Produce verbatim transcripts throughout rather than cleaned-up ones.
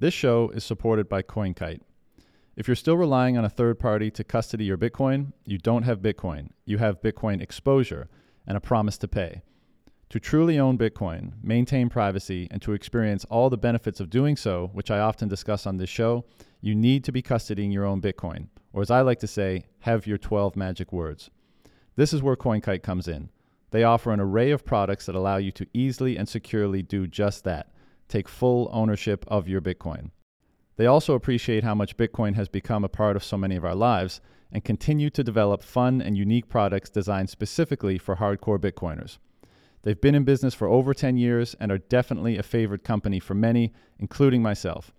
This show is supported by CoinKite. If you're still relying on a third party to custody your Bitcoin, you don't have Bitcoin. You have Bitcoin exposure and a promise to pay. To truly own Bitcoin, maintain privacy, and to experience all the benefits of doing so, which I often discuss on this show, you need to be custodying your own Bitcoin, or as I like to say, have your twelve magic words. This is where CoinKite comes in. They offer an array of products that allow you to easily and securely do just that. Take full ownership of your Bitcoin. They also appreciate how much Bitcoin has become a part of so many of our lives and continue to develop fun and unique products designed specifically for hardcore Bitcoiners. They've been in business for over ten years and are definitely a favorite company for many, including myself.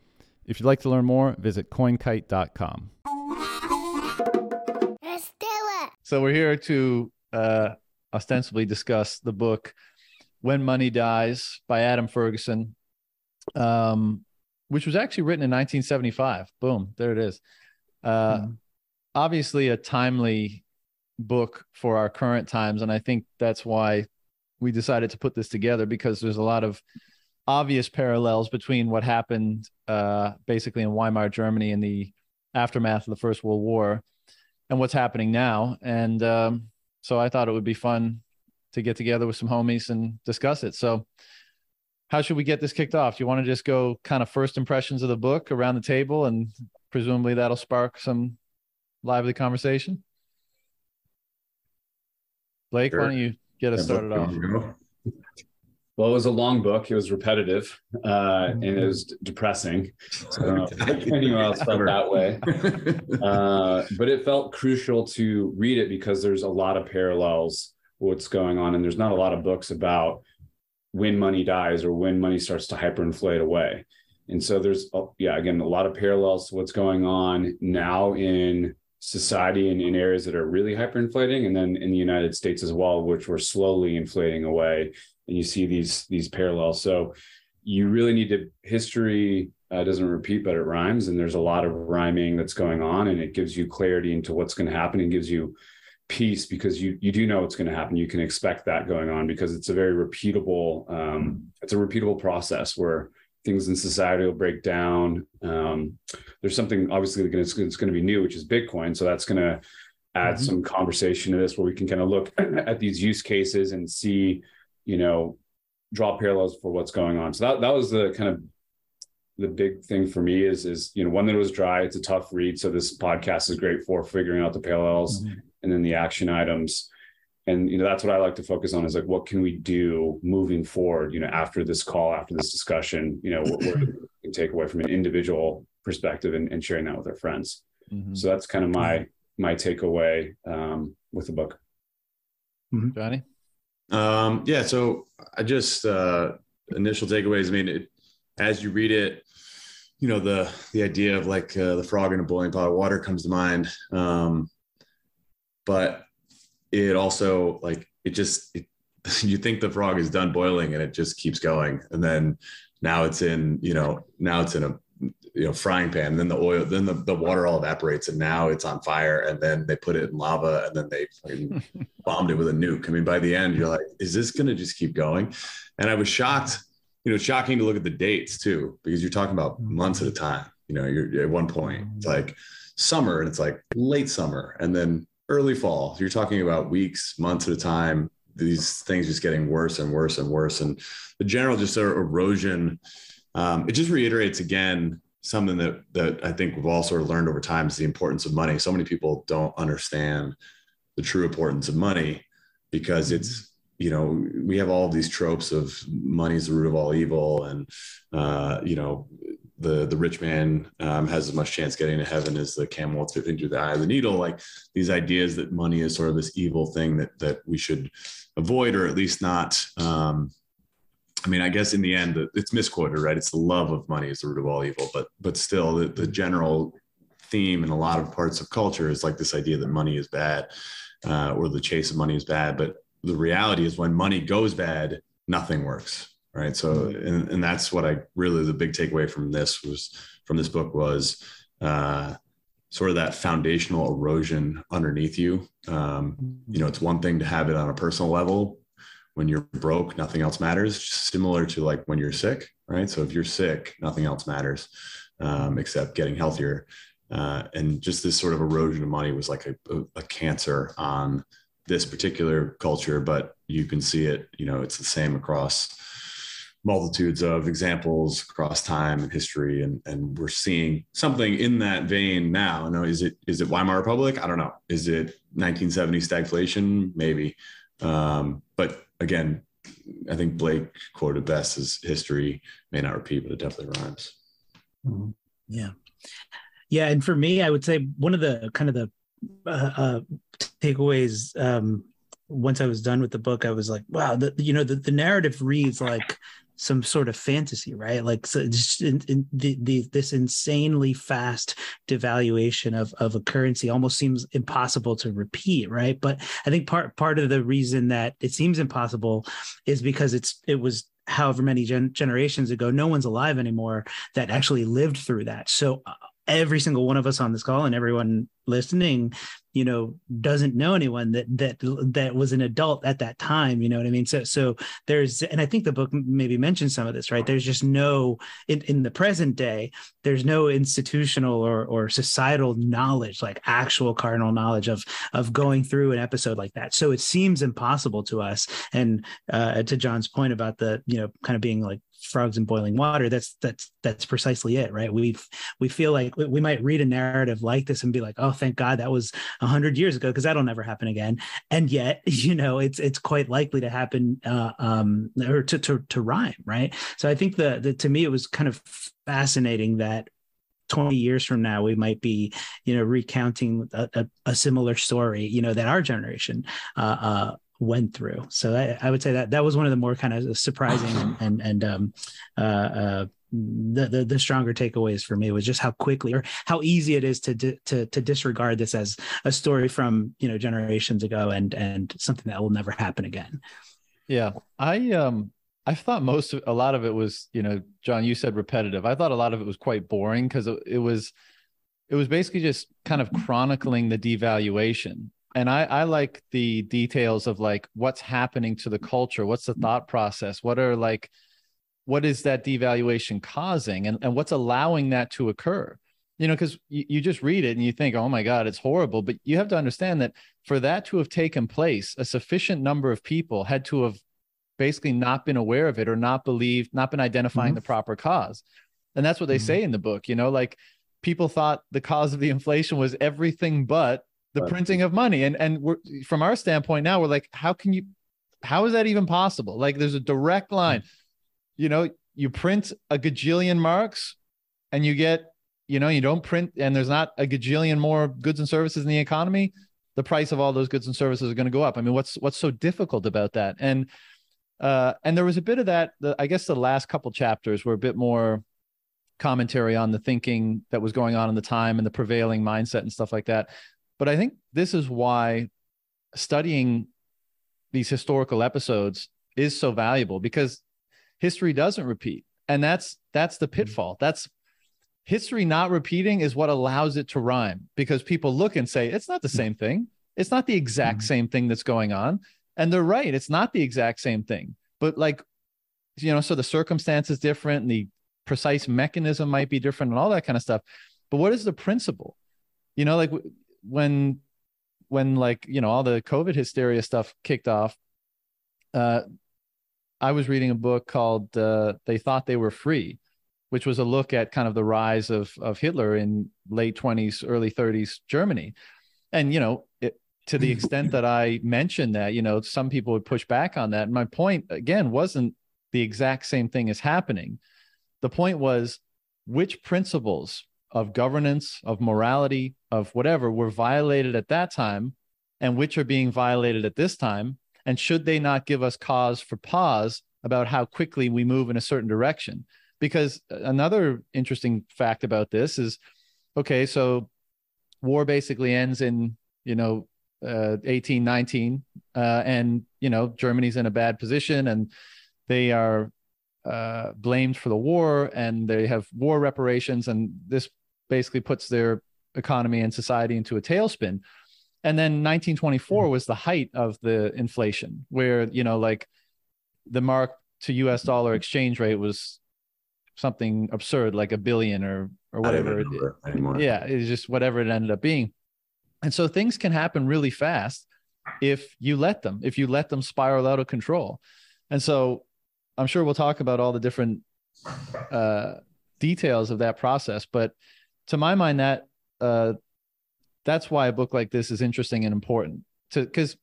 If you'd like to learn more, visit coin kite dot com. Let's do it. So we're here to uh, ostensibly discuss the book When Money Dies by Adam Ferguson. Um, which was actually written in nineteen seventy-five. Boom, there it is. Uh, mm-hmm. Obviously a timely book for our current times. And I think that's why we decided to put this together, because there's a lot of obvious parallels between what happened uh, basically in Weimar, Germany in the aftermath of the First World War and what's happening now. And um, so I thought it would be fun to get together with some homies and discuss it. So how should we get this kicked off? Do you want to just go kind of first impressions of the book around the table, and presumably that'll spark some lively conversation? Blake, sure. Why don't you get us yeah, started off? Well, it was a long book. It was repetitive uh, mm-hmm. and it was depressing. So I don't know if anyone else felt that way. uh, but it felt crucial to read it because there's a lot of parallels with what's going on, and there's not a lot of books about when money dies or when money starts to hyperinflate away. And so there's, yeah, again, a lot of parallels to what's going on now in society and in areas that are really hyperinflating, and then in the United States as well, which we're slowly inflating away. And you see these these parallels. So you really need to, history uh, doesn't repeat, but it rhymes. And there's a lot of rhyming that's going on, and it gives you clarity into what's going to happen and gives you peace, because you you do know what's going to happen. You can expect that going on because it's a very repeatable um it's a repeatable process where things in society will break down. Um there's something obviously that's going to be new, which is Bitcoin, so that's going to add mm-hmm. some conversation to this, where we can kind of look at these use cases and see, you know, draw parallels for what's going on. So that that was the kind of the big thing for me, is is you know, one that was dry. It's a tough read, so this podcast is great for figuring out the parallels mm-hmm. and then the action items. And, you know, that's what I like to focus on, is like, what can we do moving forward, you know, after this call, after this discussion, you know, what, what we can take away from an individual perspective and, and sharing that with our friends. Mm-hmm. So that's kind of my, my takeaway um, with the book. Mm-hmm. Johnny? Um, yeah. So I just, uh, initial takeaways. I mean, it, as you read it, you know, the, the idea of like uh, the frog in a boiling pot of water comes to mind. Um, But it also, like, it just, it, you think the frog is done boiling and it just keeps going. And then now it's in, you know, now it's in a, you know, frying pan, and then the oil, then the, the water all evaporates, and now it's on fire, and then they put it in lava, and then they fucking bombed it with a nuke. I mean, by the end, you're like, is this going to just keep going? And I was shocked, you know, shocking to look at the dates too, because you're talking about months at a time. You know, you're at one point, it's like summer, and it's like late summer, and then early fall. You're talking about weeks, months at a time. These things just getting worse and worse and worse. And the general just sort of erosion. Um, it just reiterates again, something that, that I think we've all sort of learned over time, is the importance of money. So many people don't understand the true importance of money, because it's, you know, we have all these tropes of money's the root of all evil. And, uh, you know, the the rich man um, has as much chance getting to heaven as the camel tipping through the eye of the needle. Like these ideas that money is sort of this evil thing that that we should avoid, or at least not. Um, I mean, I guess in the end, it's misquoted, right? It's the love of money is the root of all evil, but but still the, the general theme in a lot of parts of culture is like this idea that money is bad, uh, or the chase of money is bad. But the reality is, when money goes bad, nothing works. Right. So, and, and that's what I really, the big takeaway from this was, from this book was uh, sort of that foundational erosion underneath you. Um, you know, it's one thing to have it on a personal level when you're broke, nothing else matters, similar to like when you're sick, right? So if you're sick, nothing else matters um, except getting healthier. Uh, and just this sort of erosion of money was like a, a, a cancer on this particular culture, but you can see it, you know, it's the same across multitudes of examples across time and history. And, and we're seeing something in that vein now. You know, is it, is it Weimar Republic? I don't know. Is it nineteen seventy stagflation? Maybe. Um, but again, I think Blake quoted best as history may not repeat, but it definitely rhymes. Yeah. Yeah. And for me, I would say one of the kind of the uh, uh, takeaways, um, once I was done with the book, I was like, wow, the, you know, the, the narrative reads like some sort of fantasy, right? Like so just in, in the, the, this insanely fast devaluation of, of a currency almost seems impossible to repeat, right? But I think part part of the reason that it seems impossible is because it's it was however many gen- generations ago, no one's alive anymore that actually lived through that. So uh, every single one of us on this call and everyone listening, you know, doesn't know anyone that that that was an adult at that time. You know what I mean? So so there's, and I think the book maybe mentioned some of this, right? There's just no, in, in the present day, there's no institutional or or societal knowledge, like actual cardinal knowledge of of going through an episode like that. So it seems impossible to us. And uh, to John's point about the, you know, kind of being like frogs in boiling water, that's that's that's precisely it, right? We we feel like we might read a narrative like this and be like, oh, thank God that was one hundred years ago, because that'll never happen again. And yet, you know, it's it's quite likely to happen, uh, um or to, to to rhyme, right? So I think the, the to me it was kind of fascinating that twenty years from now we might be, you know, recounting a, a, a similar story, you know, that our generation uh uh went through. So I, I would say that that was one of the more kind of surprising and and, and um, uh, uh, the, the the stronger takeaways for me was just how quickly or how easy it is to di- to to disregard this as a story from, you know, generations ago and and something that will never happen again. Yeah, I um I thought most of, a lot of it was, you know, John, you said repetitive. I thought a lot of it was quite boring because it, it was it was basically just kind of chronicling the devaluation. And I, I like the details of like what's happening to the culture, what's the thought process, what are like, what is that devaluation causing, and, and what's allowing that to occur? You know, because you, you just read it and you think, oh my God, it's horrible. But you have to understand that for that to have taken place, a sufficient number of people had to have basically not been aware of it or not believed, not been identifying mm-hmm. the proper cause. And that's what they mm-hmm. say in the book, you know, like people thought the cause of the inflation was everything but the printing of money. And and we're, from our standpoint now, we're like, how can you, how is that even possible? Like there's a direct line, you know, you print a gajillion marks and you get, you know, you don't print and there's not a gajillion more goods and services in the economy. The price of all those goods and services are going to go up. I mean, what's, what's so difficult about that? And, uh, and there was a bit of that, the, I guess the last couple chapters were a bit more commentary on the thinking that was going on in the time and the prevailing mindset and stuff like that. But I think this is why studying these historical episodes is so valuable, because history doesn't repeat. And that's that's the pitfall. That's history not repeating is what allows it to rhyme, because people look and say, it's not the same thing. It's not the exact same thing that's going on. And they're right. It's not the exact same thing. But like, you know, so the circumstance is different and the precise mechanism might be different and all that kind of stuff. But what is the principle? You know, like... when, when like, you know, all the COVID hysteria stuff kicked off, uh, I was reading a book called uh, They Thought They Were Free, which was a look at kind of the rise of of Hitler in late twenties, early thirties Germany. And, you know, it, to the extent that I mentioned that, you know, some people would push back on that. And my point, again, wasn't the exact same thing is happening. The point was which principles of governance, of morality, of whatever were violated at that time and which are being violated at this time, and should they not give us cause for pause about how quickly we move in a certain direction? Because another interesting fact about this is, okay, so war basically ends in, you know, uh, eighteen nineteen, uh, and, you know, Germany's in a bad position and they are uh, blamed for the war and they have war reparations, and this basically puts their economy and society into a tailspin. And then nineteen twenty-four was the height of the inflation, where, you know, like the mark to U S dollar exchange rate was something absurd, like a billion or or whatever. I don't remember anymore. Yeah, it's just whatever it ended up being. And so things can happen really fast if you let them, if you let them spiral out of control. And so I'm sure we'll talk about all the different uh, details of that process. But to my mind, that uh, that's why a book like this is interesting and important. To because,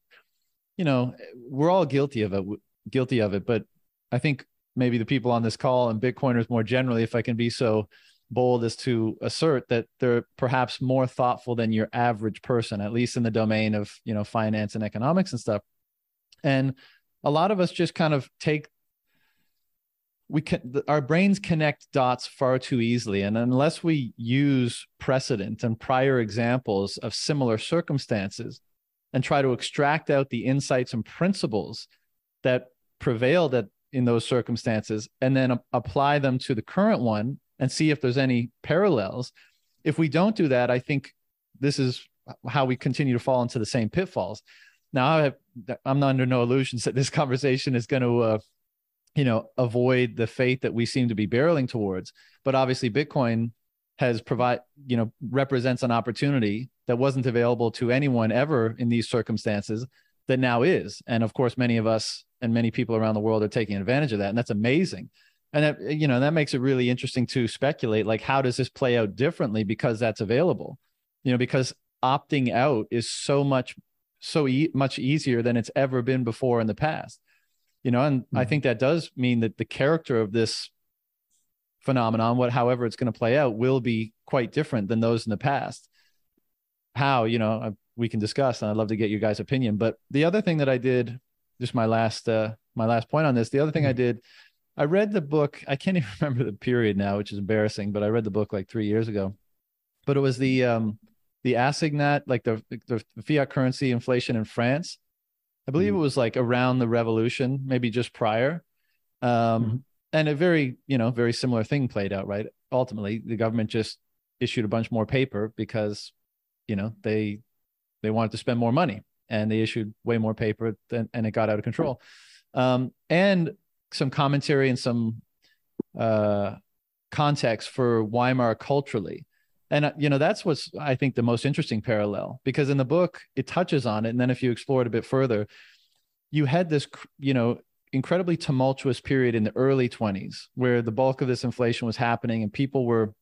you know, we're all guilty of it, guilty of it. But I think maybe the people on this call and Bitcoiners more generally, if I can be so bold as to assert that they're perhaps more thoughtful than your average person, at least in the domain of, you know, finance and economics and stuff. And a lot of us just kind of take, we can, our brains connect dots far too easily. And unless we use precedent and prior examples of similar circumstances and try to extract out the insights and principles that prevailed at, in those circumstances, and then a- apply them to the current one and see if there's any parallels. If we don't do that, I think this is how we continue to fall into the same pitfalls. Now, I have, I'm under no illusions that this conversation is going to, uh, you know, avoid the fate that we seem to be barreling towards. But obviously, Bitcoin has provide, you know, represents an opportunity that wasn't available to anyone ever in these circumstances that now is. And of course, many of us and many people around the world are taking advantage of that. And that's amazing. And that, you know, that makes it really interesting to speculate, like, how does this play out differently because that's available, you know, because opting out is so much, so e- much easier than it's ever been before in the past, you know, and mm-hmm. I think that does mean that the character of this phenomenon, what, however it's going to play out, will be quite different than those in the past. How, you know, we can discuss, and I'd love to get your guys' opinion. But the other thing that I did, just my last, uh, my last point on this, the other thing mm-hmm. I did, I read the book, I can't even remember the period now, which is embarrassing, but I read the book like three years ago. But it was the um, the Assignat, like the, the fiat currency inflation in France. I believe mm-hmm. it was like around the revolution, maybe just prior. Um, mm-hmm. And a very, you know, very similar thing played out, right? Ultimately, the government just issued a bunch more paper because, you know, they they wanted to spend more money, and they issued way more paper than, and it got out of control. Um, and some commentary and some uh, context for Weimar culturally. And, uh, you know, that's what's, I think, the most interesting parallel, because in the book, it touches on it. And then if you explore it a bit further, you had this, you know, incredibly tumultuous period in the early twenties where the bulk of this inflation was happening and people were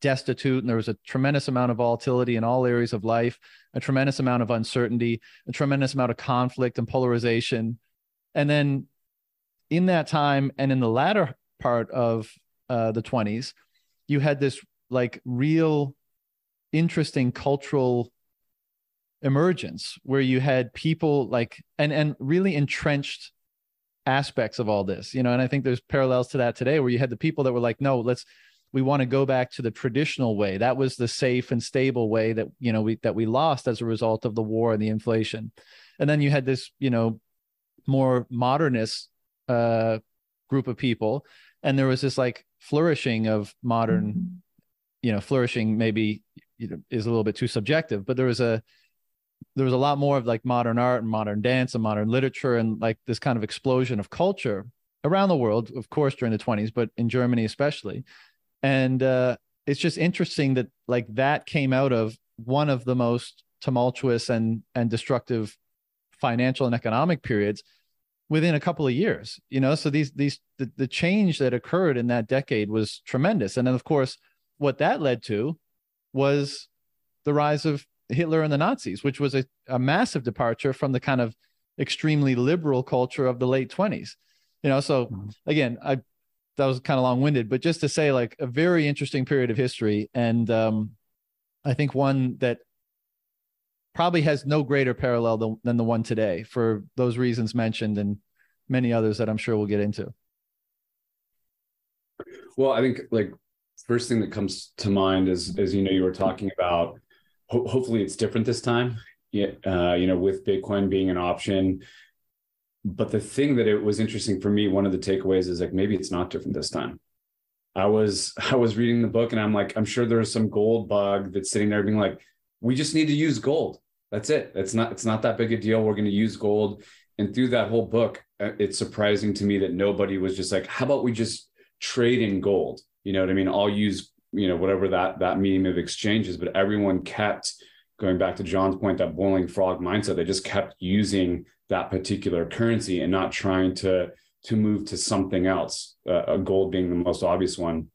destitute, and there was a tremendous amount of volatility in all areas of life, a tremendous amount of uncertainty, a tremendous amount of conflict and polarization. And then in that time and in the latter part of uh, the twenties, you had this like real interesting cultural emergence where you had people like, and, and really entrenched aspects of all this, you know, and I think there's parallels to that today where you had the people that were like, no, let's, we want to go back to the traditional way. That was the safe and stable way that, you know, we, that we lost as a result of the war and the inflation. And then you had this, you know, more modernist uh group of people, and there was this like flourishing of modern, you know, flourishing maybe, you know, is a little bit too subjective, but there was a there was a lot more of like modern art and modern dance and modern literature and like this kind of explosion of culture around the world, of course, during the twenties, but in Germany especially. And uh it's just interesting that like that came out of one of the most tumultuous and and destructive financial and economic periods within a couple of years, you know, so these, these, the, the change that occurred in that decade was tremendous. And then of course, what that led to was the rise of Hitler and the Nazis, which was a, a massive departure from the kind of extremely liberal culture of the late twenties, you know? So again, I, that was kind of long winded, but just to say like a very interesting period of history. And um, I think one that probably has no greater parallel than, than the one today for those reasons mentioned and many others that I'm sure we'll get into. Well, I think like first thing that comes to mind is, as you know, you were talking about, ho- hopefully it's different this time, yeah, uh, you know, with Bitcoin being an option. But the thing that it was interesting for me, one of the takeaways is like, maybe it's not different this time. I was, I was reading the book and I'm like, I'm sure there's some gold bug that's sitting there being like, we just need to use gold. That's it. It's not, it's not that big a deal. We're going to use gold. And through that whole book, it's surprising to me that nobody was just like, how about we just trade in gold? You know what I mean? I'll use, you know, whatever that, that medium of exchange is, but everyone kept going back to John's point, that boiling frog mindset. They just kept using that particular currency and not trying to, to move to something else, uh, gold being the most obvious one.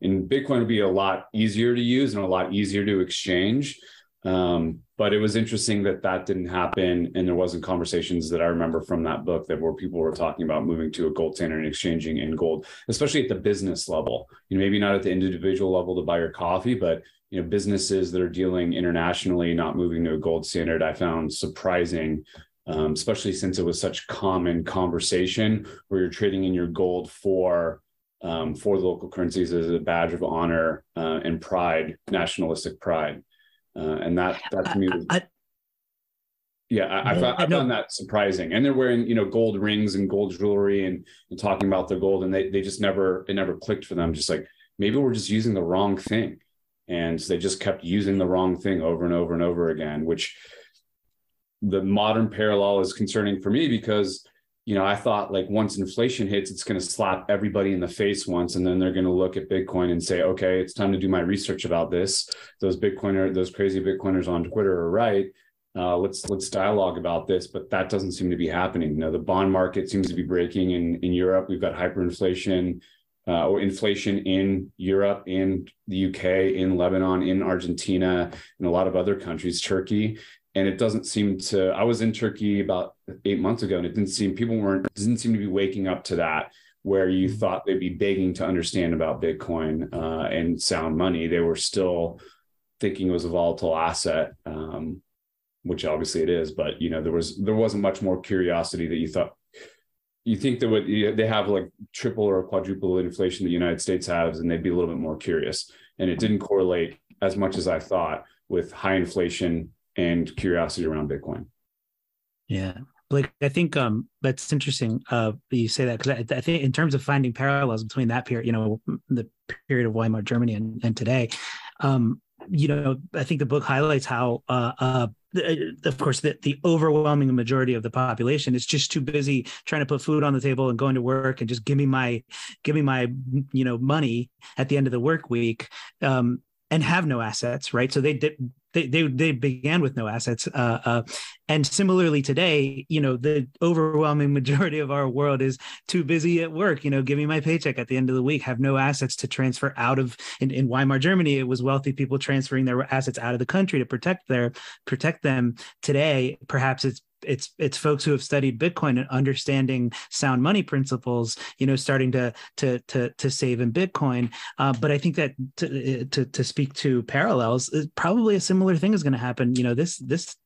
And Bitcoin would be a lot easier to use and a lot easier to exchange. Um, but it was interesting that that didn't happen. And there wasn't conversations that I remember from that book that where people were talking about moving to a gold standard and exchanging in gold, especially at the business level. You know, maybe not at the individual level to buy your coffee, but you know, businesses that are dealing internationally, not moving to a gold standard, I found surprising, um, especially since it was such common conversation where you're trading in your gold for um, for the local currencies as a badge of honor uh, and pride, nationalistic pride. Uh, and that, that to me, was, I, I, yeah, I, I, found, I found that surprising. And they're wearing, you know, gold rings and gold jewelry and, and talking about their gold. And they, they just never, it never clicked for them. Just like, maybe we're just using the wrong thing. And so they just kept using the wrong thing over and over and over again, which the modern parallel is concerning for me because, you know, I thought like once inflation hits, it's going to slap everybody in the face once, and then they're going to look at Bitcoin and say, okay, it's time to do my research about this. Those Bitcoiner, those crazy Bitcoiners on Twitter are right. Uh, let's let's dialogue about this, but that doesn't seem to be happening. You know, the bond market seems to be breaking in, in Europe. We've got hyperinflation uh, or inflation in Europe, in the U K, in Lebanon, in Argentina, and a lot of other countries, Turkey. And it doesn't seem to, I was in Turkey about eight months ago and it didn't seem, people weren't, it didn't seem to be waking up to that where you thought they'd be begging to understand about Bitcoin uh, and sound money. They were still thinking it was a volatile asset, um, which obviously it is, but you know, there was, there wasn't much more curiosity that you thought, you think that would, you know, they have like triple or quadruple inflation the United States has, and they'd be a little bit more curious. And it didn't correlate as much as I thought with high inflation and curiosity around Bitcoin. Yeah, Blake, I think um, that's interesting uh, that you say that, because I, I think in terms of finding parallels between that period, you know, the period of Weimar Germany and, and today, um, you know, I think the book highlights how, uh, uh, the, of course, the, the overwhelming majority of the population is just too busy trying to put food on the table and going to work and just give me my, give me my, you know, money at the end of the work week, um, and have no assets, right? So they did. They, they they began with no assets. Uh, uh, and similarly today, you know, the overwhelming majority of our world is too busy at work, you know, give me my paycheck at the end of the week, have no assets to transfer out of. In, in Weimar, Germany, it was wealthy people transferring their assets out of the country to protect their protect them. Today, perhaps it's It's it's folks who have studied Bitcoin and understanding sound money principles, you know, starting to to to to save in Bitcoin. Uh, but I think that to, to to speak to parallels, probably a similar thing is going to happen. You know, this this,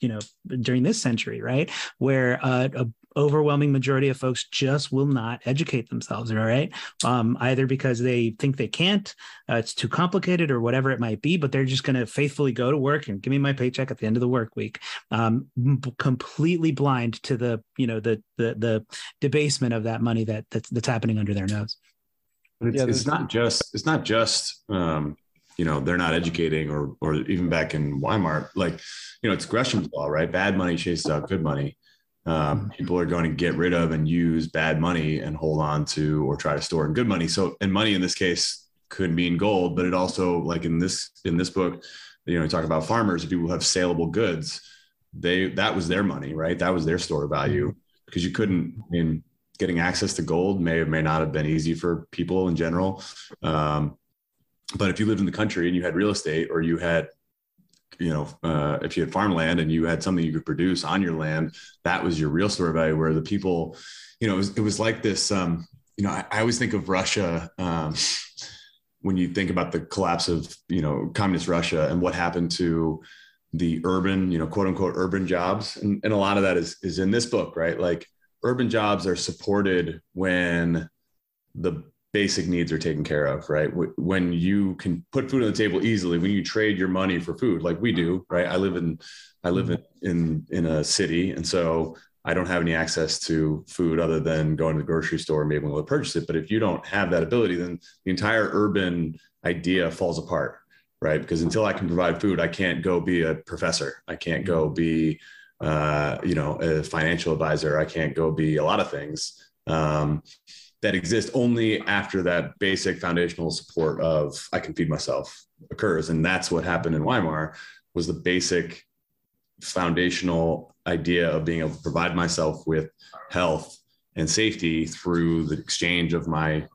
you know, during this century, right, where uh, a overwhelming majority of folks just will not educate themselves, right? Um, either because they think they can't, uh, it's too complicated or whatever it might be, but they're just going to faithfully go to work and give me my paycheck at the end of the work week, um, b- completely blind to the, you know, the, the, the debasement of that money that that's, that's happening under their nose. It's, yeah, it's not just, it's not just, um, you know, they're not educating or, or even back in Weimar, like, you know, it's Gresham's law, right? Bad money chases out good money. Um, people are going to get rid of and use bad money and hold on to or try to store in good money. So, and money in this case could mean gold, but it also, like in this in this book, you know, you talk about farmers, people who have saleable goods. They that was their money, right? That was their store value, because you couldn't. I mean, getting access to gold may or may not have been easy for people in general. Um, but if you lived in the country and you had real estate, or you had you know, uh, if you had farmland and you had something you could produce on your land, that was your real store value, where the people, you know, it was, it was like this, um, you know, I, I always think of Russia, um, when you think about the collapse of, you know, communist Russia and what happened to the urban, you know, quote unquote, urban jobs. And, and a lot of that is, is in this book, right? Like urban jobs are supported when the basic needs are taken care of, right? When you can put food on the table easily, when you trade your money for food, like we do, right? I live in, I live in, in, in a city. And so I don't have any access to food other than going to the grocery store and being able to purchase it. But if you don't have that ability, then the entire urban idea falls apart, right? Because until I can provide food, I can't go be a professor. I can't go be uh, you know, a financial advisor. I can't go be a lot of things um, that exist only after that basic foundational support of I can feed myself occurs. And that's what happened in Weimar, was the basic foundational idea of being able to provide myself with health and safety through the exchange of my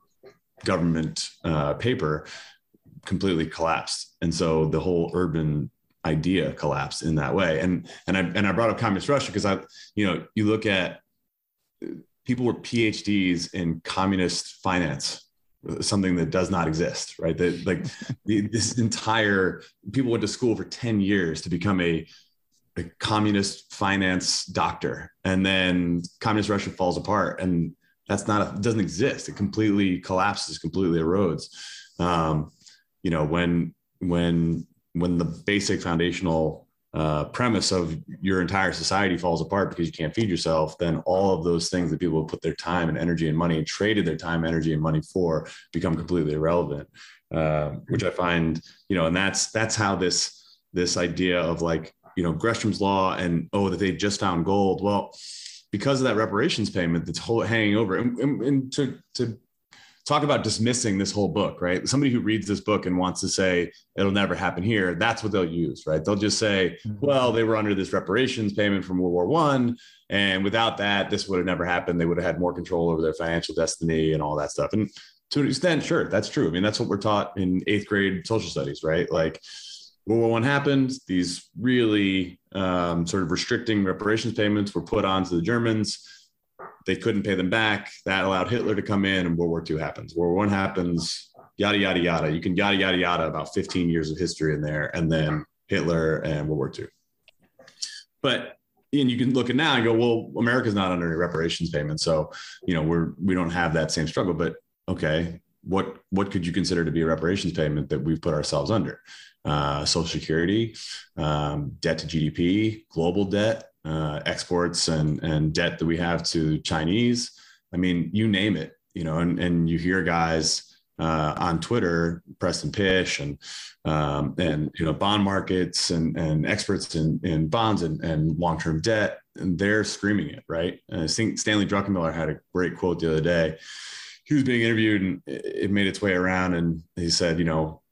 government uh, paper completely collapsed. And so the whole urban idea collapsed in that way. And, and I, and I brought up communist Russia because I, you know, you look at people were PhDs in communist finance, something that does not exist, right? That like the, this entire, people went to school for ten years to become a, a communist finance doctor, and then communist Russia falls apart. And that's not, a, doesn't exist. It completely collapses, completely erodes. Um, you know, when, when, when the basic foundational uh, premise of your entire society falls apart because you can't feed yourself, then all of those things that people have put their time and energy and money and traded their time, energy and money for become completely irrelevant, uh, which I find, you know, and that's, that's how this, this idea of like, you know, Gresham's law and, oh, that they just found gold. Well, because of that reparations payment that's whole hanging over, and, and, and to, to talk about dismissing this whole book, right? Somebody who reads this book and wants to say, it'll never happen here. That's what they'll use, right? They'll just say, well, they were under this reparations payment from World War One. And without that, this would have never happened. They would have had more control over their financial destiny and all that stuff. And to an extent, sure, that's true. I mean, that's what we're taught in eighth grade social studies, right? Like World War One happened, these really um, sort of restricting reparations payments were put onto the Germans. They couldn't pay them back. That allowed Hitler to come in, and World War Two happens. World War One happens, yada, yada, yada. You can yada, yada, yada about fifteen years of history in there, and then Hitler and World War Two. But and you can look at now and go, well, America's not under any reparations payments. So, you know, we're, we don't have that same struggle. But okay, what, what could you consider to be a reparations payment that we've put ourselves under? Uh, Social Security, um, debt to G D P, global debt, Uh, exports and and debt that we have to Chinese. I mean, you name it, you know, and, and you hear guys uh, on Twitter, Preston Pysh and, um, and, you know, bond markets and, and experts in, in bonds and, and long-term debt, and they're screaming it, right? And I think Stanley Druckenmiller had a great quote the other day. He was being interviewed and it made its way around. And he said, you know,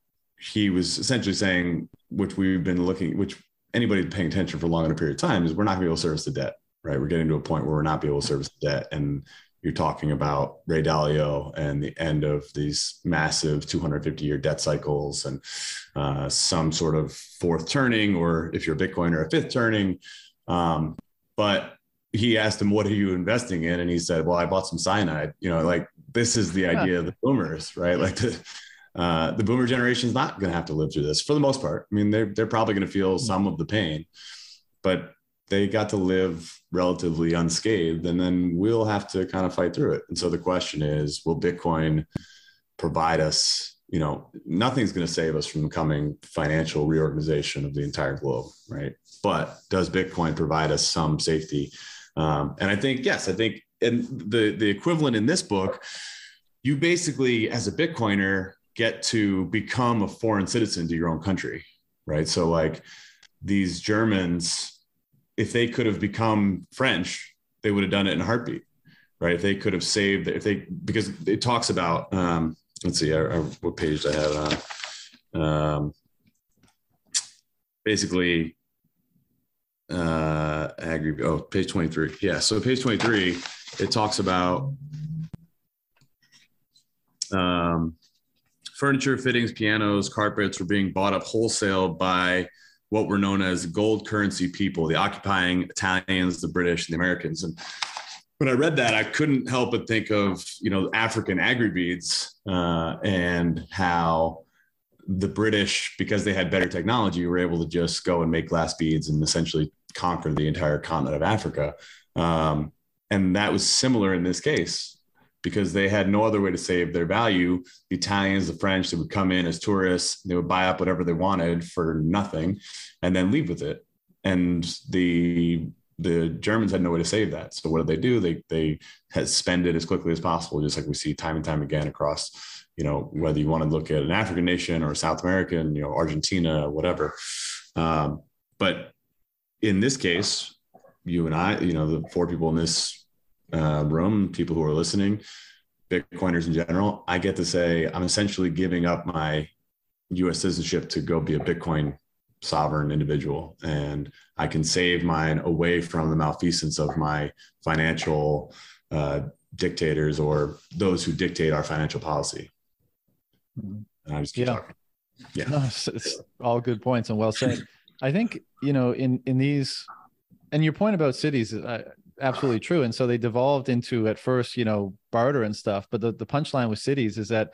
he was essentially saying, which we've been looking, which anybody paying attention for long in a period of time is we're not gonna be able to service the debt, right? We're getting to a point where we're not be able to service the debt. And you're talking about Ray Dalio and the end of these massive two hundred fifty year debt cycles and uh, some sort of fourth turning, or if you're a Bitcoiner, a fifth turning. Um, but he asked him, what are you investing in? And he said, well, I bought some cyanide. You know, like this is the idea yeah. of the boomers, right? Like the, Uh, the boomer generation is not going to have to live through this for the most part. I mean, they're, they're probably going to feel some of the pain, but they got to live relatively unscathed, and then we'll have to kind of fight through it. And so the question is, will Bitcoin provide us, you know, nothing's going to save us from the coming financial reorganization of the entire globe, right? But does Bitcoin provide us some safety? Um, and I think, yes, I think, and the, the equivalent in this book, you basically, as a Bitcoiner, get to become a foreign citizen to your own country, right? So like these Germans, if they could have become French, they would have done it in a heartbeat, right? If they could have saved, if they, because it talks about, um, let's see, I, I, what page I have it on. Um, basically, uh, agri, oh, page twenty-three. Yeah, so page twenty-three, it talks about, um, furniture, fittings, pianos, carpets were being bought up wholesale by what were known as gold currency people, the occupying Italians, the British, and the Americans. And when I read that, I couldn't help but think of, you know, African agribeads uh, and how the British, because they had better technology, were able to just go and make glass beads and essentially conquer the entire continent of Africa. Um, and that was similar in this case, because they had no other way to save their value. The Italians, the French, they would come in as tourists, they would buy up whatever they wanted for nothing and then leave with it. And the the Germans had no way to save that. So what did they do? They they had spent it as quickly as possible, just like we see time and time again across, you know, whether you want to look at an African nation or South American, you know, Argentina, whatever. Um, but in this case, you and I, you know, the four people in this uh, room, people who are listening, Bitcoiners in general, I get to say I'm essentially giving up my U S citizenship to go be a Bitcoin sovereign individual. And I can save mine away from the malfeasance of my financial uh, dictators or those who dictate our financial policy. And I just keep yeah. talking. Yeah. No, it's, it's all good points and well said. I think, you know, in, in these, and your point about cities is uh, absolutely true. And so they devolved into at first, you know, barter and stuff, but the, the punchline with cities is that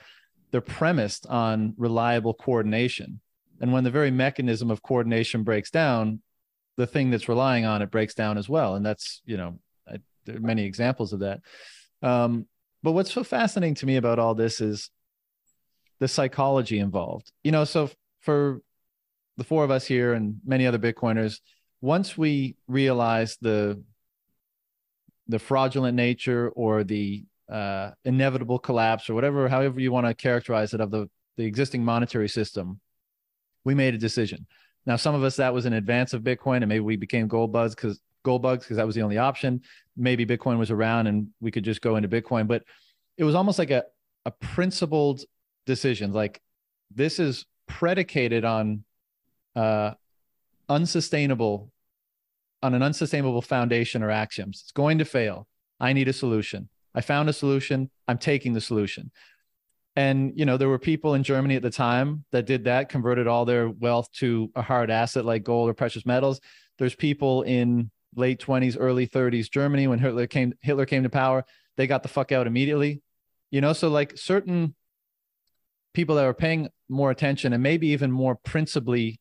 they're premised on reliable coordination. And when the very mechanism of coordination breaks down, the thing that's relying on it breaks down as well. And that's, you know, I, there are many examples of that. Um, but what's so fascinating to me about all this is the psychology involved. You know, so for the four of us here and many other Bitcoiners, once we realize the, the fraudulent nature or the uh, inevitable collapse or whatever, however you want to characterize it, of the, the existing monetary system, we made a decision. Now, some of us, that was in advance of Bitcoin, and maybe we became gold bugs because gold bugs because that was the only option. Maybe Bitcoin was around and we could just go into Bitcoin, but it was almost like a, a principled decision. Like, this is predicated on uh, unsustainable, on an unsustainable foundation or axioms. It's going to fail. I need a solution. I found a solution. I'm taking the solution. And, you know, there were people in Germany at the time that did that, converted all their wealth to a hard asset like gold or precious metals. There's people in late twenties, early thirties, Germany, when Hitler came, Hitler came to power, they got the fuck out immediately. You know, so like certain people that were paying more attention and maybe even more principally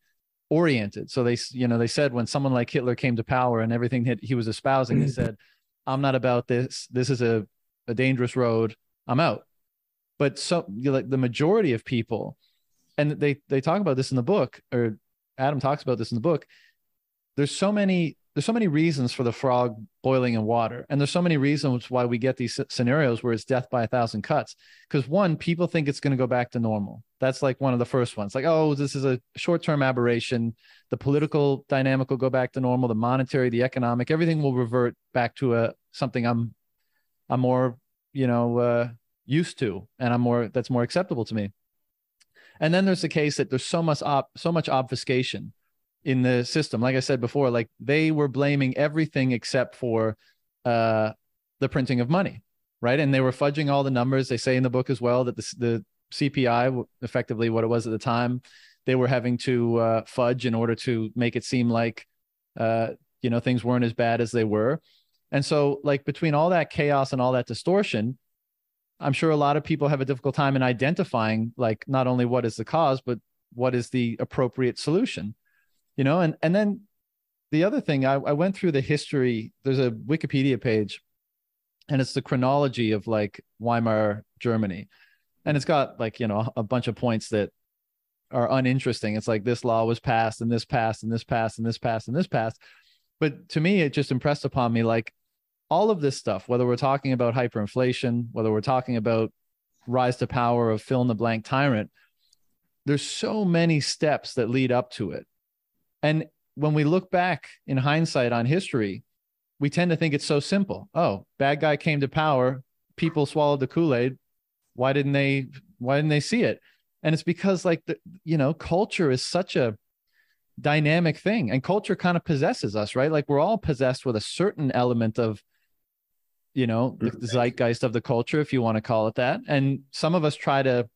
oriented. So they, you know, they said when someone like Hitler came to power and everything that he was espousing, they said, I'm not about this. This is a, a dangerous road. I'm out. But so, you know, like the majority of people, and they they talk about this in the book, or Adam talks about this in the book. There's so many there's so many reasons for the frog boiling in water, and there's so many reasons why we get these scenarios where it's death by a thousand cuts. Because one, people think it's going to go back to normal. That's like one of the first ones. Like, oh, this is a short-term aberration. The political dynamic will go back to normal. The monetary, the economic, everything will revert back to a something I'm I'm more you know. Uh, used to, and I'm more, that's more acceptable to me. And then there's the case that there's so much op, so much obfuscation in the system. Like I said before, like they were blaming everything except for uh, the printing of money, right? And they were fudging all the numbers. They say in the book as well that the, the C P I, effectively what it was at the time, they were having to uh, fudge in order to make it seem like, uh, you know, things weren't as bad as they were. And so like between all that chaos and all that distortion, I'm sure a lot of people have a difficult time in identifying, like, not only what is the cause, but what is the appropriate solution, you know? And, and then the other thing, I, I went through the history, there's a Wikipedia page, and it's the chronology of like Weimar Germany. And it's got like, you know, a bunch of points that are uninteresting. It's like this law was passed and this passed and this passed and this passed and this passed. But to me, it just impressed upon me, like, all of this stuff, whether we're talking about hyperinflation, whether we're talking about rise to power of fill in the blank tyrant, there's so many steps that lead up to it. And when we look back in hindsight on history, we tend to think it's so simple. Oh, bad guy came to power, people swallowed the Kool-Aid. Why didn't they, why didn't they see it? And it's because, like, the, you know, culture is such a dynamic thing, and culture kind of possesses us, right? Like we're all possessed with a certain element of, you know, the zeitgeist of the culture, if you want to call it that. And some of us try to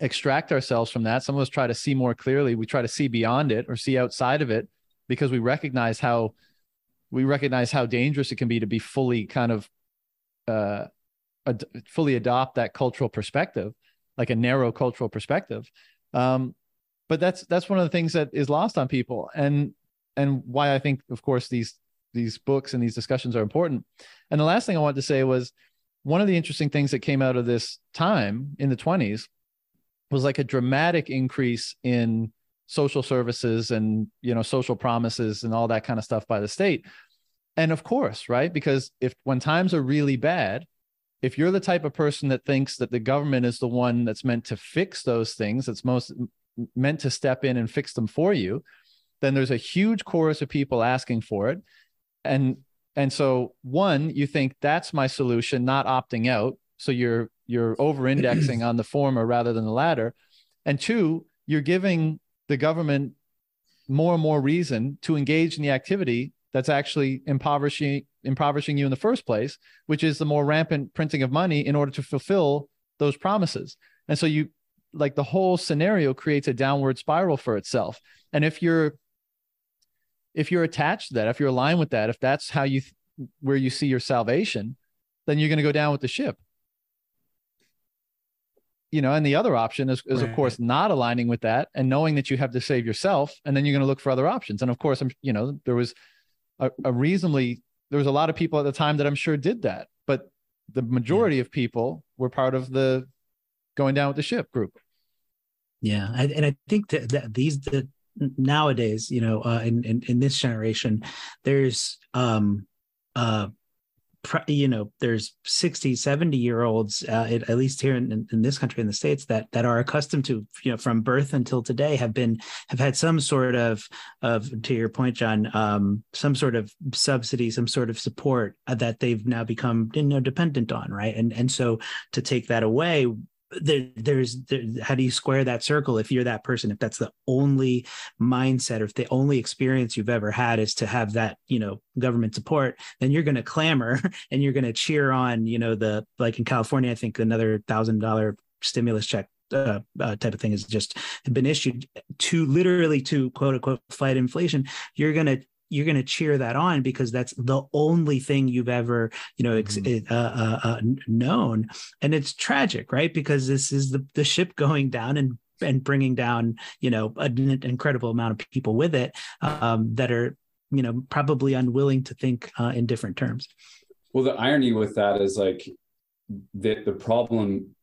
extract ourselves from that. Some of us try to see more clearly. We try to see beyond it or see outside of it because we recognize how we recognize how dangerous it can be to be fully kind of uh, ad- fully adopt that cultural perspective, like a narrow cultural perspective. Um, but that's that's one of the things that is lost on people, and and why I think, of course, these. these books and these discussions are important. And the last thing I wanted to say was one of the interesting things that came out of this time in the twenties was like a dramatic increase in social services and, you know, social promises and all that kind of stuff by the state. And of course, right? Because if when times are really bad, if you're the type of person that thinks that the government is the one that's meant to fix those things, that's most meant to step in and fix them for you, then there's a huge chorus of people asking for it. And and so one, you think that's my solution, not opting out. So you're you're over-indexing on the former rather than the latter. And two, you're giving the government more and more reason to engage in the activity that's actually impoverishing impoverishing you in the first place, which is the more rampant printing of money in order to fulfill those promises. And so you, like, the whole scenario creates a downward spiral for itself. And if you're if you're attached to that, if you're aligned with that, if that's how you where you see your salvation, then you're going to go down with the ship. You know, and the other option is, is right. of course, not aligning with that and knowing that you have to save yourself, and then you're going to look for other options. And of course, I'm, you know, there was a, a reasonably, there was a lot of people at the time that I'm sure did that, but the majority yeah. of people were part of the going down with the ship group. Yeah, I, and I think that, that these the, nowadays, you know, uh, in, in in this generation, there's um uh. you know, there's sixty, seventy year olds, uh, at, at least here in, in this country, in the States, that that are accustomed to, you know, from birth until today, have been, have had some sort of, of to your point, John, um, some sort of subsidy, some sort of support that they've now become, you know, dependent on. Right. And, and so to take that away, There, there's there, how do you square that circle if you're that person, if that's the only mindset or if the only experience you've ever had is to have that, you know, government support, then you're going to clamor and you're going to cheer on, you know, the, like in California, I think another thousand dollar stimulus check uh, uh, type of thing has just been issued to literally to quote unquote fight inflation. You're going to you're going to cheer that on because that's the only thing you've ever, you know, ex- mm-hmm. uh, uh, uh, known. And it's tragic, right? Because this is the, the ship going down and, and bringing down, you know, an incredible amount of people with it um, that are, you know, probably unwilling to think uh, in different terms. Well, the irony with that is like the, the problem,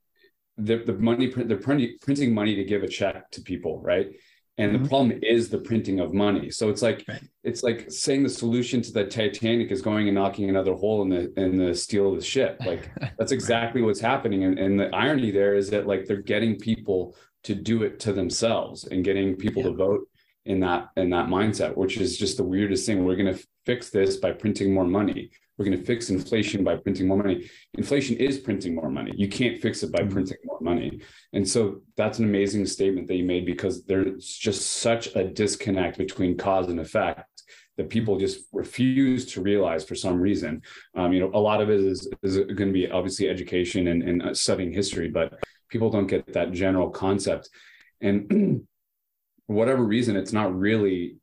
the, the money, the print, printing money to give a check to people, right? And mm-hmm. the problem is the printing of money. So it's like right. it's like saying the solution to the Titanic is going and knocking another hole in the in the steel of the ship. Like that's exactly right. what's happening. And, and the irony there is that like they're getting people to do it to themselves and getting people yeah. to vote in that in that mindset, which is just the weirdest thing. We're going to fix this by printing more money. We're going to fix inflation by printing more money. Inflation is printing more money. You can't fix it by mm-hmm. printing more money. And so that's an amazing statement that you made, because there's just such a disconnect between cause and effect that people just refuse to realize for some reason. Um, you know, a lot of it is, is going to be obviously education and, and studying history, but people don't get that general concept. And for whatever reason, it's not really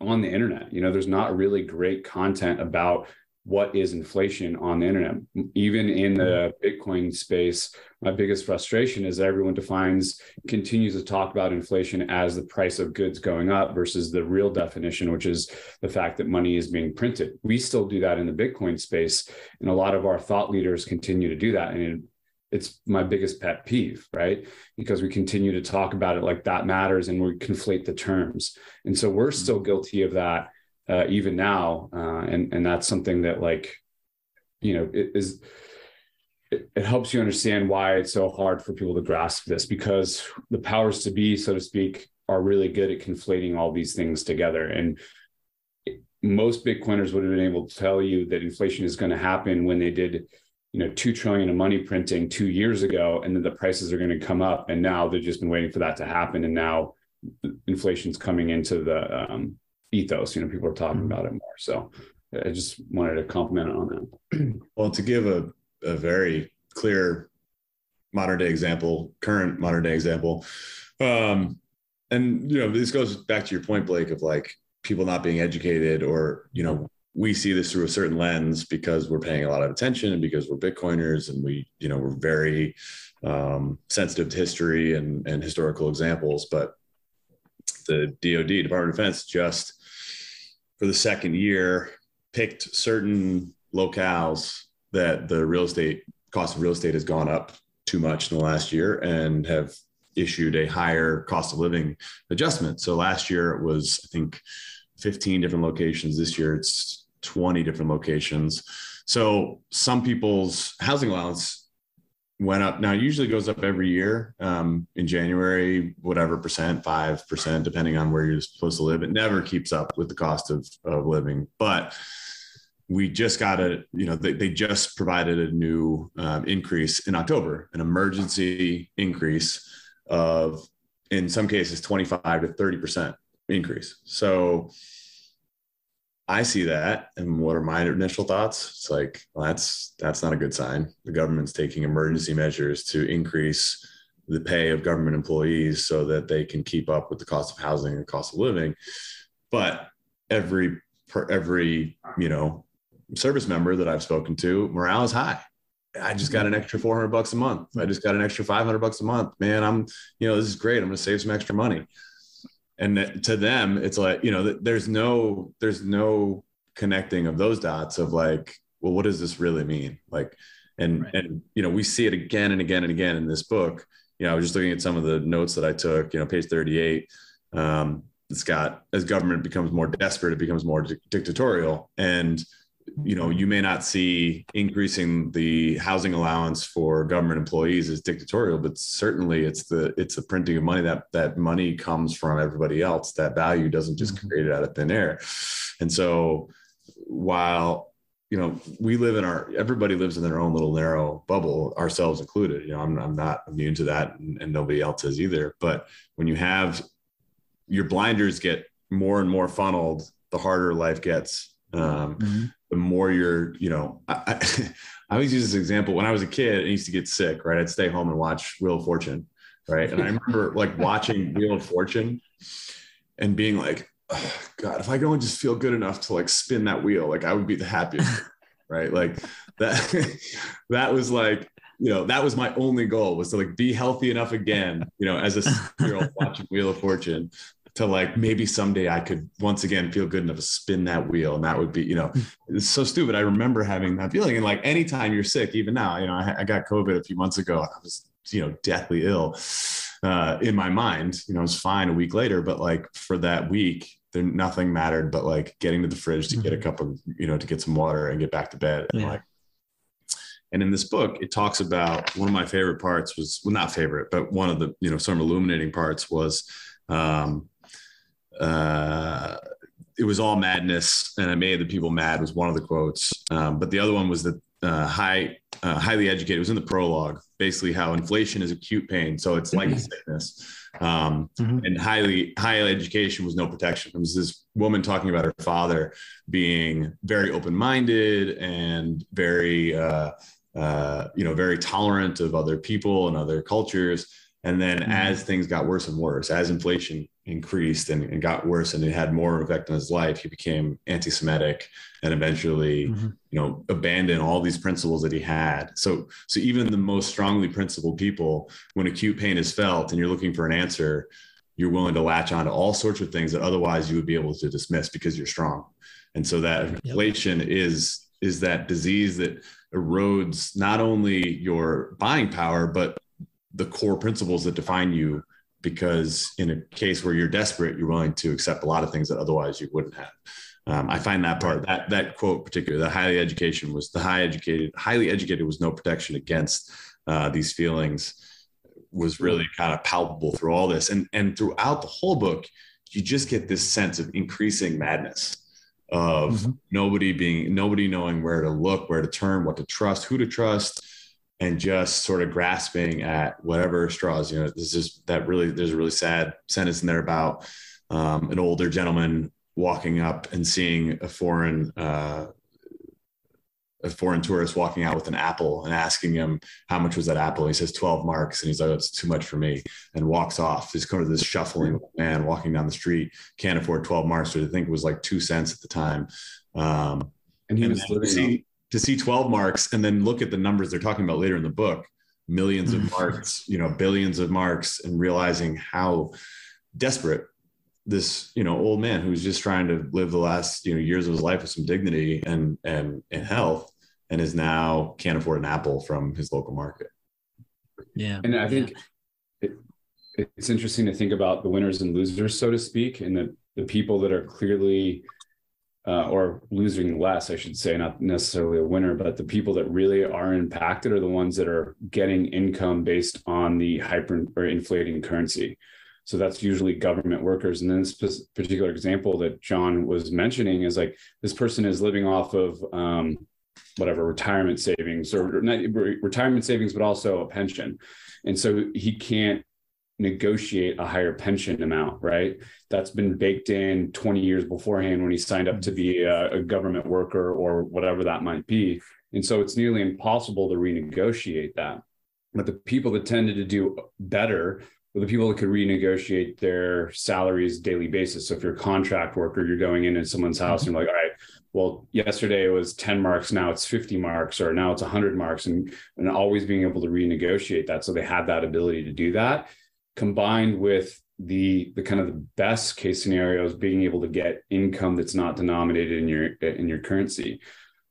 on the internet. You know, there's not really great content about what is inflation on the internet. Even in the Bitcoin space, my biggest frustration is that everyone defines, continues to talk about inflation as the price of goods going up versus the real definition, which is the fact that money is being printed. We still do that in the Bitcoin space, and a lot of our thought leaders continue to do that. And it, it's my biggest pet peeve, right? Because we continue to talk about it like that matters, and we conflate the terms. And so we're still guilty of that. Uh, even now, uh, and and that's something that, like, you know, it is it, it helps you understand why it's so hard for people to grasp this, because the powers to be, so to speak, are really good at conflating all these things together. And it, most Bitcoiners would have been able to tell you that inflation is going to happen when they did, you know, two trillion of money printing two years ago, and then the prices are going to come up. And now they've just been waiting for that to happen, and now inflation's coming into the um, ethos. You know, people are talking about it more. So I just wanted to compliment on that. Well, to give a, a very clear modern day example, current modern day example. Um, and, you know, this goes back to your point, Blake, of like people not being educated, or, you know, we see this through a certain lens because we're paying a lot of attention and because we're Bitcoiners and we, you know, we're very um, sensitive to history and, and historical examples. But the D O D, Department of Defense, just for the second year picked certain locales that the real estate cost of real estate has gone up too much in the last year and have issued a higher cost of living adjustment. So last year it was, I think, fifteen different locations. This year it's twenty different locations. So some people's housing allowance went up. Now it usually goes up every year um, in January, whatever percent, five percent, depending on where you're supposed to live. It never keeps up with the cost of, of living. But we just got a, you know, they, they just provided a new um, increase in October, an emergency increase of, in some cases, twenty-five to thirty percent increase. So I see that. And what are my initial thoughts? It's like, well, that's, that's not a good sign. The government's taking emergency measures to increase the pay of government employees so that they can keep up with the cost of housing and the cost of living. But every, per, every, you know, service member that I've spoken to, morale is high. I just got an extra four hundred bucks a month. I just got an extra five hundred bucks a month, man. I'm, you know, this is great. I'm going to save some extra money. And to them, it's like, you know, there's no, there's no connecting of those dots of like, well, what does this really mean? Like, and, right. and, you know, we see it again and again and again in this book. You know, I was just looking at some of the notes that I took, you know, page thirty-eight, um, it's got, as government becomes more desperate, it becomes more di- dictatorial. And, you know, you may not see increasing the housing allowance for government employees as dictatorial, but certainly it's the, it's the printing of money. That, that money comes from everybody else. That value doesn't just create it out of thin air. And so while, you know, we live in our, everybody lives in their own little narrow bubble, ourselves included, you know, I'm, I'm not immune to that, and, and nobody else is either. But when you have your blinders get more and more funneled, the harder life gets. Um, mm-hmm. The more you're, you know, I, I, I always use this example. When I was a kid, I used to get sick, right? I'd stay home and watch Wheel of Fortune, right? And I remember like watching Wheel of Fortune and being like, oh, God, if I could only just feel good enough to like spin that wheel, like I would be the happiest, right? Like that, that was like, you know, that was my only goal, was to like be healthy enough again, you know, as a six-year-old watching Wheel of Fortune, to like, maybe someday I could once again feel good enough to spin that wheel. And that would be, you know, it's so stupid. I remember having that feeling. And like, anytime you're sick, even now, you know, I, I got COVID a few months ago. I was, you know, deathly ill uh, in my mind, you know, I was fine a week later, but like for that week, there, nothing mattered, but like getting to the fridge to mm-hmm. get a cup of, you know, to get some water and get back to bed. And yeah. like, and in this book, it talks about one of my favorite parts was, well, not favorite, but one of the, you know, some illuminating parts was, um, uh, it was all madness and I made the people mad was one of the quotes. Um, but the other one was that, uh, high, uh, highly educated, it was in the prologue, basically how inflation is acute pain. So it's like mm-hmm. sickness. Um, mm-hmm. and highly, high education was no protection. It was this woman talking about her father being very open-minded and very, uh, uh, you know, very tolerant of other people and other cultures. And then mm-hmm. as things got worse and worse, as inflation increased and, and got worse and it had more effect on his life, he became anti-Semitic and eventually, mm-hmm. you know, abandoned all these principles that he had. So, so even the most strongly principled people, when acute pain is felt and you're looking for an answer, you're willing to latch on to all sorts of things that otherwise you would be able to dismiss because you're strong. And so that inflation yep. is, is that disease that erodes not only your buying power, but the core principles that define you, because in a case where you're desperate, you're willing to accept a lot of things that otherwise you wouldn't have. Um, I find that part, that that quote particularly, the highly education was the high educated, highly educated was no protection against uh, these feelings, was really kind of palpable through all this. And, and throughout the whole book, you just get this sense of increasing madness of mm-hmm. nobody being, nobody knowing where to look, where to turn, what to trust, who to trust, and just sort of grasping at whatever straws. You know, this is that really, there's a really sad sentence in there about um, an older gentleman walking up and seeing a foreign, uh, a foreign tourist walking out with an apple and asking him, how much was that apple? He says twelve marks. And he's like, that's too much for me, and walks off. He's kind of this shuffling man walking down the street, can't afford twelve marks. So I think it was like two cents at the time. Um, and he and was living to see twelve marks and then look at the numbers they're talking about later in the book, millions of marks, you know, billions of marks, and realizing how desperate this, you know, old man who's just trying to live the last, you know, years of his life with some dignity and, and, and health, and is now can't afford an apple from his local market. Yeah. And I think yeah. it, it's interesting to think about the winners and losers, so to speak, and the, the people that are clearly Uh, or losing less, I should say, not necessarily a winner, but the people that really are impacted are the ones that are getting income based on the hyper or inflating currency. So that's usually government workers. And then this particular example that John was mentioning is like, this person is living off of um, whatever retirement savings or not retirement savings, but also a pension. And so he can't negotiate a higher pension amount, right? That's been baked in twenty years beforehand when he signed up to be a, a government worker or whatever that might be. And so it's nearly impossible to renegotiate that. But the people that tended to do better were the people that could renegotiate their salaries daily basis. So if you're a contract worker, you're going into someone's house and you're like, all right, well, yesterday it was ten marks, now it's fifty marks, or now it's one hundred marks, and, and always being able to renegotiate that. So they had that ability to do that, combined with the the kind of the best case scenarios being able to get income that's not denominated in your in your currency.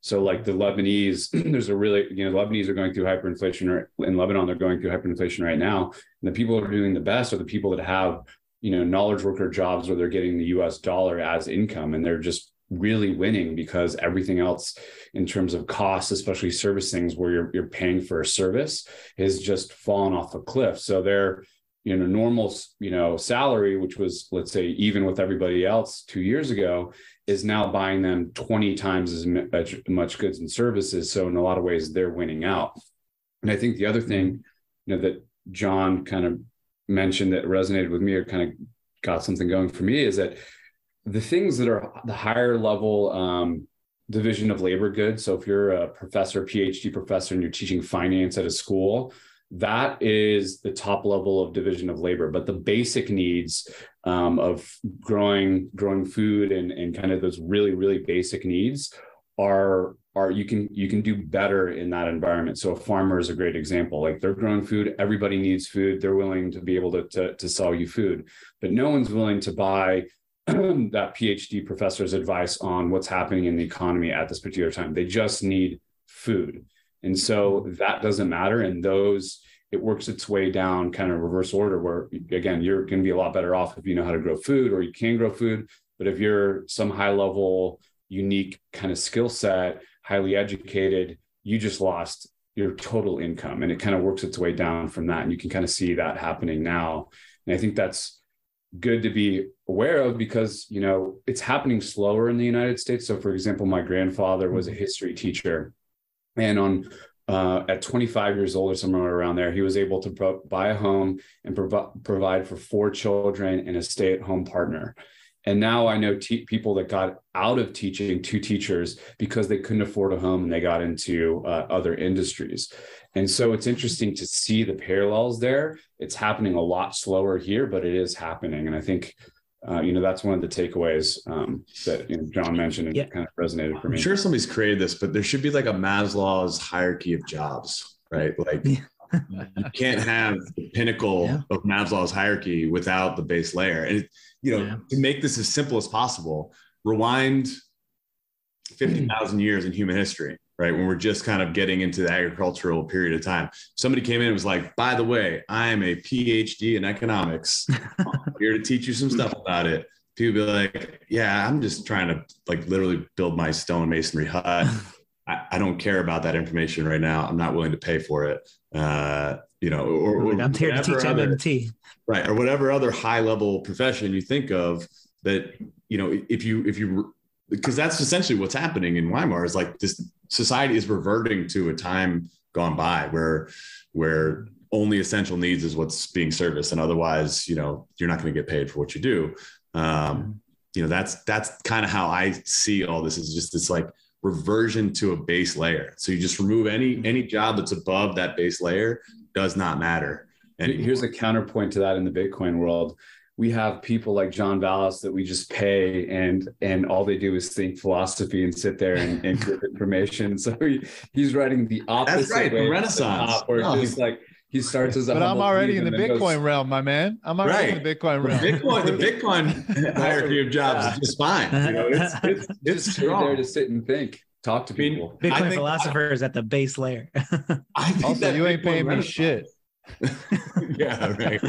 So like the Lebanese, there's a really, you know, Lebanese are going through hyperinflation, or in Lebanon, they're going through hyperinflation right now. And the people who are doing the best are the people that have, you know, knowledge worker jobs where they're getting the U S dollar as income, and they're just really winning because everything else in terms of costs, especially service things where you're you're paying for a service, has just fallen off a cliff. So they're, you know, normal, you know, salary, which was, let's say, even with everybody else two years ago, is now buying them twenty times as much goods and services. So in a lot of ways, they're winning out. And I think the other thing, you know, that John kind of mentioned that resonated with me or kind of got something going for me is that the things that are the higher level um, division of labor goods. So if you're a professor, PhD professor, and you're teaching finance at a school, that is the top level of division of labor. But the basic needs um, of growing growing food and, and kind of those really, really basic needs are are you can you can do better in that environment. So a farmer is a great example. Like they're growing food, everybody needs food, they're willing to be able to, to, to sell you food, but no one's willing to buy that PhD professor's advice on what's happening in the economy at this particular time. They just need food. And so that doesn't matter. And those, it works its way down kind of reverse order where, again, you're going to be a lot better off if you know how to grow food or you can grow food. But if you're some high level, unique kind of skill set, highly educated, you just lost your total income. And it kind of works its way down from that. And you can kind of see that happening now. And I think that's good to be aware of because, you know, it's happening slower in the United States. So, for example, my grandfather was a history teacher. And on uh, at twenty-five years old or somewhere around there, he was able to pro- buy a home and pro- provide for four children and a stay-at-home partner. And now I know te- people that got out of teaching, two teachers, because they couldn't afford a home and they got into uh, other industries. And so it's interesting to see the parallels there. It's happening a lot slower here, but it is happening. And I think Uh, you know, that's one of the takeaways um, that you know, John mentioned and yeah. kind of resonated for me. I'm sure somebody's created this, but there should be like a Maslow's hierarchy of jobs, right? Like yeah. you can't have the pinnacle yeah. of Maslow's hierarchy without the base layer. And, it, you know, yeah. to make this as simple as possible, rewind fifty thousand years in human history, right? When we're just kind of getting into the agricultural period of time. Somebody came in and was like, by the way, I am a PhD in economics. I'm here to teach you some stuff about it. People be like, yeah, I'm just trying to like literally build my stonemasonry hut. I, I don't care about that information right now. I'm not willing to pay for it. Uh, you know, or, or I'm here to teach other, M M T. Right. Or whatever other high level profession you think of that, you know, if you, if you, because that's essentially what's happening in Weimar is like this society is reverting to a time gone by where, where only essential needs is what's being serviced. And otherwise, you know, you're not going to get paid for what you do. Um, you know, that's, that's kind of how I see all this is just this like reversion to a base layer. So you just remove any, any job that's above that base layer does not matter. And here's a counterpoint to that in the Bitcoin world. We have people like John Vallis that we just pay and and all they do is think philosophy and sit there and, and give information. So he, he's writing the opposite That's right, way. The Renaissance. Top, where no. just like he starts as a But I'm already in the Bitcoin goes, realm, my man. I'm already right. in the Bitcoin realm. Bitcoin, the Bitcoin hierarchy of jobs yeah. is just fine. You know, it's it's, it's just there to sit and think. Talk to people. Bitcoin think, philosopher I, is at the base layer. I think also, you ain't Bitcoin paying me shit. yeah, right.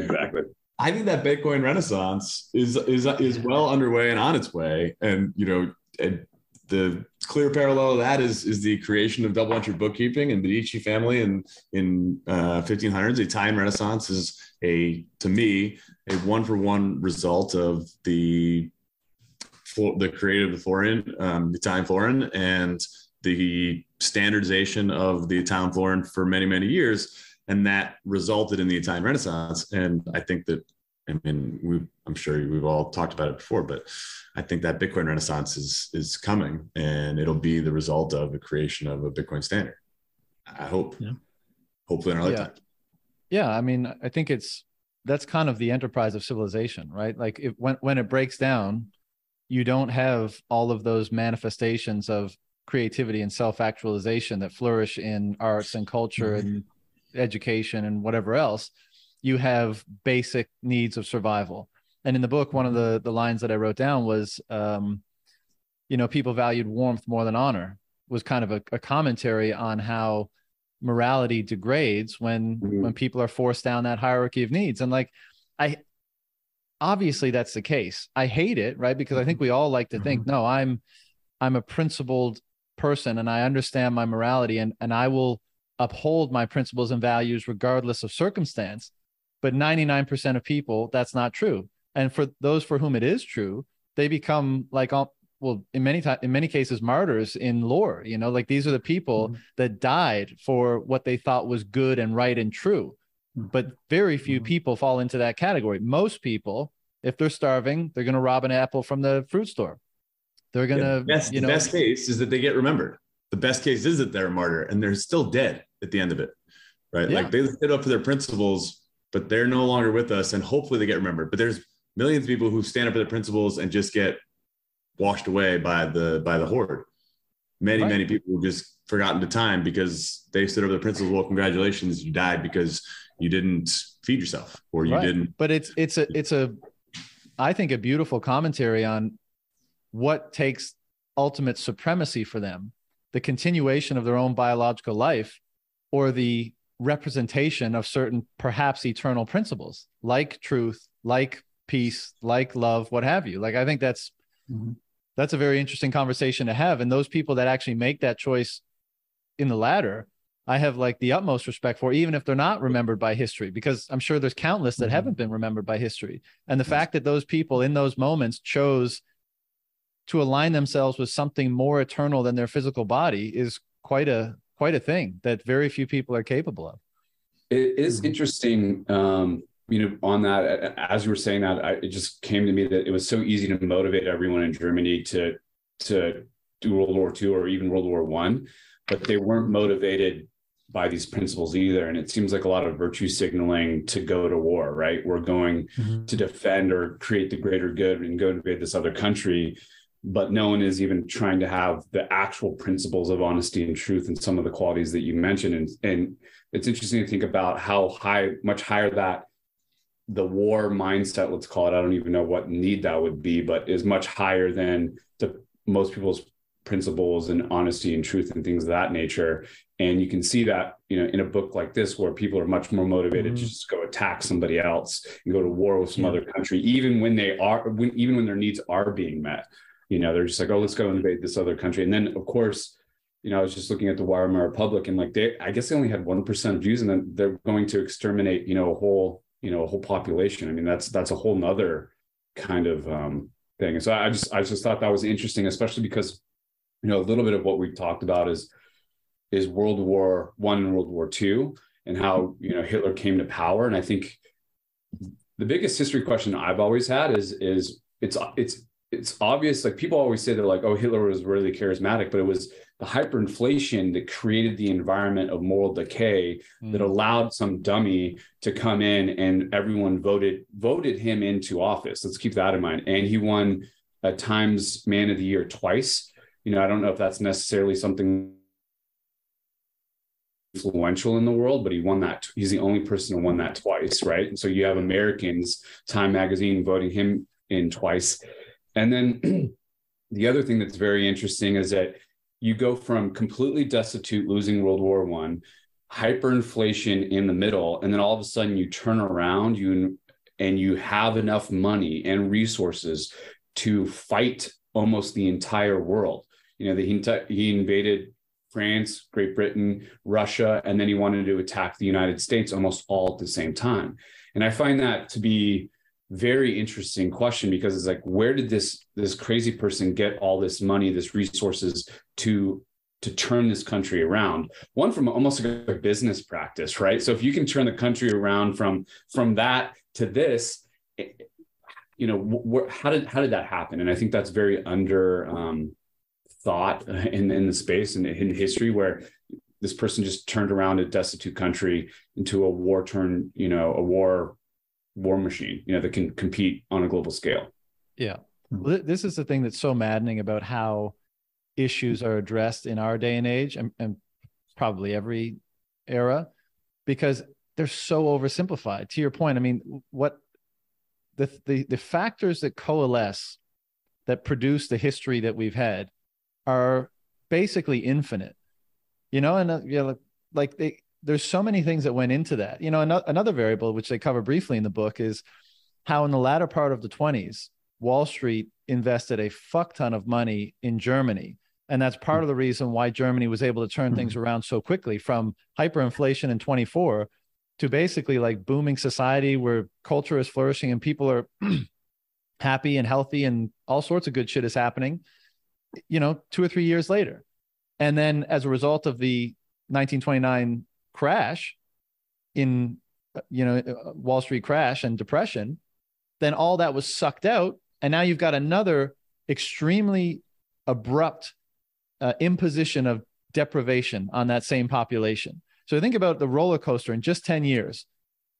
Exactly. I think that Bitcoin Renaissance is is is well underway and on its way, and you know, and the clear parallel of that is is the creation of double entry bookkeeping and the Medici family, and in uh, fifteen hundreds, the Italian Renaissance is a, to me, a one-for-one result of the the creative the florin, um, the time florin, and the standardization of the time florin for many, many years. And that resulted in the Italian Renaissance. And I think that, I mean, we, I'm sure we've all talked about it before, but I think that Bitcoin Renaissance is is coming, and it'll be the result of the creation of a Bitcoin standard. I hope, yeah. hopefully in our yeah. lifetime. Yeah, I mean, I think it's, that's kind of the enterprise of civilization, right? Like it, when, when it breaks down, you don't have all of those manifestations of creativity and self-actualization that flourish in arts and culture mm-hmm. and education and whatever else. You have basic needs of survival. And in the book, one of the, the lines that I wrote down was, um, you know, people valued warmth more than honor, was kind of a, a commentary on how morality degrades when, mm-hmm. when people are forced down that hierarchy of needs. And like, I, obviously that's the case. I hate it, right? Because I think we all like to think, mm-hmm. no, I'm, I'm a principled person and I understand my morality, and, and I will uphold my principles and values regardless of circumstance. But ninety-nine percent of people, that's not true. And for those for whom it is true, they become like, well, in many in many cases, martyrs in lore, you know, like these are the people mm-hmm. that died for what they thought was good and right and true. But very few mm-hmm. people fall into that category. Most people, if they're starving, they're going to rob an apple from the fruit store. They're going to, the you know, the best case is that they get remembered. The best case is that they're a martyr and they're still dead at the end of it, right? Yeah. Like they stood up for their principles, but they're no longer with us, and hopefully they get remembered. But there's millions of people who stand up for their principles and just get washed away by the by the horde. Many, right. many people who just forgotten to time because they stood up for their principles. Well, congratulations, you died because you didn't feed yourself or you right. didn't. But it's it's a it's a I think a beautiful commentary on what takes ultimate supremacy for them, the continuation of their own biological life or the representation of certain perhaps eternal principles like truth, like peace, like love, what have you. Like I think that's mm-hmm. that's a very interesting conversation to have. And those people that actually make that choice in the latter, I have like the utmost respect for, even if they're not remembered by history, because I'm sure there's countless that mm-hmm. haven't been remembered by history. And the yes. fact that those people in those moments chose to align themselves with something more eternal than their physical body is quite a quite a thing that very few people are capable of. It is interesting, um, you know, on that, as you were saying that, I, it just came to me that it was so easy to motivate everyone in Germany to to do World War Two or even World War One, but they weren't motivated by these principles either. And it seems like a lot of virtue signaling to go to war, right? We're going mm-hmm. to defend or create the greater good and go invade this other country. But no one is even trying to have the actual principles of honesty and truth and some of the qualities that you mentioned. And, and it's interesting to think about how high, much higher that the war mindset, let's call it, I don't even know what need that would be, but is much higher than the most people's principles and honesty and truth and things of that nature. And you can see that, you know, in a book like this, where people are much more motivated mm-hmm. to just go attack somebody else and go to war with some yeah. other country, even when they are, when, even when their needs are being met. You know, they're just like, oh, let's go invade this other country. And then, of course, you know, I was just looking at the Weimar Republic, and like they, I guess they only had one percent of Jews, and then they're going to exterminate, you know, a whole, you know, a whole population. I mean, that's, that's a whole nother kind of um, thing. And so I just, I just thought that was interesting, especially because, you know, a little bit of what we've talked about is, is World War One and World War Two and how, you know, Hitler came to power. And I think the biggest history question I've always had is, is it's, it's, it's obvious, like people always say, they're like, oh, Hitler was really charismatic, but it was the hyperinflation that created the environment of moral decay mm. that allowed some dummy to come in, and everyone voted, voted him into office. Let's keep that in mind. And he won a Times Man of the Year twice. You know, I don't know if that's necessarily something influential in the world, but he won that. He's the only person who won that twice. Right. And so you have Americans, Time Magazine voting him in twice. And then the other thing that's very interesting is that you go from completely destitute, losing World War One, hyperinflation in the middle, and then all of a sudden you turn around, you and you have enough money and resources to fight almost the entire world. You know, the, he invaded France, Great Britain, Russia, and then he wanted to attack the United States almost all at the same time. And I find that to be very interesting question, because it's like, where did this this crazy person get all this money, this resources to to turn this country around? One, from almost like a business practice, right? So if you can turn the country around from from that to this, it, you know, wh- how did how did that happen? And I think that's very under um, thought in in the space and in, in history, where this person just turned around a destitute country into a war turn, you know, a war. war machine, you know, that can compete on a global scale. Yeah. This is the thing that's so maddening about how issues are addressed in our day and age, and, and probably every era, because they're so oversimplified. To your point, I mean, what the, the, the factors that coalesce that produce the history that we've had are basically infinite, you know, and uh, you know, like they, there's so many things that went into that. You know, another variable, which they cover briefly in the book, is how in the latter part of the twenties, Wall Street invested a fuck ton of money in Germany. And that's part of the reason why Germany was able to turn things around so quickly, from hyperinflation in twenty-four to basically like booming society where culture is flourishing and people are happy and healthy and all sorts of good shit is happening, you know, two or three years later. And then as a result of the nineteen twenty-nine crash in, you know, Wall Street crash and depression, then all that was sucked out. And now you've got another extremely abrupt uh, imposition of deprivation on that same population. So think about the roller coaster in just ten years,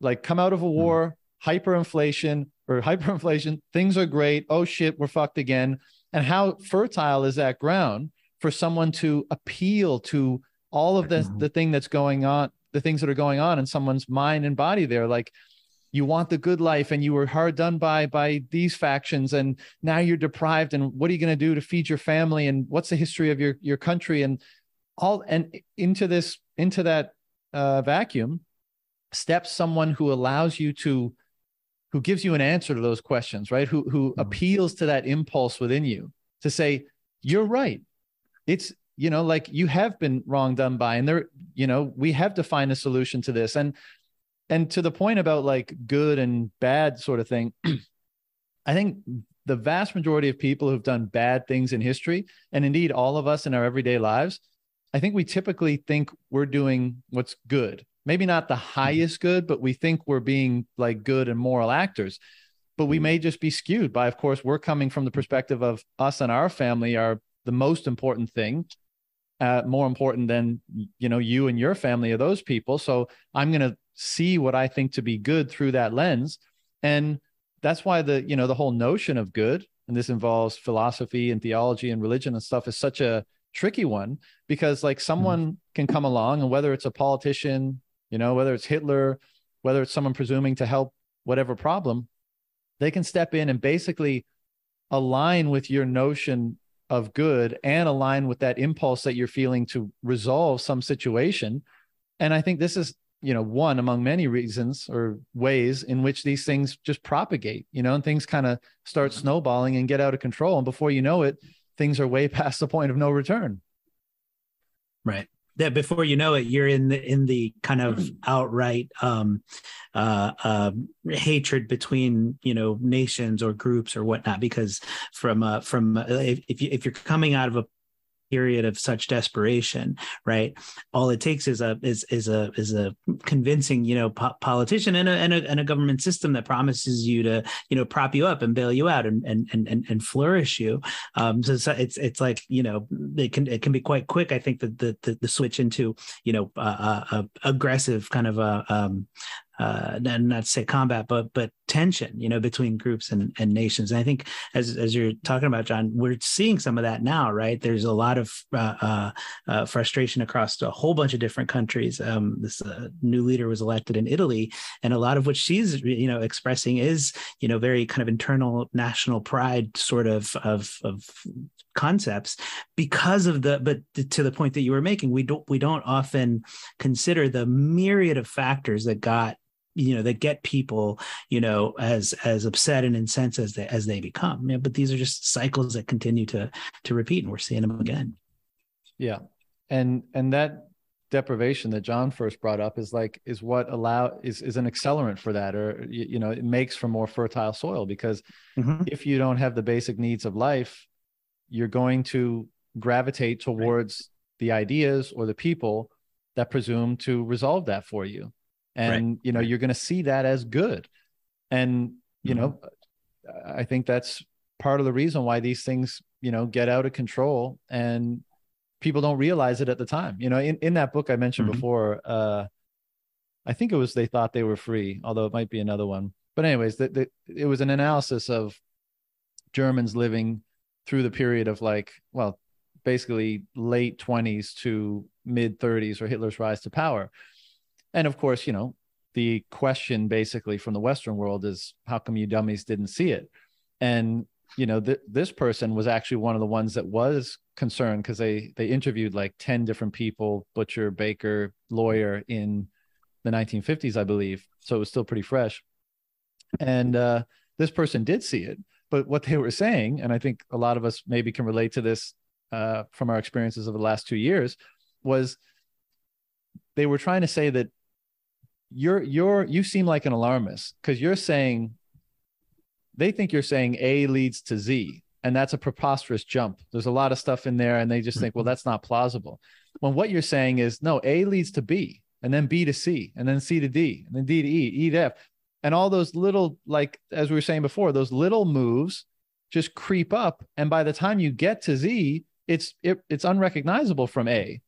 like come out of a war, mm-hmm. hyperinflation or hyperinflation, things are great. Oh shit, we're fucked again. And how fertile is that ground for someone to appeal to all of the, the thing that's going on, the things that are going on in someone's mind and body there. Like, you want the good life and you were hard done by, by these factions, and now you're deprived. And what are you going to do to feed your family? And what's the history of your, your country and all, and into this, into that uh, vacuum steps someone who allows you to, who gives you an answer to those questions, right? Who, who mm-hmm. appeals to that impulse within you to say, you're right. It's, you know, like you have been wrong done by, and there, you know, we have to find a solution to this. And, and to the point about like good and bad sort of thing, I think the vast majority of people who've done bad things in history, and indeed all of us in our everyday lives, I think we typically think we're doing what's good, maybe not the highest good, but we think we're being like good and moral actors, but we may just be skewed by, of course, we're coming from the perspective of us and our family are the most important thing. Uh, more important than, you know, you and your family are those people. So I'm going to see what I think to be good through that lens. And that's why the, you know, the whole notion of good, and this involves philosophy and theology and religion and stuff, is such a tricky one, because like someone mm. can come along, and whether it's a politician, you know, whether it's Hitler, whether it's someone presuming to help whatever problem, they can step in and basically align with your notion of good and align with that impulse that you're feeling to resolve some situation. And I think this is, you know, one among many reasons or ways in which these things just propagate, you know, and things kind of start snowballing and get out of control. And before you know it, things are way past the point of no return. Right. That before you know it, you're in the, in the kind of outright um, uh, uh, hatred between, you know, nations or groups or whatnot, because from uh, from uh, if if, you, if you're coming out of a period of such desperation, right, all it takes is a is is a is a convincing, you know, po- politician and a, and a and a government system that promises you to, you know, prop you up and bail you out and and and and flourish you. Um, so it's it's like, you know, it can it can be quite quick. I think that the, the the switch into, you know, uh, uh, aggressive kind of a uh, um, uh, not to say combat, but but tension, you know, between groups and, and nations. And I think as as you're talking about, John, we're seeing some of that now, right? There's a lot of uh, uh, frustration across a whole bunch of different countries. Um, this uh, new leader was elected in Italy, and a lot of what she's, you know, expressing is, you know, very kind of internal national pride sort of of of concepts, because of the, but to the point that you were making, we don't we don't often consider the myriad of factors that got, you know, that get people, you know, as as upset and incensed as they as they become. Yeah, but these are just cycles that continue to to repeat, and we're seeing them again. Yeah, and and that deprivation that John first brought up is like, is what allow is, is an accelerant for that, or, you, you know, it makes for more fertile soil, because mm-hmm. if you don't have the basic needs of life, you're going to gravitate towards right. the ideas or the people that presume to resolve that for you. And, right. you know, you're going to see that as good. And, you mm-hmm. know, I think that's part of the reason why these things, you know, get out of control and people don't realize it at the time. You know, in, in that book I mentioned mm-hmm. before, uh, I think it was They Thought They Were Free, although it might be another one. But anyways, the, the, it was an analysis of Germans living through the period of like, well, basically late twenties to mid thirties, or Hitler's rise to power. And of course, you know, the question basically from the Western world is, how come you dummies didn't see it? And, you know, th this person was actually one of the ones that was concerned, because they, they interviewed like ten different people, butcher, baker, lawyer, in the nineteen fifties, I believe. So it was still pretty fresh. And uh, this person did see it. But what they were saying, and I think a lot of us maybe can relate to this uh, from our experiences over the last two years, was they were trying to say that you're you're you seem like an alarmist, because you're saying, they think you're saying A leads to Z, and that's a preposterous jump. There's a lot of stuff in there, and they just think, well, that's not plausible. When what you're saying is, no, A leads to B, and then B to C, and then C to D, and then D to E, E to F. And all those little, like, as we were saying before, those little moves just creep up. And by the time you get to Z, it's it, it's unrecognizable from A.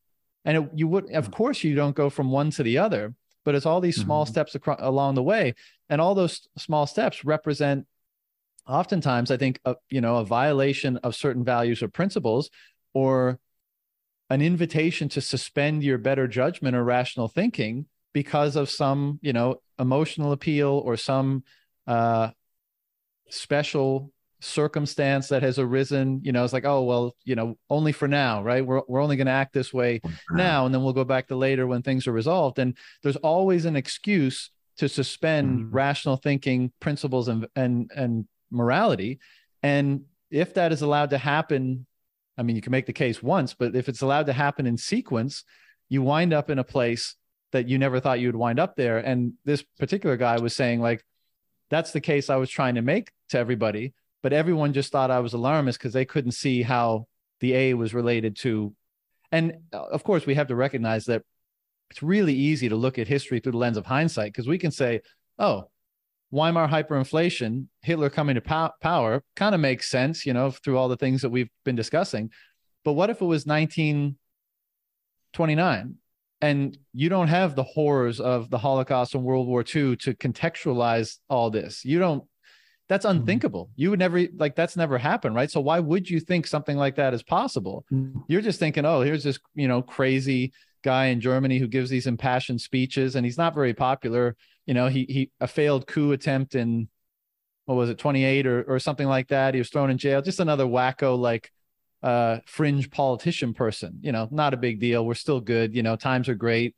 And it, you would, of course, you don't go from one to the other, but it's all these small mm-hmm. steps across, along the way. And all those small steps represent, oftentimes, I think, a, you know, a violation of certain values or principles, or an invitation to suspend your better judgment or rational thinking because of some, you know, emotional appeal or some uh, special circumstance that has arisen. You know, it's like, oh, well, you know, only for now, right? We're, we're only going to act this way now, and then we'll go back to later when things are resolved. And there's always an excuse to suspend mm-hmm. rational thinking, principles, and, and, and morality. And if that is allowed to happen, I mean, you can make the case once, but if it's allowed to happen in sequence, you wind up in a place that you never thought you would wind up there. And this particular guy was saying, like, that's the case I was trying to make to everybody, but everyone just thought I was alarmist because they couldn't see how the A was related to. And of course, we have to recognize that it's really easy to look at history through the lens of hindsight, because we can say, oh, Weimar hyperinflation, Hitler coming to pow power kind of makes sense, you know, through all the things that we've been discussing. But what if it was nineteen twenty-nine and you don't have the horrors of the Holocaust and World War Two to contextualize all this? You don't, that's unthinkable. You would never, like, that's never happened, right? So why would you think something like that is possible? You're just thinking, oh, here's this, you know, crazy guy in Germany who gives these impassioned speeches, and he's not very popular. You know, he, he, a failed coup attempt in, what was it, twenty-eight or, or something like that. He was thrown in jail, just another wacko, like, uh, fringe politician person, you know, not a big deal. We're still good. You know, times are great.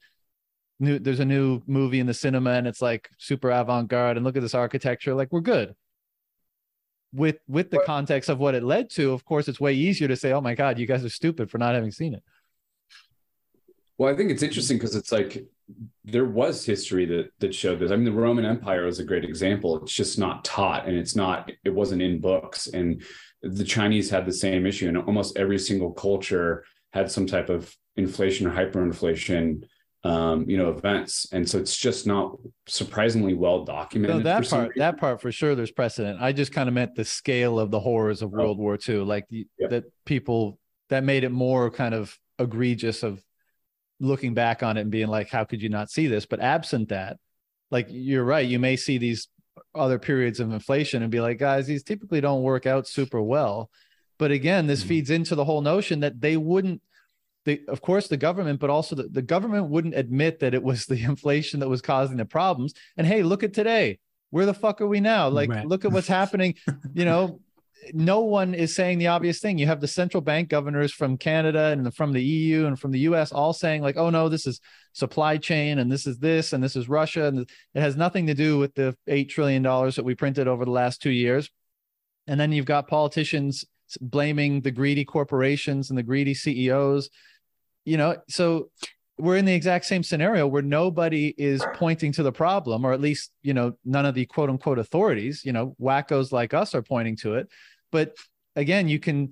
New, there's a new movie in the cinema and it's like super avant-garde, and look at this architecture. Like, we're good. With, with the context of what it led to, of course, it's way easier to say, oh my God, you guys are stupid for not having seen it. Well, I think it's interesting because it's like there was history that that showed this. I mean, the Roman Empire is a great example. It's just not taught, and it's not, it wasn't in books. And the Chinese had the same issue, and almost every single culture had some type of inflation or hyperinflation, um, you know, events. And so it's just not surprisingly well documented. No, that part, that part for sure. There's precedent. I just kind of meant the scale of the horrors of World War Two, like the, yeah. that people that made it more kind of egregious of. Looking back on it and being like, how could you not see this? But absent that, like, you're right, you may see these other periods of inflation and be like, guys, these typically don't work out super well. But again, this mm-hmm. feeds into the whole notion that they wouldn't, they, of course, the government, but also the, the government wouldn't admit that it was the inflation that was causing the problems. And hey, look at today. Where the fuck are we now? Like, right. look at what's happening. You know, no one is saying the obvious thing. You have the central bank governors from Canada and from the E U and from the U S all saying like, oh no, this is supply chain, and this is this, and this is Russia. And it has nothing to do with the eight trillion dollars that we printed over the last two years. And then you've got politicians blaming the greedy corporations and the greedy C E Os, you know, so we're in the exact same scenario where nobody is pointing to the problem, or at least, you know, none of the quote unquote authorities, you know, wackos like us are pointing to it. But again, you can,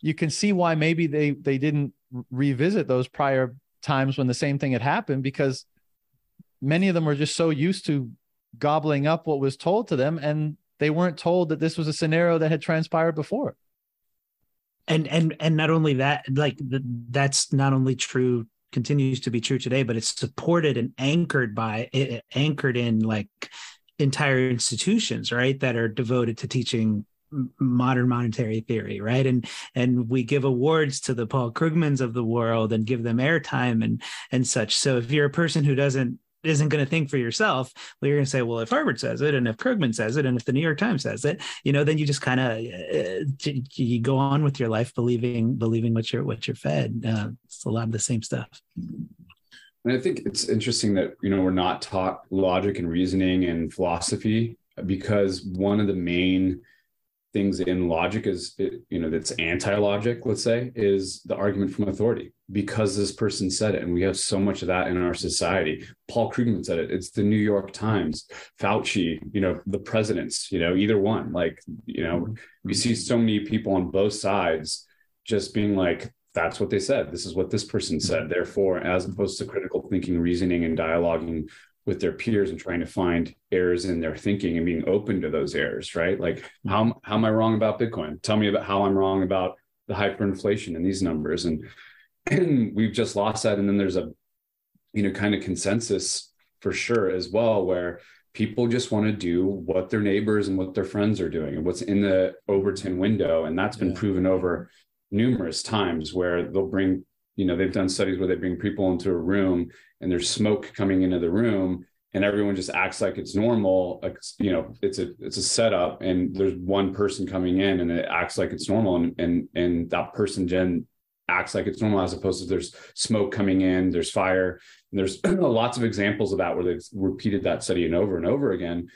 you can see why maybe they, they didn't revisit those prior times when the same thing had happened, because many of them were just so used to gobbling up what was told to them, and they weren't told that this was a scenario that had transpired before. And, and, and not only that, like the, that's not only true, continues to be true today, but it's supported and anchored by it, anchored in like entire institutions, right, that are devoted to teaching modern monetary theory, right? And and we give awards to the Paul Krugmans of the world and give them airtime and and such. So if you're a person who doesn't isn't going to think for yourself, well, you're going to say, well, if Harvard says it, and if Krugman says it, and if the New York Times says it, you know, then you just kind of uh, you go on with your life believing believing what you're what you're fed. Uh, it's a lot of the same stuff. And I think it's interesting that, you know, we're not taught logic and reasoning and philosophy, because one of the main things in logic is, you know, that's anti-logic, let's say, is the argument from authority, because this person said it. And we have so much of that in our society. Paul Krugman said it. It's the New York Times, Fauci, you know, the presidents, you know, either one. Like, you know, we see so many people on both sides just being like, that's what they said. This is what this person said. Therefore, as opposed to critical thinking, reasoning, and dialoguing with their peers and trying to find errors in their thinking and being open to those errors, right? Like, how, how am I wrong about Bitcoin? Tell me about how I'm wrong about the hyperinflation and these numbers. And, and we've just lost that. And then there's a, you know, kind of consensus for sure as well, where people just want to do what their neighbors and what their friends are doing and what's in the Overton window. And that's been yeah. proven over numerous times, where they'll bring, you know, they've done studies where they bring people into a room and there's smoke coming into the room and everyone just acts like it's normal. Like, you know, it's a, it's a setup, and there's one person coming in and it acts like it's normal. And, and, and that person then acts like it's normal, as opposed to there's smoke coming in, there's fire. And there's lots of examples of that where they've repeated that study and over and over again,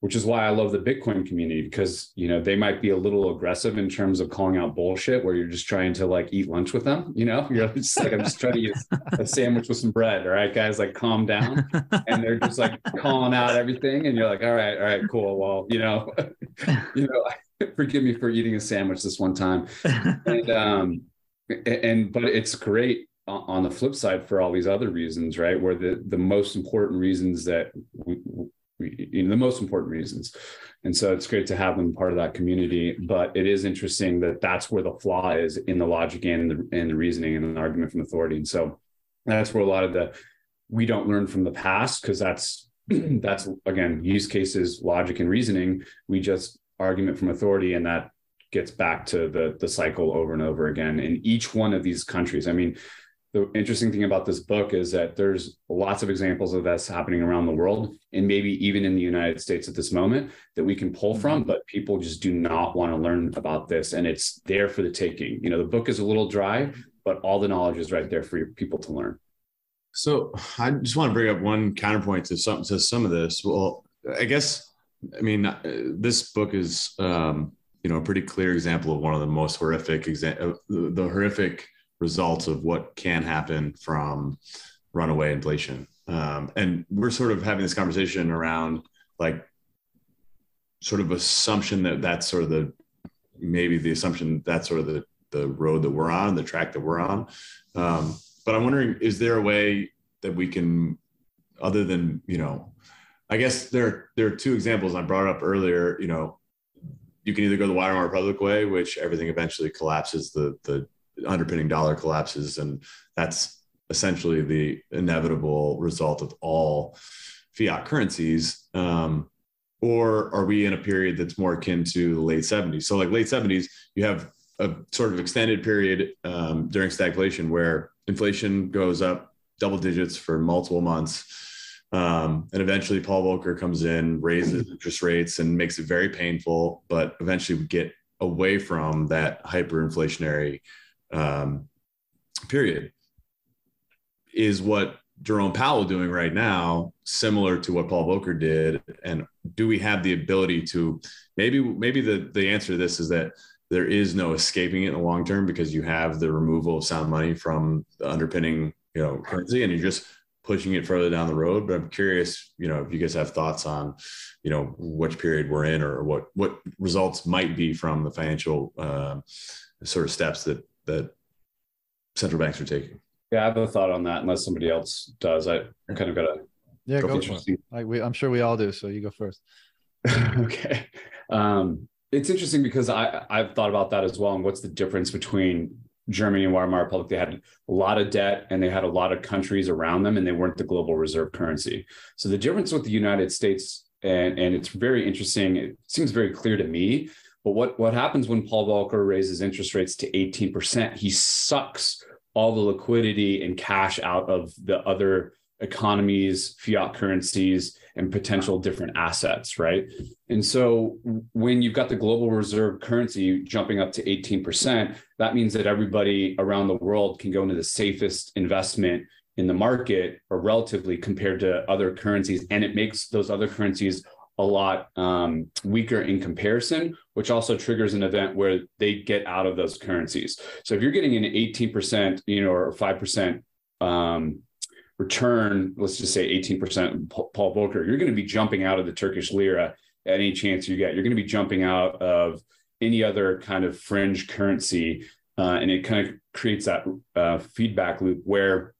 which is why I love the Bitcoin community, because, you know, they might be a little aggressive in terms of calling out bullshit, where you're just trying to like eat lunch with them. You know, you're just like, I'm just trying to eat a sandwich with some bread. All right, guys, like, calm down. And they're just like calling out everything. And you're like, all right, all right, cool. Well, you know, you know, forgive me for eating a sandwich this one time. And, um, and, but it's great on the flip side for all these other reasons, right? Where the, the most important reasons that we, you know, the most important reasons. And so it's great to have them part of that community, but it is interesting that that's where the flaw is in the logic and in the, in the reasoning and the argument from authority. And so that's where a lot of the, we don't learn from the past, because that's, that's again, use cases, logic and reasoning. We just argument from authority, and that gets back to the, the cycle over and over again in each one of these countries. I mean, the interesting thing about this book is that there's lots of examples of this happening around the world, and maybe even in the United States at this moment, that we can pull from, but people just do not want to learn about this. And it's there for the taking. You know, the book is a little dry, but all the knowledge is right there for your people to learn. So I just want to bring up one counterpoint to some, to some of this. Well, I guess, I mean, this book is, um, you know, a pretty clear example of one of the most horrific, exa- the, the horrific results of what can happen from runaway inflation. Um, and we're sort of having this conversation around like sort of assumption that that's sort of the, maybe the assumption that's sort of the, the road that we're on, the track that we're on. Um, but I'm wondering, is there a way that we can, other than, you know, I guess there, there are two examples I brought up earlier. You know, you can either go the Weimar Republic way, which everything eventually collapses, the, the, underpinning dollar collapses, and that's essentially the inevitable result of all fiat currencies. Um, or are we in a period that's more akin to the late seventies? So like late seventies, you have a sort of extended period um, during stagflation where inflation goes up double digits for multiple months. Um, and eventually Paul Volcker comes in, raises interest rates, and makes it very painful, but eventually we get away from that hyperinflationary um, period. Is what Jerome Powell doing right now similar to what Paul Volcker did? And do we have the ability to, maybe, maybe the, the answer to this is that there is no escaping it in the long term, because you have the removal of sound money from the underpinning you know, currency, and you're just pushing it further down the road. But I'm curious, you know, if you guys have thoughts on, you know, which period we're in, or what, what results might be from the financial uh, sort of steps that, that central banks are taking. Yeah, I have a thought on that, unless somebody else does. I kind of got a yeah, go for it. I, we, I'm sure we all do. So you go first. Okay. Um, it's interesting because I, I've thought about that as well. And what's the difference between Germany and Weimar Republic? They had a lot of debt and they had a lot of countries around them, and they weren't the global reserve currency. So the difference with the United States, and, and it's very interesting, it seems very clear to me, but what, what happens when Paul Volcker raises interest rates to eighteen percent, he sucks all the liquidity and cash out of the other economies, fiat currencies, and potential different assets, right? And so when you've got the global reserve currency jumping up to eighteen percent, that means that everybody around the world can go into the safest investment in the market, or relatively, compared to other currencies. And it makes those other currencies a lot um, weaker in comparison, which also triggers an event where they get out of those currencies. So if you're getting an eighteen percent, you know, or five percent um, return, let's just say eighteen percent Paul Volcker, you're going to be jumping out of the Turkish lira at any chance you get. You're going to be jumping out of any other kind of fringe currency. Uh, and it kind of creates that uh, feedback loop where,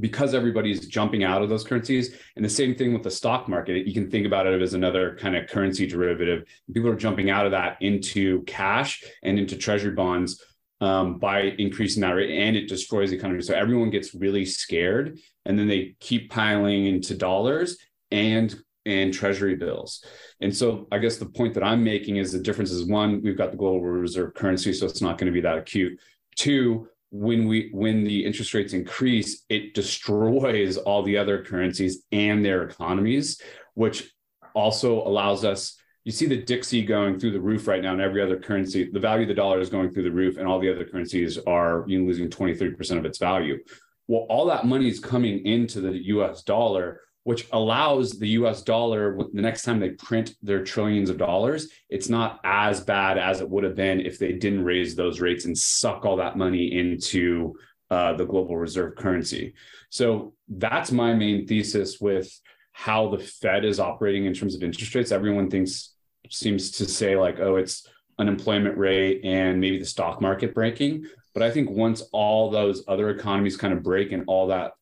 because everybody's jumping out of those currencies, and the same thing with the stock market, you can think about it as another kind of currency derivative. People are jumping out of that into cash and into treasury bonds um, by increasing that rate, and it destroys the economy. So everyone gets really scared, and then they keep piling into dollars and and treasury bills. And so I guess the point that I'm making is the difference is, one, we've got the global reserve currency, so it's not going to be that acute. Two, when we when the interest rates increase, it destroys all the other currencies and their economies, which also allows us, you see the Dixie going through the roof right now, and every other currency, the value of the dollar is going through the roof, and all the other currencies are, you know, losing twenty-three percent of its value. Well, all that money is coming into the U S dollar, which allows the U S dollar, the next time they print their trillions of dollars, it's not as bad as it would have been if they didn't raise those rates and suck all that money into uh, the global reserve currency. So that's my main thesis with how the Fed is operating in terms of interest rates. Everyone thinks, seems to say like, oh, it's unemployment rate and maybe the stock market breaking. But I think once all those other economies kind of break and all that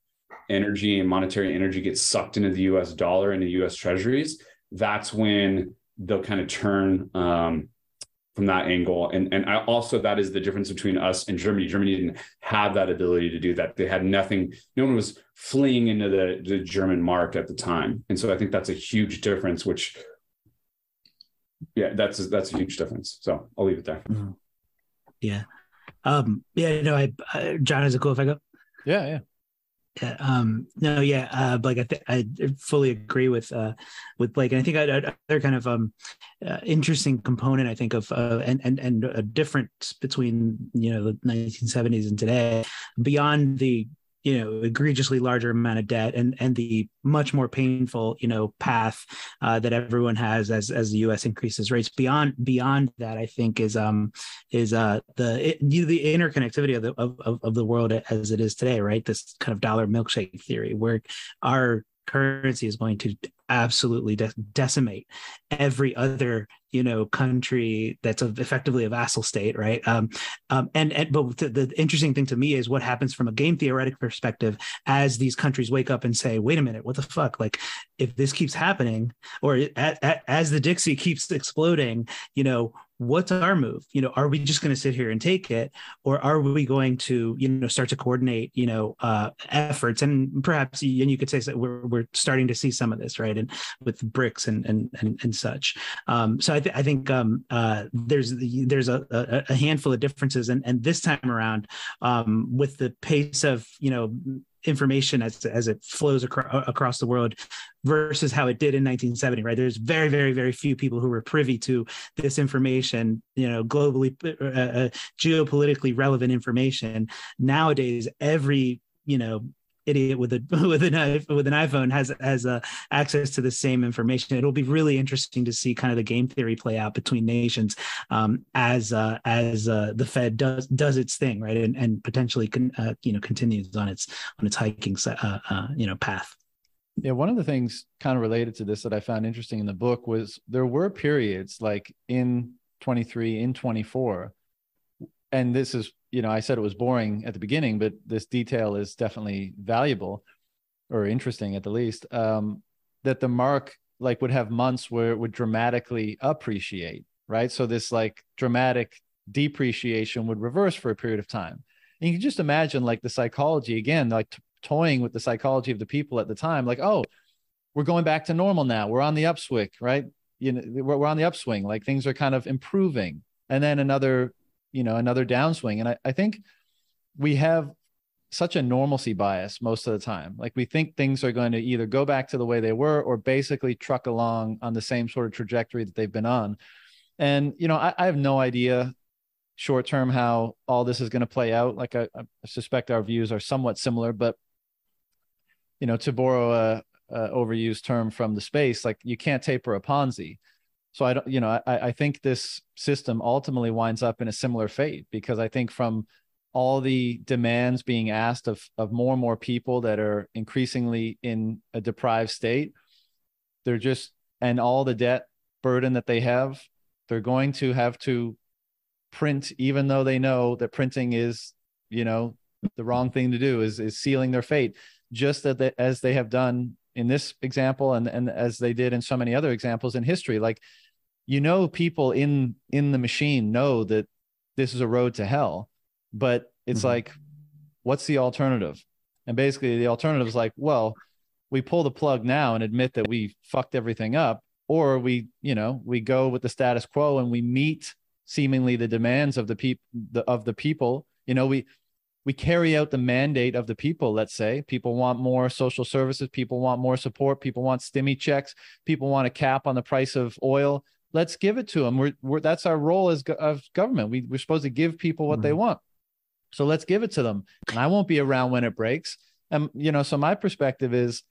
energy and monetary energy gets sucked into the U S dollar and the U S treasuries, that's when they'll kind of turn um, from that angle. And, and I also, that is the difference between us and Germany. Germany didn't have that ability to do that. They had nothing. No one was fleeing into the, the German mark at the time. And so I think that's a huge difference, which, yeah, that's, that's a huge difference. So I'll leave it there. Yeah. Um, yeah, no, I, I, John, is it cool if I go? Yeah, yeah. Yeah, um, no, yeah, uh, Blake, I, th- I fully agree with uh, with Blake, and I think another kind of um, uh, interesting component, I think, of uh, and and and a difference between, you know, the nineteen seventies and today, beyond the, you know, egregiously larger amount of debt and and the much more painful, you know, path uh, that everyone has as as the U S increases rates. Beyond beyond that, I think is um is uh the it, the interconnectivity of the of of the world as it is today, right? This kind of dollar milkshake theory, where our currency is going to absolutely de- decimate every other, you know, country that's a, effectively a vassal state, right? Um, um, and, and but the, the interesting thing to me is what happens from a game theoretic perspective as these countries wake up and say, "Wait a minute, what the fuck? Like, if this keeps happening, or at, at, as the Dixie keeps exploding, you know, what's our move? You know, are we just going to sit here and take it, or are we going to, you know, start to coordinate, you know, uh, efforts?" And perhaps, and you could say that we're we're starting to see some of this, right? And with BRICS and and and, and such. Um, so I, th- I think um, uh, there's there's a, a, a handful of differences, and and this time around, um, with the pace of, you know, information as as it flows acro- across the world versus how it did in nineteen seventy, right? There's very, very, very few people who were privy to this information, you know, globally, uh, geopolitically relevant information. Nowadays, every, you know, idiot with a with an with an iPhone has has uh, access to the same information. It'll be really interesting to see kind of the game theory play out between nations um, as uh, as uh, the Fed does does its thing, right, and and potentially con, uh, you know continues on its on its hiking uh, uh, you know path. Yeah, one of the things kind of related to this that I found interesting in the book was there were periods like in twenty-three, in twenty-four, and this is, you know, I said it was boring at the beginning, but this detail is definitely valuable or interesting at the least, um, that the mark like would have months where it would dramatically appreciate, right? So this like dramatic depreciation would reverse for a period of time. And you can just imagine like the psychology again, like t- toying with the psychology of the people at the time, like, oh, we're going back to normal now. We're on the upswing, right? You know, we're, we're on the upswing, like things are kind of improving. And then another, you know, another downswing. And I, I think we have such a normalcy bias most of the time. Like we think things are going to either go back to the way they were or basically truck along on the same sort of trajectory that they've been on. And, you know, I, I have no idea short-term how all this is going to play out. Like I, I suspect our views are somewhat similar, but you know, to borrow a, a overused term from the space, like you can't taper a Ponzi. So I don't, you know, I, I think this system ultimately winds up in a similar fate, because I think from all the demands being asked of of more and more people that are increasingly in a deprived state, they're just, and all the debt burden that they have, they're going to have to print, even though they know that printing is, you know, the wrong thing to do, is is sealing their fate. Just that they, as they have done in this example, and, and as they did in so many other examples in history, like, you know, people in in the machine know that this is a road to hell, but it's mm-hmm. like, what's the alternative? And basically the alternative is like, well, we pull the plug now and admit that we fucked everything up, or we, you know, we go with the status quo and we meet seemingly the demands of the people, of the people, you know, we We carry out the mandate of the people, let's say. People want more social services. People want more support. People want stimmy checks. People want a cap on the price of oil. Let's give it to them. We're, we're, that's our role as go- of government. We, we're supposed to give people what mm-hmm. they want. So let's give it to them. And I won't be around when it breaks. And, you know, so my perspective is,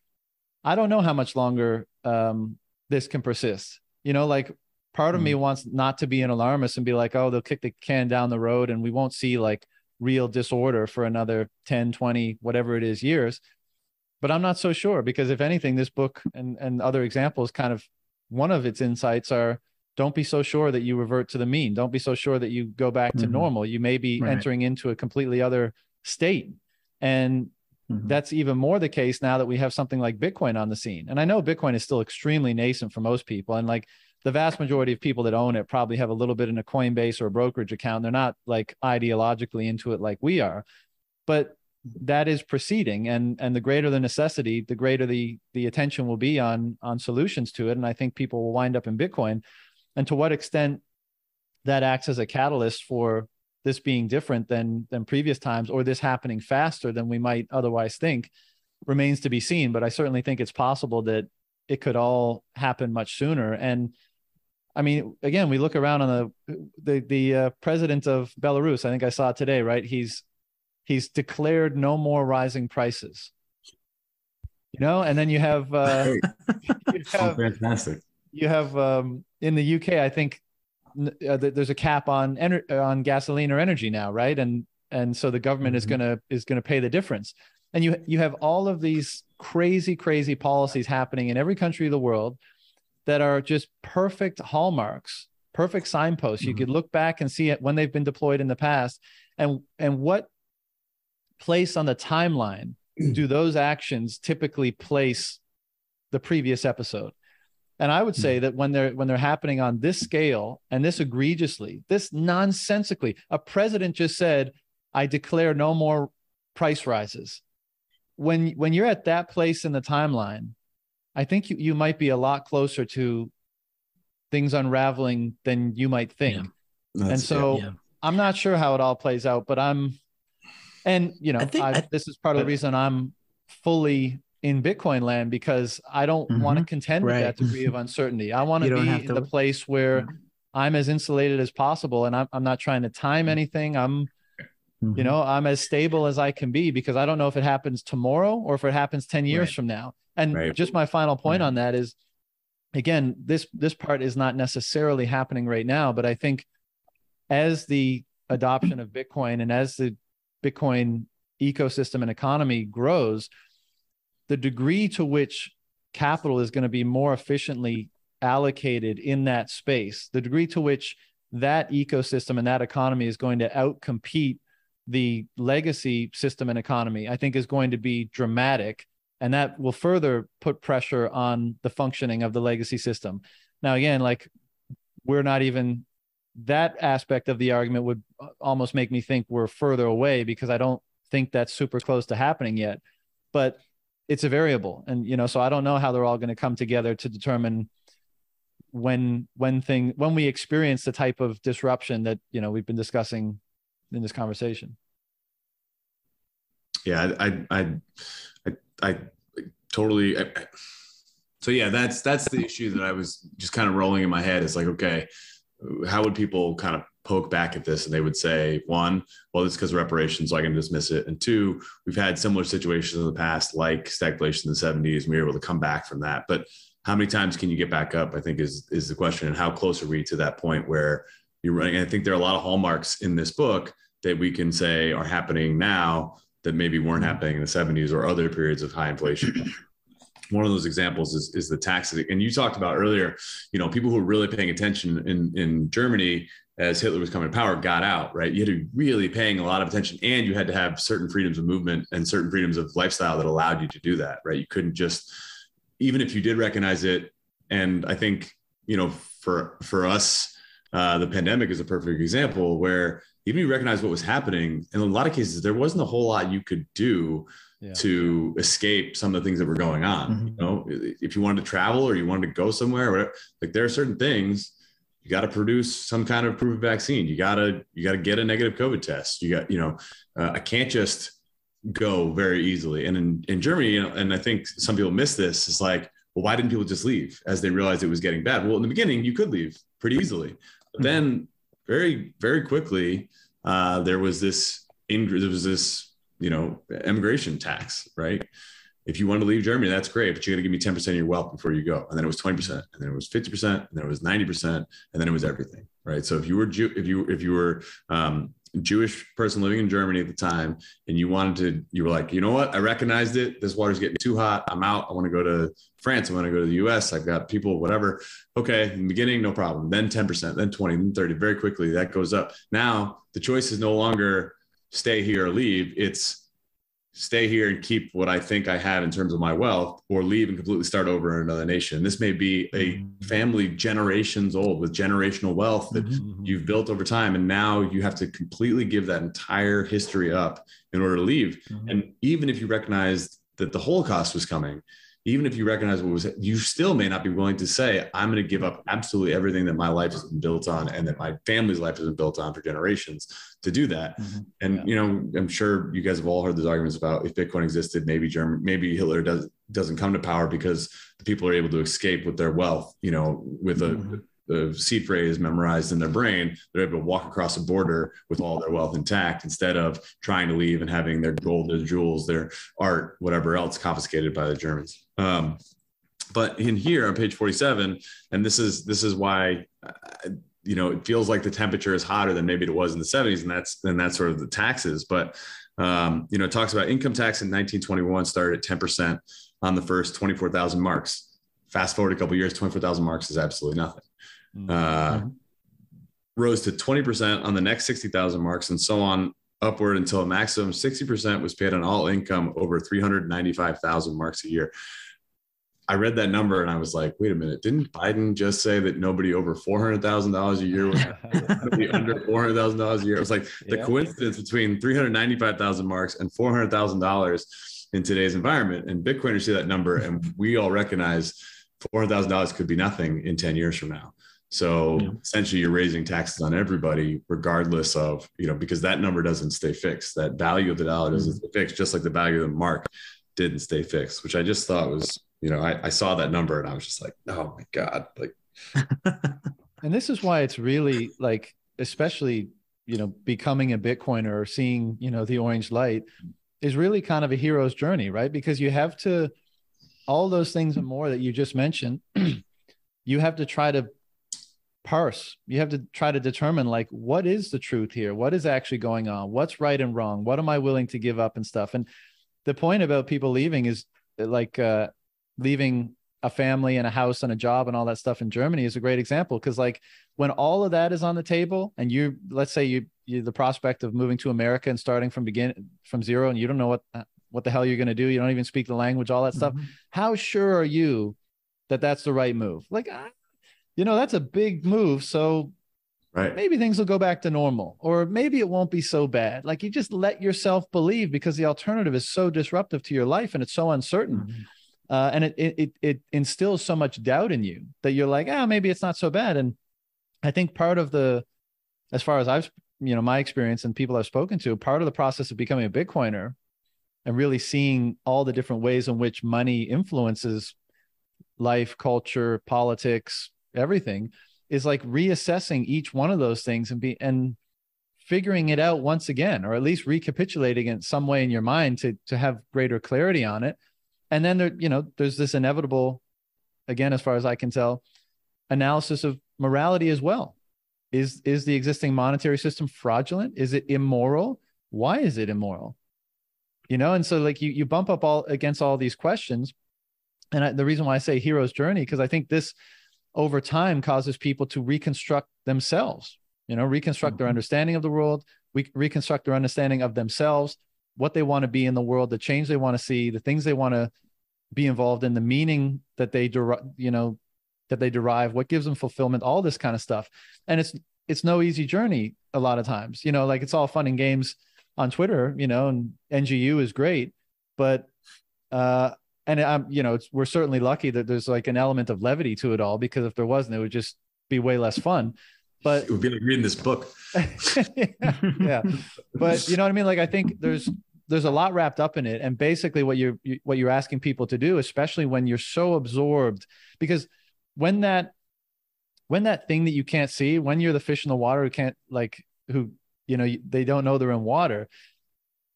I don't know how much longer um, this can persist. You know, like part of mm-hmm. me wants not to be an alarmist and be like, oh, they'll kick the can down the road and we won't see like real disorder for another ten, twenty, whatever it is, years. But I'm not so sure, because if anything, this book and, and other examples, kind of one of its insights are, don't be so sure that you revert to the mean. Don't be so sure that you go back to mm-hmm. normal. You may be right. entering into a completely other state. And mm-hmm. that's even more the case now that we have something like Bitcoin on the scene. And I know Bitcoin is still extremely nascent for most people. And like the vast majority of people that own it probably have a little bit in a Coinbase or a brokerage account. They're not like ideologically into it like we are, but that is proceeding. And, and the greater the necessity, the greater the, the attention will be on, on solutions to it. And I think people will wind up in Bitcoin. And to what extent that acts as a catalyst for this being different than, than previous times, or this happening faster than we might otherwise think, remains to be seen. But I certainly think it's possible that it could all happen much sooner. And I mean, again, we look around on the the, the uh, president of Belarus. I think I saw it today, right? He's he's declared no more rising prices, you know. And then you have, uh, you have fantastic. You have um, in the U K, I think uh, there's a cap on ener- on gasoline or energy now, right? And and so the government mm-hmm. is gonna is gonna pay the difference. And you you have all of these crazy, crazy policies happening in every country of the world that are just perfect hallmarks, perfect signposts. Mm-hmm. You could look back and see it when they've been deployed in the past, and and what place on the timeline do those actions typically place the previous episode? And I would say mm-hmm. that when they're when they're happening on this scale and this egregiously, this nonsensically, a president just said, "I declare no more price rises." When when you're at that place in the timeline, I think you, you might be a lot closer to things unraveling than you might think. Yeah, and so yeah. I'm not sure how it all plays out, but I'm, and you know, I think, I, I, this is part of the reason I'm fully in Bitcoin land, because I don't mm-hmm, want to contend right. with that degree of uncertainty. I want to be in to... the place where yeah. I'm as insulated as possible. And I'm, I'm not trying to time anything. I'm, Mm-hmm. You know, I'm as stable as I can be because I don't know if it happens tomorrow or if it happens ten years right. from now. And right. just my final point right. on that is, again, this this part is not necessarily happening right now, but I think as the adoption of Bitcoin and as the Bitcoin ecosystem and economy grows, the degree to which capital is going to be more efficiently allocated in that space, the degree to which that ecosystem and that economy is going to outcompete the legacy system and economy, I think is going to be dramatic. And that will further put pressure on the functioning of the legacy system. Now, again, like we're not even, that aspect of the argument would almost make me think we're further away because I don't think that's super close to happening yet, but it's a variable. And, you know, so I don't know how they're all going to come together to determine when, when thing, when we experience the type of disruption that, you know, we've been discussing in this conversation. Yeah, I, I, I, I totally. I, so yeah, that's, that's the issue that I was just kind of rolling in my head. It's like, okay, how would people kind of poke back at this? And they would say, one, well, it's because of reparations, so I can dismiss it. And two, we've had similar situations in the past, like stagflation in the seventies, and we were able to come back from that. But how many times can you get back up, I think is, is the question. And how close are we to that point where you're running? And I think there are a lot of hallmarks in this book that we can say are happening now that maybe weren't happening in the seventies or other periods of high inflation. One of those examples is, is the taxes. And you talked about earlier, you know, people who were really paying attention in, in Germany as Hitler was coming to power got out, right? You had to be really paying a lot of attention, and you had to have certain freedoms of movement and certain freedoms of lifestyle that allowed you to do that, right? You couldn't just, even if you did recognize it. And I think, you know, for, for us, uh, the pandemic is a perfect example where even you recognize what was happening. In a lot of cases, there wasn't a whole lot you could do Yeah. to escape some of the things that were going on. Mm-hmm. You know, if you wanted to travel or you wanted to go somewhere, or whatever, like there are certain things you got to produce some kind of proof of vaccine. You gotta, you gotta get a negative COVID test. You got, you know, uh, I can't just go very easily. And in, in Germany, you know, and I think some people miss this, it's like, well, why didn't people just leave as they realized it was getting bad? Well, in the beginning, you could leave pretty easily, but mm-hmm. then very, very quickly, uh, there was this, ing- there was this, you know, immigration tax, right? If you want to leave Germany, that's great, but you're going to give me ten percent of your wealth before you go. And then it was twenty percent, and then it was fifty percent, and then it was ninety percent, and then it was everything, right? So if you were Jew, if you, if you were um, a Jewish person living in Germany at the time, and you wanted to, you were like, you know what? I recognized it. This water's getting too hot. I'm out. I want to go to France. I want to go to the U S. I've got people, whatever. Okay. In the beginning, no problem. Then ten percent, then twenty, then thirty, very quickly that goes up. Now the choice is no longer stay here or leave. It's stay here and keep what I think I have in terms of my wealth, or leave and completely start over in another nation. This may be a family generations old with generational wealth that mm-hmm. you've built over time. And now you have to completely give that entire history up in order to leave. Mm-hmm. And even if you recognized that the Holocaust was coming, even if you recognize what was, you still may not be willing to say, I'm going to give up absolutely everything that my life has been built on and that my family's life has been built on for generations to do that. Mm-hmm. And, yeah. you know, I'm sure you guys have all heard those arguments about if Bitcoin existed, maybe German, maybe Hitler does, doesn't come to power because the people are able to escape with their wealth, you know, with a, mm-hmm. the seed phrase memorized in their brain, they're able to walk across a border with all their wealth intact instead of trying to leave and having their gold, their jewels, their art, whatever else confiscated by the Germans. Um, but in here on page forty-seven, and this is, this is why, uh, you know, it feels like the temperature is hotter than maybe it was in the seventies. And that's, and that's sort of the taxes, but um, you know, it talks about income tax in nineteen twenty-one started at ten percent on the first twenty-four thousand marks. Fast forward a couple of years, twenty-four thousand marks is absolutely nothing. Uh, mm-hmm. Rose to twenty percent on the next sixty thousand marks and so on upward until a maximum sixty percent was paid on all income over three hundred ninety-five thousand marks a year. I read that number and I was like, wait a minute, didn't Biden just say that nobody over four hundred thousand dollars a year was nobody under four hundred thousand dollars a year? It was like the yeah. coincidence between three hundred ninety-five thousand marks and four hundred thousand dollars in today's environment. And Bitcoiners see that number and we all recognize four hundred thousand dollars could be nothing in ten years from now. So yeah. essentially you're raising taxes on everybody, regardless of, you know, because that number doesn't stay fixed. That value of the dollar doesn't mm-hmm. stay fixed, just like the value of the mark didn't stay fixed, which I just thought was, you know, I, I saw that number and I was just like, oh my God. Like, and this is why it's really like, especially you know, becoming a Bitcoiner or seeing, you know, the orange light is really kind of a hero's journey, right? Because you have to, all those things and more that you just mentioned, you have to try to parse, you have to try to determine, like, what is the truth here? What is actually going on? What's right and wrong? What am I willing to give up and stuff? And the point about people leaving is like uh, leaving a family and a house and a job and all that stuff in Germany is a great example. Cause like when all of that is on the table and you, let's say you, you the prospect of moving to America and starting from begin from zero, and you don't know what, what the hell you're going to do. You don't even speak the language, all that mm-hmm. stuff. How sure are you that that's the right move? Like, I, you know, that's a big move. So right. maybe things will go back to normal, or maybe it won't be so bad. Like, you just let yourself believe, because the alternative is so disruptive to your life and it's so uncertain. Mm-hmm. Uh, and it, it, it instills so much doubt in you that you're like, ah, oh, maybe it's not so bad. And I think part of the, as far as I've, you know, my experience and people I've spoken to, part of the process of becoming a Bitcoiner and really seeing all the different ways in which money influences life, culture, politics, everything, is like reassessing each one of those things and be, and figuring it out once again, or at least recapitulating it in some way in your mind to, to have greater clarity on it. And then there, you know, there's this inevitable, again, as far as I can tell, analysis of morality as well. Is, is the existing monetary system fraudulent? Is it immoral? Why is it immoral? You know, and so like you, you bump up all against all these questions. And I, the reason why I say hero's journey, because I think this over time causes people to reconstruct themselves, you know, reconstruct mm-hmm. their understanding of the world, we reconstruct their understanding of themselves, what they want to be in the world, the change they want to see, the things they want to be involved in, the meaning that they derive, you know, that they derive, what gives them fulfillment, all this kind of stuff. And it's, it's no easy journey a lot of times, you know, like it's all fun and games on Twitter, you know, and N G U is great, but, uh, and I'm, you know, it's, we're certainly lucky that there's like an element of levity to it all, because if there wasn't, it would just be way less fun. But it would be like reading this book. yeah, yeah. But you know what I mean? Like, I think there's, there's a lot wrapped up in it. And basically what you're, you, what you're asking people to do, especially when you're so absorbed, because when that, when that thing that you can't see, when you're the fish in the water who can't like, who, you know, they don't know they're in water,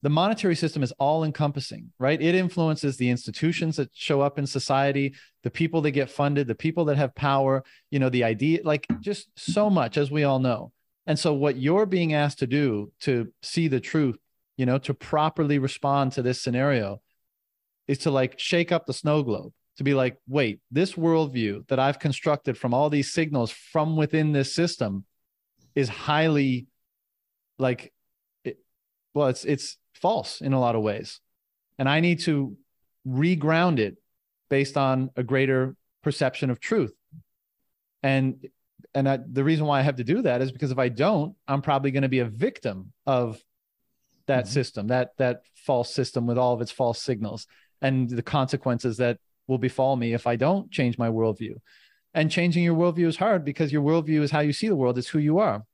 the monetary system is all encompassing, right? It influences the institutions that show up in society, the people that get funded, the people that have power, you know, the idea, like just so much, as we all know. And so what you're being asked to do to see the truth, you know, to properly respond to this scenario is to like shake up the snow globe, to be like, wait, this worldview that I've constructed from all these signals from within this system is highly like, it, well, it's, it's, false in a lot of ways. And I need to reground it based on a greater perception of truth. And, and I, the reason why I have to do that is because if I don't, I'm probably going to be a victim of that mm-hmm. system, that, that false system with all of its false signals and the consequences that will befall me if I don't change my worldview. And changing your worldview is hard, because your worldview is how you see the world. It's who you are.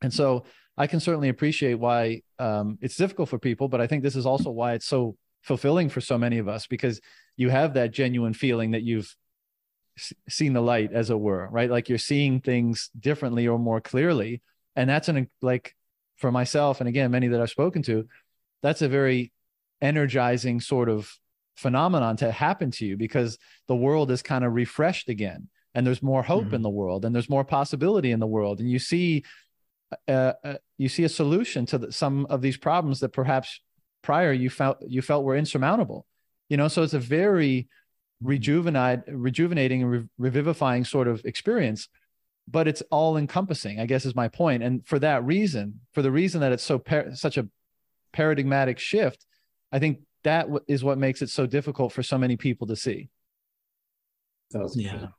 And so I can certainly appreciate why um, it's difficult for people, but I think this is also why it's so fulfilling for so many of us, because you have that genuine feeling that you've seen the light, as it were, right? Like you're seeing things differently or more clearly. And that's an, like for myself, and again, many that I've spoken to, that's a very energizing sort of phenomenon to happen to you, because the world is kind of refreshed again, and there's more hope mm-hmm. in the world, and there's more possibility in the world. And you see Uh, uh, you see a solution to the, some of these problems that perhaps prior you felt you felt were insurmountable, you know. So it's a very rejuvenate, rejuvenating and re revivifying sort of experience, but it's all encompassing, I guess, is my point. And for that reason, for the reason that it's so par such a paradigmatic shift, I think that w is what makes it so difficult for so many people to see. That was yeah, cool.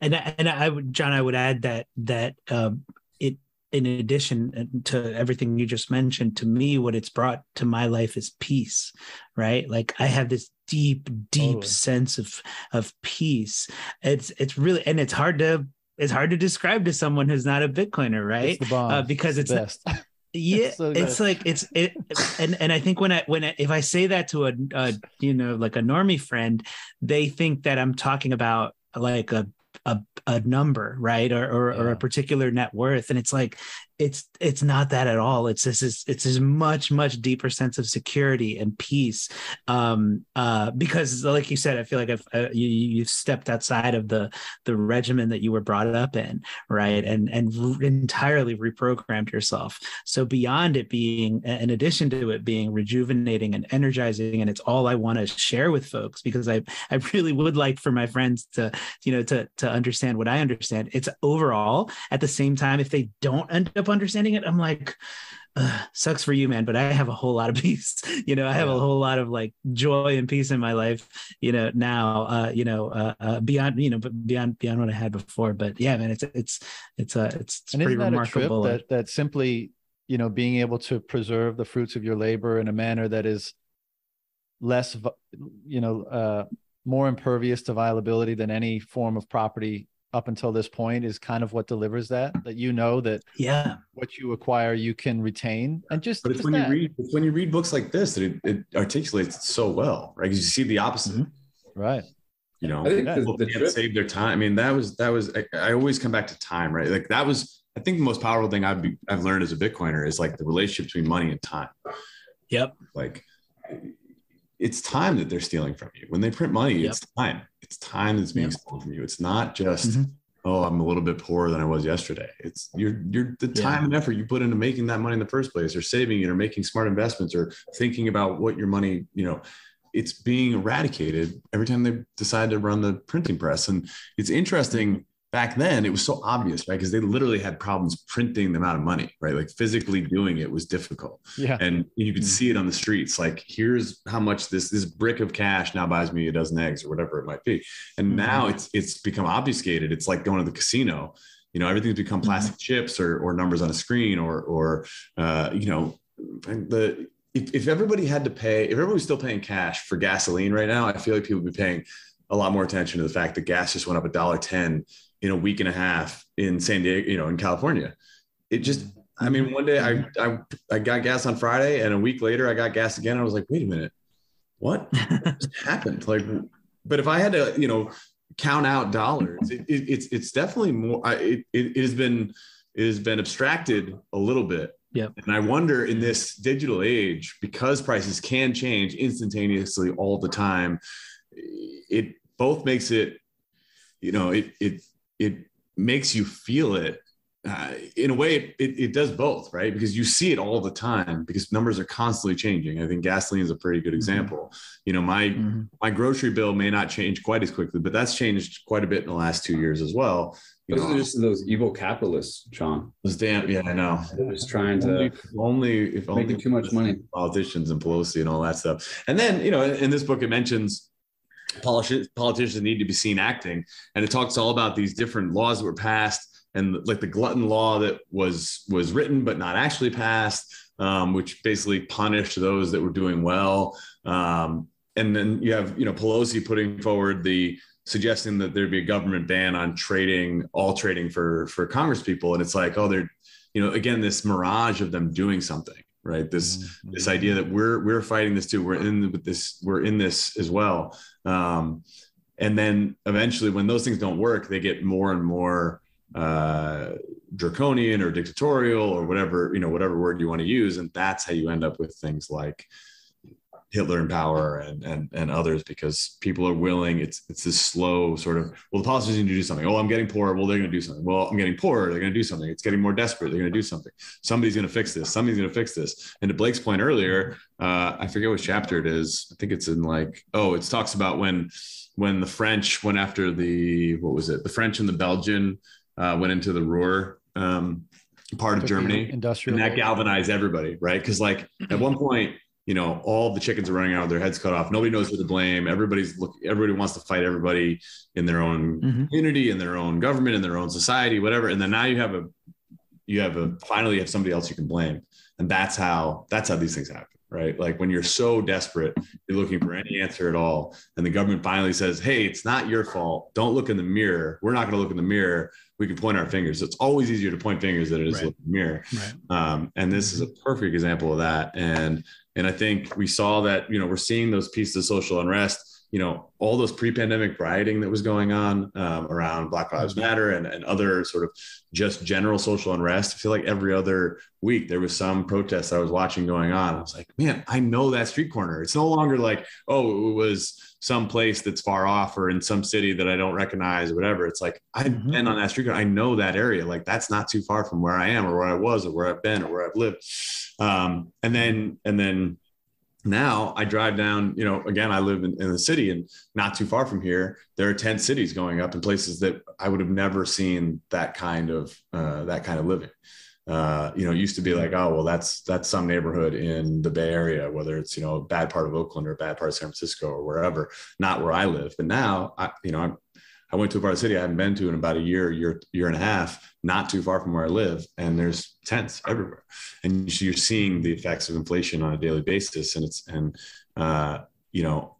and I, and I would, John, I would add that that um, it. in addition to everything you just mentioned, to me, what it's brought to my life is peace, right? Like I have this deep, deep oh. sense of, of peace. It's, it's really, and it's hard to, it's hard to describe to someone who's not a Bitcoiner, right? It's the bomb. Uh, because it's, it's the best. Yeah, it's, so it's like, it's, it, and, and I think when I, when I, if I say that to a, a, you know, like a normie friend, they think that I'm talking about like a, A, a number, right? Or, or, yeah. or a particular net worth. And it's like, it's it's not that at all. It's this is it's this much much deeper sense of security and peace. Um, uh, because, like you said, I feel like I've, uh, you you've stepped outside of the the regimen that you were brought up in, right? And and re- entirely reprogrammed yourself. So beyond it being, in addition to it being rejuvenating and energizing, and it's all I want to share with folks, because I I really would like for my friends to you know to to understand what I understand. It's overall at the same time, if they don't end up understanding it, I'm like, uh, sucks for you, man, but I have a whole lot of peace. You know, I have a whole lot of like joy and peace in my life, you know, now, uh, you know, uh, uh, beyond, you know, but beyond, beyond what I had before. But yeah, man, it's, it's, it's, uh, it's, it's pretty remarkable. That, that simply, you know, being able to preserve the fruits of your labor in a manner that is less, you know, uh, more impervious to viability than any form of property up until this point is kind of what delivers that, that you know that yeah, what you acquire, you can retain. And just, but it's just when that. you read, when you read books like this, that it, it articulates it so well, right? Because you see the opposite. Mm-hmm. Right. You know, I think yeah. people the, the can't save their time. I mean, that was, that was, I, I always come back to time, right? Like that was, I think the most powerful thing I've, be, I've learned as a Bitcoiner is like the relationship between money and time. Yep. Like it's time that they're stealing from you. When they print money, yep. it's time. It's time that's being stolen from you. It's not just, mm-hmm. oh, I'm a little bit poorer than I was yesterday. It's you're, you're the yeah. time and effort you put into making that money in the first place, or saving it, or making smart investments, or thinking about what your money, you know, it's being eradicated every time they decide to run the printing press. And it's interesting, back then it was so obvious, right? Because they literally had problems printing the amount of money, right? Like physically doing it was difficult. Yeah. And you could mm-hmm. see it on the streets. Like, here's how much this, this brick of cash now buys me a dozen eggs, or whatever it might be. And mm-hmm. now it's, it's become obfuscated. It's like going to the casino, you know, everything's become plastic mm-hmm. chips or, or numbers on a screen, or, or, uh, you know, the, if, if everybody had to pay, if everybody was still paying cash for gasoline right now, I feel like people would be paying a lot more attention to the fact that gas just went up a dollar ten in a week and a half in San Diego, you know, in California. It just, I mean, one day I, I, I got gas on Friday, and a week later I got gas again. I was like, wait a minute, what just happened? Like, but if I had to, you know, count out dollars, it, it, it's, it's definitely more, I, it, it has been, it has been abstracted a little bit. Yep. And I wonder, in this digital age, because prices can change instantaneously all the time, it both makes it, you know, it, it, it makes you feel it uh, in a way. It, it, it does both, right? Because you see it all the time, because numbers are constantly changing. I think gasoline is a pretty good example. Mm-hmm. You know, my, mm-hmm. my grocery bill may not change quite as quickly, but that's changed quite a bit in the last two years as well. You those know, are just those evil capitalists, John. Those damn, yeah, I know. They're just trying to only, only if only too much money, politicians and Pelosi and all that stuff. And then, you know, in, in this book, it mentions politicians need to be seen acting, and it talks all about these different laws that were passed, and like the glutton law that was was written but not actually passed, um, which basically punished those that were doing well. Um, and then you have, you know, Pelosi putting forward the suggesting that there'd be a government ban on trading, all trading for for Congresspeople, and it's like, oh, they're, you know, again, this mirage of them doing something, right? This mm-hmm. this idea that we're we're fighting this too. We're in this. We're in this as well. Um, and then eventually, when those things don't work, they get more and more uh, draconian or dictatorial, or whatever, you know, whatever word you want to use. And that's how you end up with things like Hitler in power and and and others, because people are willing. It's it's this slow sort of, well, the politicians need to do something. Oh, I'm getting poorer. Well, they're going to do something. Well, I'm getting poorer. They're going to do something. It's getting more desperate. They're going to do something. Somebody's going to fix this. Somebody's going to fix this. And to Blake's point earlier, uh, I forget which chapter it is. I think it's in like, oh, it talks about when when the French went after the, what was it? The French and the Belgian uh, went into the Ruhr um, part of Germany. Industrial. And that galvanized everybody, right? Because like at one point, you know, all the chickens are running out with their heads cut off. Nobody knows who to blame. Everybody's look. Everybody wants to fight everybody in their own mm-hmm. community, in their own government, in their own society, whatever. And then now you have a, you have a, finally you have somebody else you can blame. And that's how, that's how these things happen, right? Like when you're so desperate, you're looking for any answer at all. And the government finally says, hey, it's not your fault. Don't look in the mirror. We're not going to look in the mirror. We can point our fingers. So it's always easier to point fingers than it is right. to look in the mirror. Right. Um, and this is a perfect example of that. And And I think we saw that, you know, we're seeing those pieces of social unrest you know, all those pre-pandemic rioting that was going on um, around Black Lives Matter and, and other sort of just general social unrest. I feel like every other week there was some protest I was watching going on. I was like, man, I know that street corner. It's no longer like, oh, it was some place that's far off or in some city that I don't recognize or whatever. It's like, I've been on that street corner. I know that area. Like, that's not too far from where I am or where I was or where I've been or where I've lived. Um, and then, and then, now I drive down, you know, again, I live in, in the city and not too far from here, there are tent cities going up in places that I would have never seen that kind of, uh, that kind of living. Uh, you know, it used to be like, oh, well, that's, that's some neighborhood in the Bay Area, whether it's, you know, a bad part of Oakland or a bad part of San Francisco or wherever, not where I live. But now, I, you know, I'm, I went to a part of the city I haven't been to in about a year, year, year and a half, not too far from where I live. And there's tents everywhere. And you're seeing the effects of inflation on a daily basis. And it's, and, uh, you know,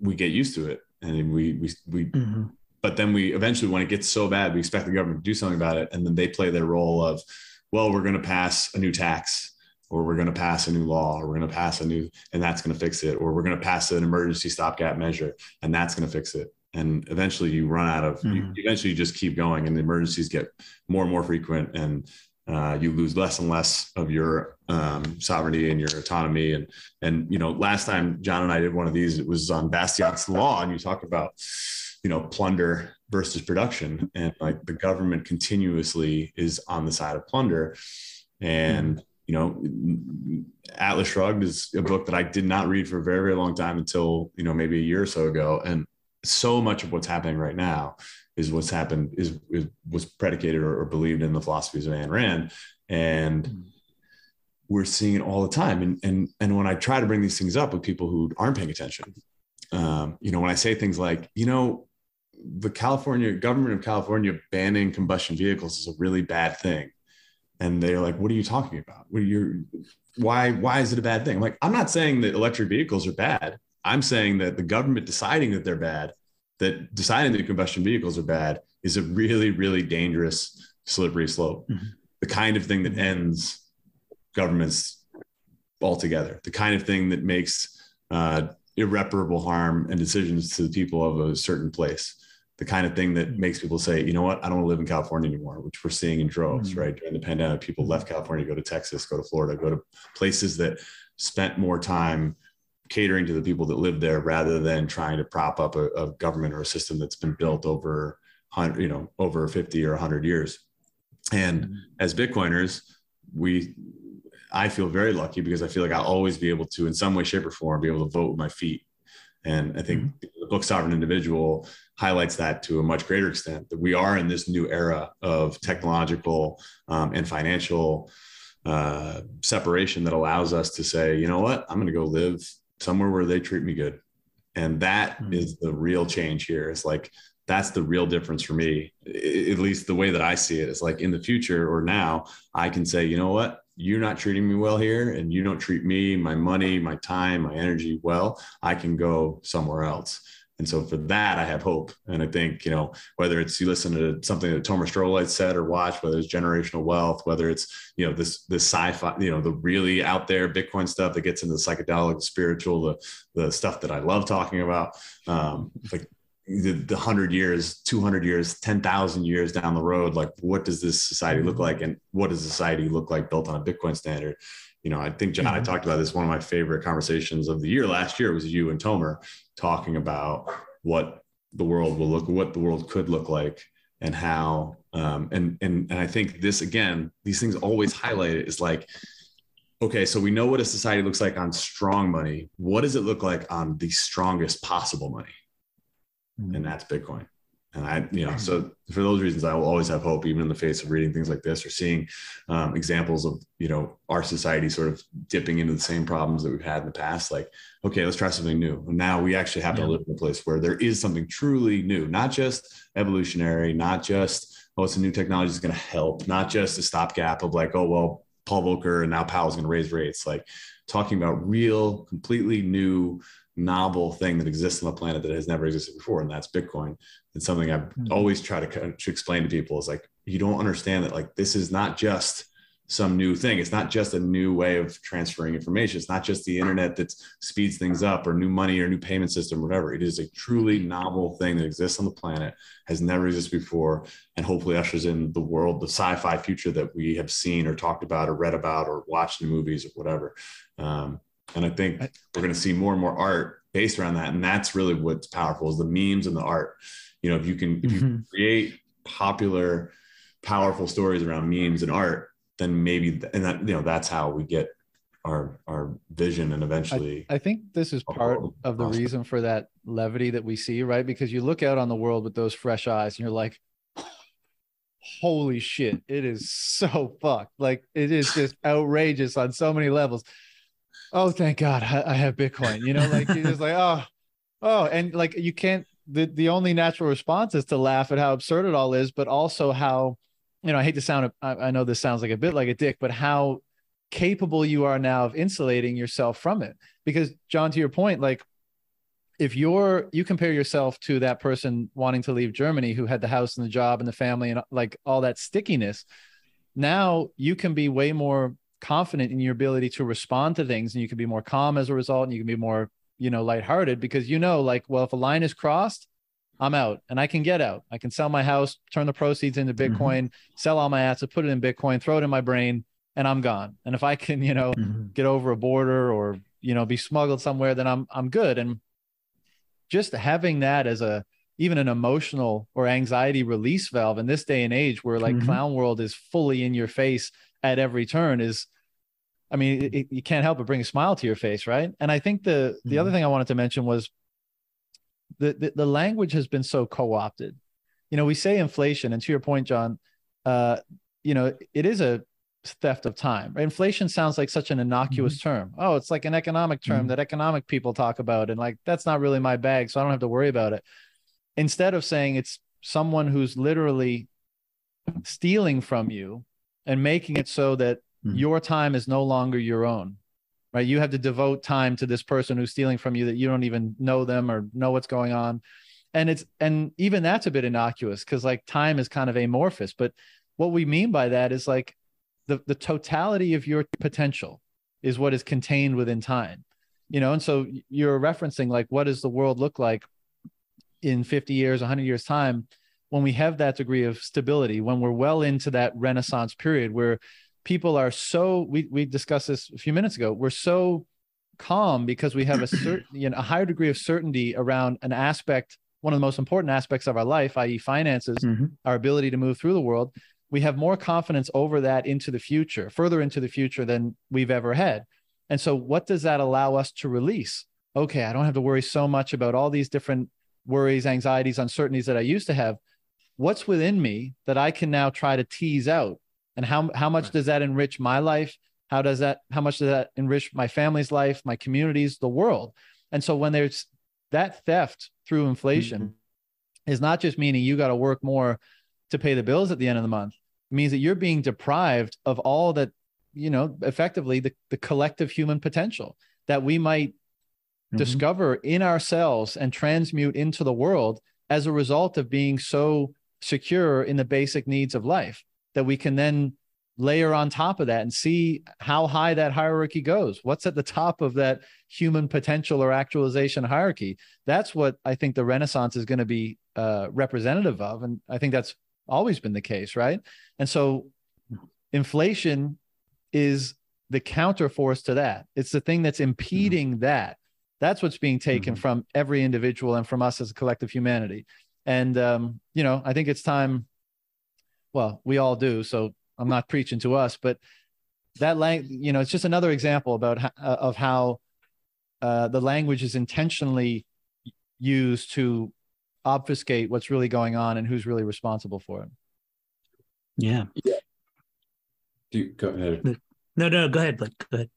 we get used to it. And we, we, we, mm-hmm. but then we eventually, when it gets so bad, we expect the government to do something about it. And then they play their role of, well, we're going to pass a new tax, or we're going to pass a new law, or we're going to pass a new, and that's going to fix it. Or we're going to pass an emergency stopgap measure, and that's going to fix it. And eventually you run out of, mm-hmm. you eventually you just keep going, and the emergencies get more and more frequent, and uh, you lose less and less of your um, sovereignty and your autonomy. And, and, you know, last time John and I did one of these, it was on Bastiat's law, and you talk about, you know, plunder versus production, and like the government continuously is on the side of plunder. And, mm-hmm. you know, Atlas Shrugged is a book that I did not read for a very, very long time until, you know, maybe a year or so ago. And so much of what's happening right now is what's happened is, is was predicated or, or believed in the philosophies of Ayn Rand. And we're seeing it all the time. And, and, and when I try to bring these things up with people who aren't paying attention, um, you know, when I say things like, you know, the California government of California banning combustion vehicles is a really bad thing. And they're like, what are you talking about? What are you, why, why is it a bad thing? I'm like, I'm not saying that electric vehicles are bad. I'm saying that the government deciding that they're bad, that deciding that combustion vehicles are bad, is a really, really dangerous, slippery slope. Mm-hmm. The kind of thing that ends governments altogether, the kind of thing that makes uh, irreparable harm and decisions to the people of a certain place, the kind of thing that makes people say, you know what, I don't want to live in California anymore, which we're seeing in droves, mm-hmm. right? During the pandemic, people left California, go to Texas, go to Florida, go to places that spent more time catering to the people that live there rather than trying to prop up a, a government or a system that's been built over, you know, over fifty or one hundred years. And as Bitcoiners, we, I feel very lucky because I feel like I'll always be able to, in some way, shape, or form, be able to vote with my feet. And I think mm-hmm. the book Sovereign Individual highlights that to a much greater extent, that we are in this new era of technological um, and financial uh, separation that allows us to say, you know what, I'm going to go live somewhere where they treat me good. And that mm-hmm. is the real change here. It's like, that's the real difference for me, I, at least the way that I see it. It's like in the future or now, I can say, you know what, you're not treating me well here, and you don't treat me, my money, my time, my energy well, I can go somewhere else. And so for that, I have hope. And I think, you know, whether it's you listen to something that Tomer Strolite said or watch, whether it's generational wealth, whether it's, you know, this, this sci-fi, you know, the really out there Bitcoin stuff that gets into the psychedelic, the spiritual, the, the stuff that I love talking about, um, like the, the hundred years, two hundred years, ten thousand years down the road, like what does this society look like? And what does society look like built on a Bitcoin standard? You know, I think, John, I talked about this. One of my favorite conversations of the year last year was you and Tomer talking about what the world will look, what the world could look like, and how. Um, and and and I think this, again, these things always highlight it. Is like, okay, so we know what a society looks like on strong money. What does it look like on the strongest possible money? Mm-hmm. And that's Bitcoin. And I, you know, so for those reasons, I will always have hope, even in the face of reading things like this or seeing um, examples of, you know, our society sort of dipping into the same problems that we've had in the past. Like, okay, let's try something new. And now we actually happen yeah. to live in a place where there is something truly new, not just evolutionary, not just, oh, it's a new technology that's going to help, not just a stopgap of like, oh, well, Paul Volcker and now Powell's going to raise rates. Like talking about real, completely new, novel thing that exists on the planet that has never existed before, and that's Bitcoin. It's something I always try to, to explain to people is like, you don't understand that, like, this is not just some new thing. It's not just a new way of transferring information. It's not just the internet that speeds things up or new money or new payment system, or whatever. It is a truly novel thing that exists on the planet, has never existed before, and hopefully ushers in the world, the sci-fi future that we have seen or talked about or read about or watched in movies or whatever. Um, and I think we're going to see more and more art based around that. And that's really what's powerful, is the memes and the art. You know, if you can, if you mm-hmm. create popular, powerful stories around memes and art, then maybe, and that, you know, that's how we get our, our vision. And eventually, I, I think this is part of the reason for that levity that we see, right? Because you look out on the world with those fresh eyes and you're like, holy shit, it is so fucked. Like, it is just outrageous on so many levels. Oh, thank God I have Bitcoin, you know, like, you're just like, oh, oh, and like, you can't, the, the only natural response is to laugh at how absurd it all is, but also how, you know, I hate to sound, I, I know this sounds like a bit like a dick, but how capable you are now of insulating yourself from it. Because John, to your point, like, if you're, you compare yourself to that person wanting to leave Germany who had the house and the job and the family and like all that stickiness, now you can be way more confident in your ability to respond to things, and you can be more calm as a result, and you can be more, you know, lighthearted, because you know, like, well, if a line is crossed, I'm out and I can get out. I can sell my house, turn the proceeds into Bitcoin, mm-hmm. sell all my assets, put it in Bitcoin, throw it in my brain, and I'm gone. And if I can, you know, mm-hmm. get over a border or, you know, be smuggled somewhere, then I'm I'm good. And just having that as a even an emotional or anxiety release valve in this day and age, where like mm-hmm. clown world is fully in your face at every turn, is, I mean, it, you can't help but bring a smile to your face, right? And I think the the mm-hmm. other thing I wanted to mention was the, the the language has been so co-opted. You know, we say inflation, and to your point, John, uh, you know, it is a theft of time. Inflation sounds like such an innocuous mm-hmm. term. Oh, it's like an economic term mm-hmm. that economic people talk about, and like, that's not really my bag, so I don't have to worry about it. Instead of saying it's someone who's literally stealing from you and making it so that mm-hmm. your time is no longer your own, right? You have to devote time to this person who's stealing from you that you don't even know them or know what's going on. And it's, and even that's a bit innocuous, because like, time is kind of amorphous. But what we mean by that is like, the, the totality of your potential is what is contained within time, you know? And so you're referencing like, what does the world look like in fifty years, one hundred years time, when we have that degree of stability, when we're well into that Renaissance period where people are so, we, we discussed this a few minutes ago, we're so calm because we have a certain, you know, a higher degree of certainty around an aspect, one of the most important aspects of our life, that is finances, mm-hmm. our ability to move through the world. We have more confidence over that into the future, further into the future than we've ever had. And so what does that allow us to release? Okay, I don't have to worry so much about all these different worries, anxieties, uncertainties that I used to have. What's within me that I can now try to tease out? And how how much does that enrich my life? How does that, how much does that enrich my family's life, my communities, the world? And so when there's that theft through inflation mm-hmm. is not just meaning you got to work more to pay the bills at the end of the month. It means that you're being deprived of all that, you know, effectively the, the collective human potential that we might mm-hmm. discover in ourselves and transmute into the world as a result of being so secure in the basic needs of life, that we can then layer on top of that and see how high that hierarchy goes. What's at the top of that human potential or actualization hierarchy? That's what I think the Renaissance is going to be uh, representative of. And I think that's always been the case, right? And so inflation is the counterforce to that. It's the thing that's impeding mm-hmm. that. That's what's being taken mm-hmm. from every individual and from us as a collective humanity. And, um, you know, I think it's time, well, we all do, so I'm not preaching to us, but that lang- you know, it's just another example about how, uh, of how uh, the language is intentionally used to obfuscate what's really going on and who's really responsible for it. Yeah. yeah. Do, go ahead. No, no, go ahead, Blake. Go ahead.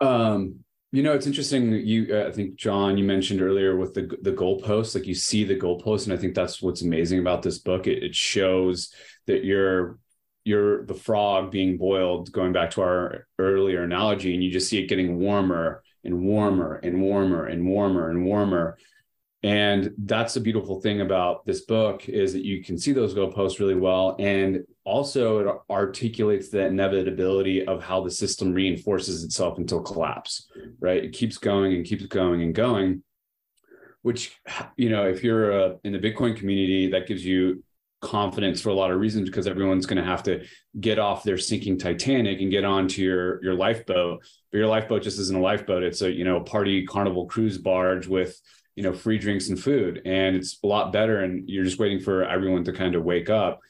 Um, You know, it's interesting. You, uh, I think, John, you mentioned earlier with the the goalposts. Like, you see the goalposts, and I think that's what's amazing about this book. It, it shows that you're you're the frog being boiled. Going back to our earlier analogy, and you just see it getting warmer and warmer and warmer and warmer and warmer. And that's the beautiful thing about this book, is that you can see those goalposts really well, and also it articulates the inevitability of how the system reinforces itself until collapse, right? It keeps going and keeps going and going, which, you know, if you're uh, in the Bitcoin community, that gives you confidence for a lot of reasons, because everyone's going to have to get off their sinking Titanic and get onto your your lifeboat. But your lifeboat just isn't a lifeboat. It's a, you know, party carnival cruise barge with, you know, free drinks and food, and it's a lot better. And you're just waiting for everyone to kind of wake up.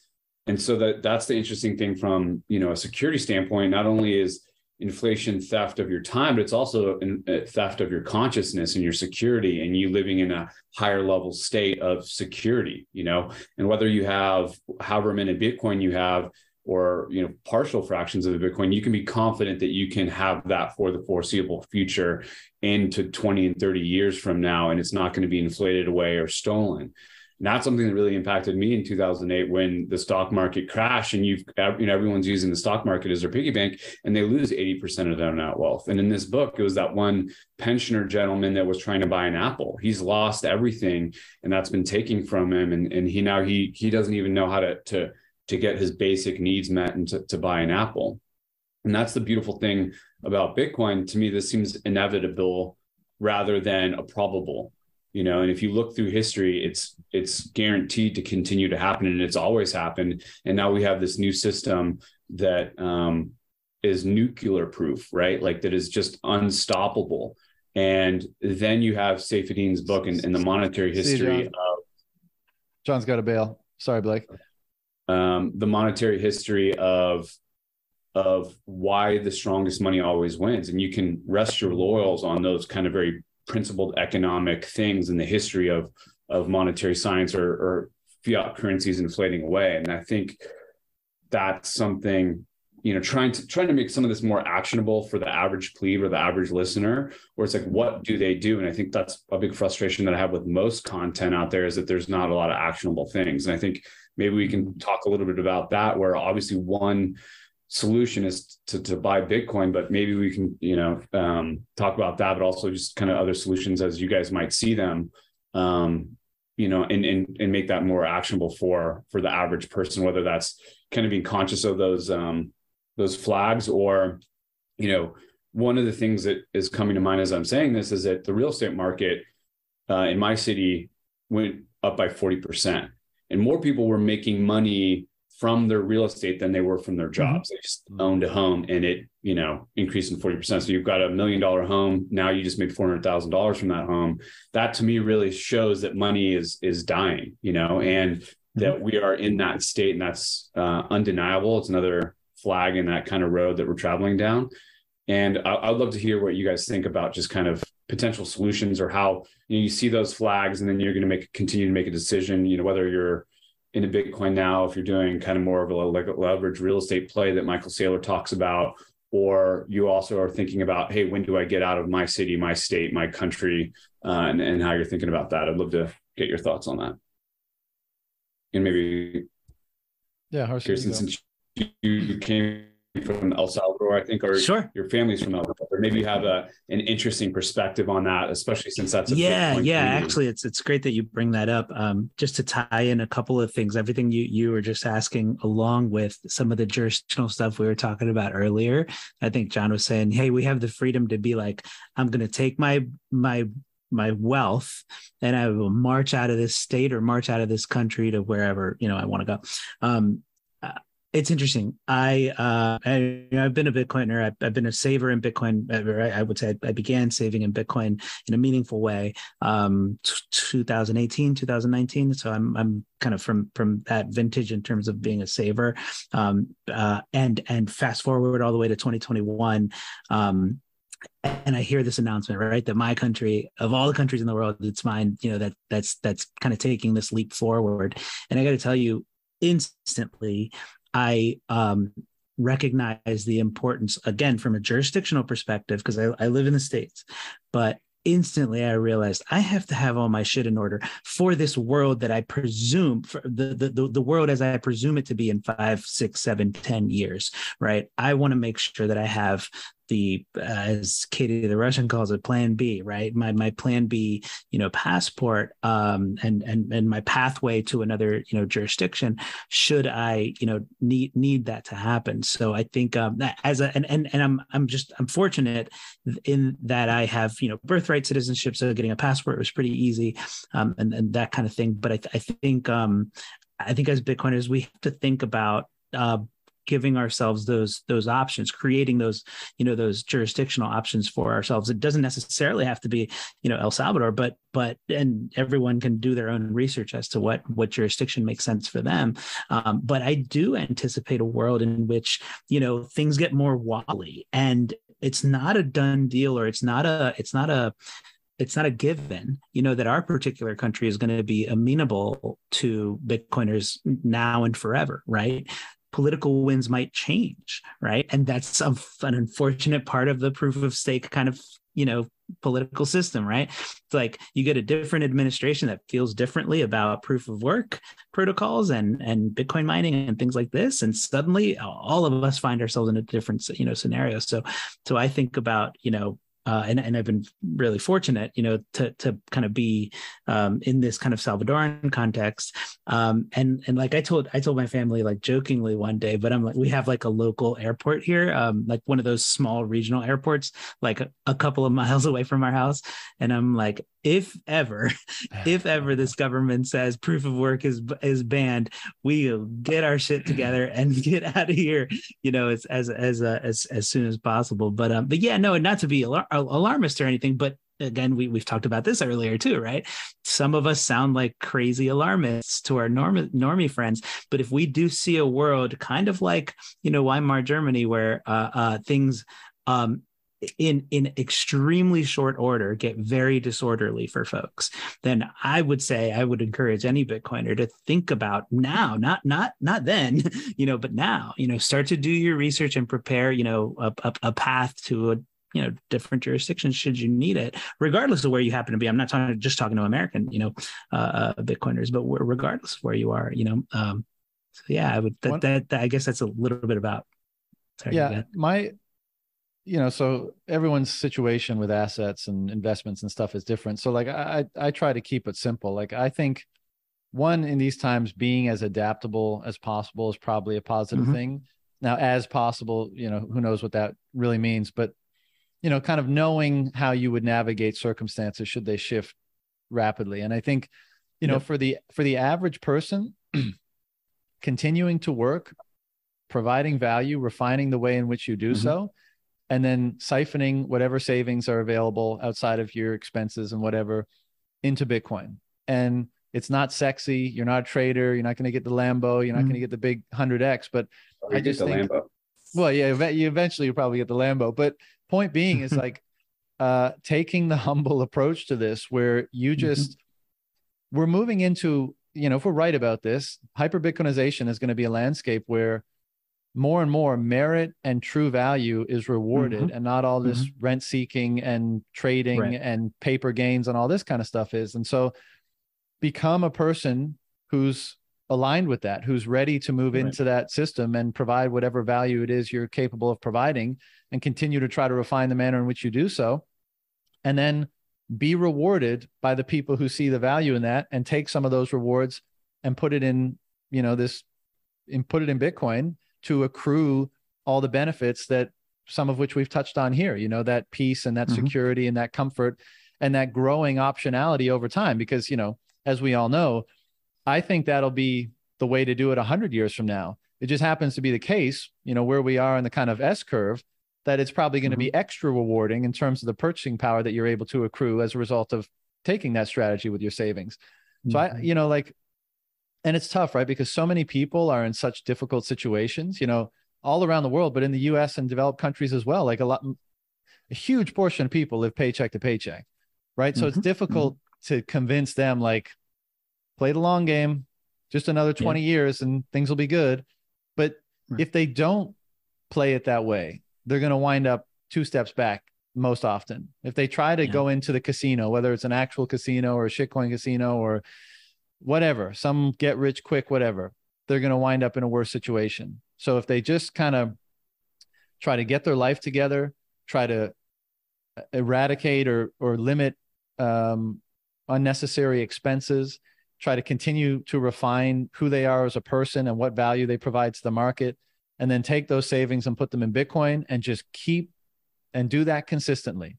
And so that that's the interesting thing from, you know, a security standpoint. Not only is inflation theft of your time, but it's also in, uh, theft of your consciousness and your security, and you living in a higher level state of security, you know, and whether you have however many Bitcoin you have, or, you know, partial fractions of the Bitcoin, you can be confident that you can have that for the foreseeable future into twenty and thirty years from now, and it's not going to be inflated away or stolen. And that's something that really impacted me in two thousand eight when the stock market crashed, and you've, you know, everyone's using the stock market as their piggy bank, and they lose eighty percent of their net wealth. And in this book, it was that one pensioner gentleman that was trying to buy an apple. He's lost everything, and that's been taken from him. And, and he now he he doesn't even know how to to to get his basic needs met and to, to buy an apple. And that's the beautiful thing about Bitcoin. To me, this seems inevitable rather than a probable. You know, and if you look through history, it's it's guaranteed to continue to happen, and it's always happened. And now we have this new system that um, is nuclear proof, right? Like that is just unstoppable. And then you have Saifedean's book and, and the monetary history. See, John. of John's got a bail. Sorry, Blake. Um, the monetary history of of why the strongest money always wins, and you can rest your laurels on those kind of very principled economic things in the history of of monetary science, or, or fiat currencies inflating away. And I think that's something, you know, trying to trying to make some of this more actionable for the average plebe or the average listener, where it's like, what do they do? And I think that's a big frustration that I have with most content out there, is that there's not a lot of actionable things. And I think maybe we can talk a little bit about that, where obviously one solution is to, to buy Bitcoin, but maybe we can, you know, um, talk about that, but also just kind of other solutions as you guys might see them, um, you know, and, and, and make that more actionable for, for the average person, whether that's kind of being conscious of those, um, those flags, or, you know, one of the things that is coming to mind as I'm saying this is that the real estate market uh, in my city went up by forty percent, and more people were making money from their real estate than they were from their jobs. They just owned a home, and it, you know, increased in forty percent. So you've got a million dollar home. Now you just made four hundred thousand dollars from that home. That to me really shows that money is, is dying, you know, and that we are in that state, and that's uh, undeniable. It's another flag in that kind of road that we're traveling down. And I, I'd love to hear what you guys think about just kind of potential solutions, or how, you know, you see those flags, and then you're going to make, continue to make a decision, you know, whether you're into Bitcoin now, if you're doing kind of more of a leverage real estate play that Michael Saylor talks about, or you also are thinking about, hey, when do I get out of my city, my state, my country, uh, and, and how you're thinking about that. I'd love to get your thoughts on that. And maybe, yeah, Harshil, since you, you came from El Salvador, I think, or sure. your family's from El Salvador, maybe you have a, an interesting perspective on that, especially since that's a yeah, yeah. Actually, it's it's great that you bring that up. Um, just to tie in a couple of things, everything you you were just asking, along with some of the jurisdictional stuff we were talking about earlier. I think John was saying, hey, we have the freedom to be like, I'm going to take my my. my wealth, and I will march out of this state or march out of this country to wherever, you know, I want to go. Um, it's interesting. I, uh, I, you know, I've been a Bitcoiner. I've, I've been a saver in Bitcoin. I, I would say I began saving in Bitcoin in a meaningful way, um, two thousand eighteen, two thousand nineteen. So I'm, I'm kind of from, from that vintage in terms of being a saver. Um, uh, and, and fast forward all the way to twenty twenty-one, um, and I hear this announcement, right? That my country, of all the countries in the world, it's mine, you know, that that's that's kind of taking this leap forward. And I got to tell you, instantly, I um, recognize the importance, again, from a jurisdictional perspective, because I, I live in the States, but instantly I realized I have to have all my shit in order for this world that I presume, for the, the, the world as I presume it to be in five, six, seven, ten years, right? I want to make sure that I have the, uh, as Katie the Russian calls it, plan B, right? My my plan B, you know, passport, um, and and and my pathway to another, you know, jurisdiction, should I, you know, need need that to happen. So I think um, as a and, and and I'm I'm just I'm fortunate in that I have, you know, birthright citizenship, so getting a passport was pretty easy, um, and and that kind of thing. But I th- I think um, I think as Bitcoiners we have to think about Uh, giving ourselves those those options, creating those, you know, those jurisdictional options for ourselves. It doesn't necessarily have to be, you know, El Salvador, but but and everyone can do their own research as to what what jurisdiction makes sense for them. Um, but I do anticipate a world in which, you know, things get more wobbly, and it's not a done deal, or it's not a it's not a it's not a given, you know, that our particular country is going to be amenable to Bitcoiners now and forever, right? Political winds might change, right? And that's a, an unfortunate part of the proof of stake kind of, you know, political system, right? It's like you get a different administration that feels differently about proof of work protocols and and Bitcoin mining and things like this, and suddenly all of us find ourselves in a different, you know, scenario. So, so I think about, you know, Uh, and, and I've been really fortunate, you know, to to kind of be um, in this kind of Salvadoran context. Um, and and like I told I told my family, like, jokingly one day, but I'm like, we have like a local airport here, um, like one of those small regional airports, like a, a couple of miles away from our house. And I'm like, if ever, if ever this government says proof of work is is banned, we'll get our shit together and get out of here, you know, as as as uh, as as soon as possible. But um, but yeah, no, and not to be alar- alarmist or anything, but again, we we've talked about this earlier too, right? Some of us sound like crazy alarmists to our norm- normie friends, but if we do see a world kind of like, you know, Weimar Germany, where uh, uh, things um. in in extremely short order get very disorderly for folks, then I would say I would encourage any Bitcoiner to think about now, not not not then, you know, but now, you know, start to do your research and prepare, you know, a, a, a path to a, you know, different jurisdictions should you need it, regardless of where you happen to be. I'm not talking just talking to American, you know, uh, Bitcoiners, but regardless of where you are, you know. Um, so yeah, I would that, that, that I guess that's a little bit about. Sorry, yeah, my. You know, so everyone's situation with assets and investments and stuff is different. So like I, I try to keep it simple. Like I think one, in these times, being as adaptable as possible is probably a positive mm-hmm. thing. Now, as possible, you know, who knows what that really means, but, you know, kind of knowing how you would navigate circumstances should they shift rapidly. And I think, you know, yep. for the, for the average person, continuing to work, providing value, refining the way in which you do mm-hmm. so, and then siphoning whatever savings are available outside of your expenses and whatever into Bitcoin. And it's not sexy. You're not a trader. You're not going to get the Lambo. You're not mm-hmm. going to get the big one hundred X. But well, I just think, Lambo. well, yeah, you eventually you'll probably get the Lambo. But point being is like uh, taking the humble approach to this, where you just, mm-hmm. we're moving into, you know, if we're right about this, hyper-Bitcoinization is going to be a landscape where more and more merit and true value is rewarded mm-hmm. and not all this mm-hmm. rent seeking and trading right. and paper gains and all this kind of stuff is. And so become a person who's aligned with that, who's ready to move right. into that system and provide whatever value it is you're capable of providing, and continue to try to refine the manner in which you do so. And then be rewarded by the people who see the value in that, and take some of those rewards and put it in, you know, this and put it in Bitcoin, to accrue all the benefits, that some of which we've touched on here, you know, that peace and that mm-hmm. security and that comfort and that growing optionality over time. Because, you know, as we all know, I think that'll be the way to do it a hundred years from now. It just happens to be the case, you know, where we are in the kind of S curve, that it's probably going to mm-hmm. be extra rewarding in terms of the purchasing power that you're able to accrue as a result of taking that strategy with your savings. Mm-hmm. So I, you know, like, and it's tough, right? Because so many people are in such difficult situations, you know, all around the world, but in the U S and developed countries as well. Like a lot, a huge portion of people live paycheck to paycheck, right? Mm-hmm. So it's difficult mm-hmm. to convince them, like, play the long game, just another twenty yeah. years and things will be good. But right. if they don't play it that way, they're going to wind up two steps back most often. If they try to yeah. go into the casino, whether it's an actual casino or a shitcoin casino or whatever, some get rich quick, whatever, they're going to wind up in a worse situation. So if they just kind of try to get their life together, try to eradicate or, or limit um, unnecessary expenses, try to continue to refine who they are as a person and what value they provide to the market, and then take those savings and put them in Bitcoin and just keep and do that consistently.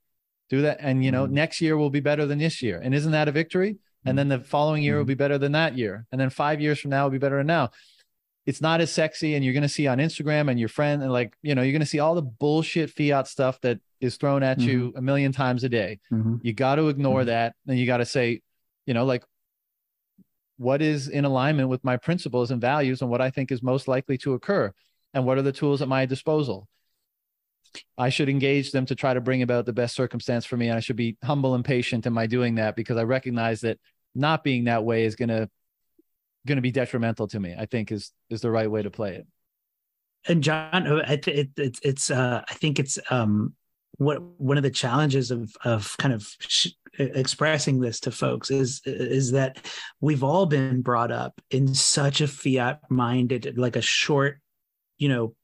Do that. And, you know, mm-hmm. next year will be better than this year. And isn't that a victory? Mm-hmm. And then the following year mm-hmm. will be better than that year. And then five years from now will be better than now. It's not as sexy. And you're going to see on Instagram and your friend, and like, you know, you're going to see all the bullshit fiat stuff that is thrown at mm-hmm. you a million times a day. Mm-hmm. You got to ignore mm-hmm. that. And you got to say, you know, like, what is in alignment with my principles and values and what I think is most likely to occur? And what are the tools at my disposal? I should engage them to try to bring about the best circumstance for me. And I should be humble and patient in my doing that, because I recognize that not being that way is going to going to be detrimental to me, I think is is the right way to play it. And John, it, it, it, it's uh, I think it's um, what one of the challenges of of kind of sh- expressing this to folks is is that we've all been brought up in such a fiat-minded, like a short, you know,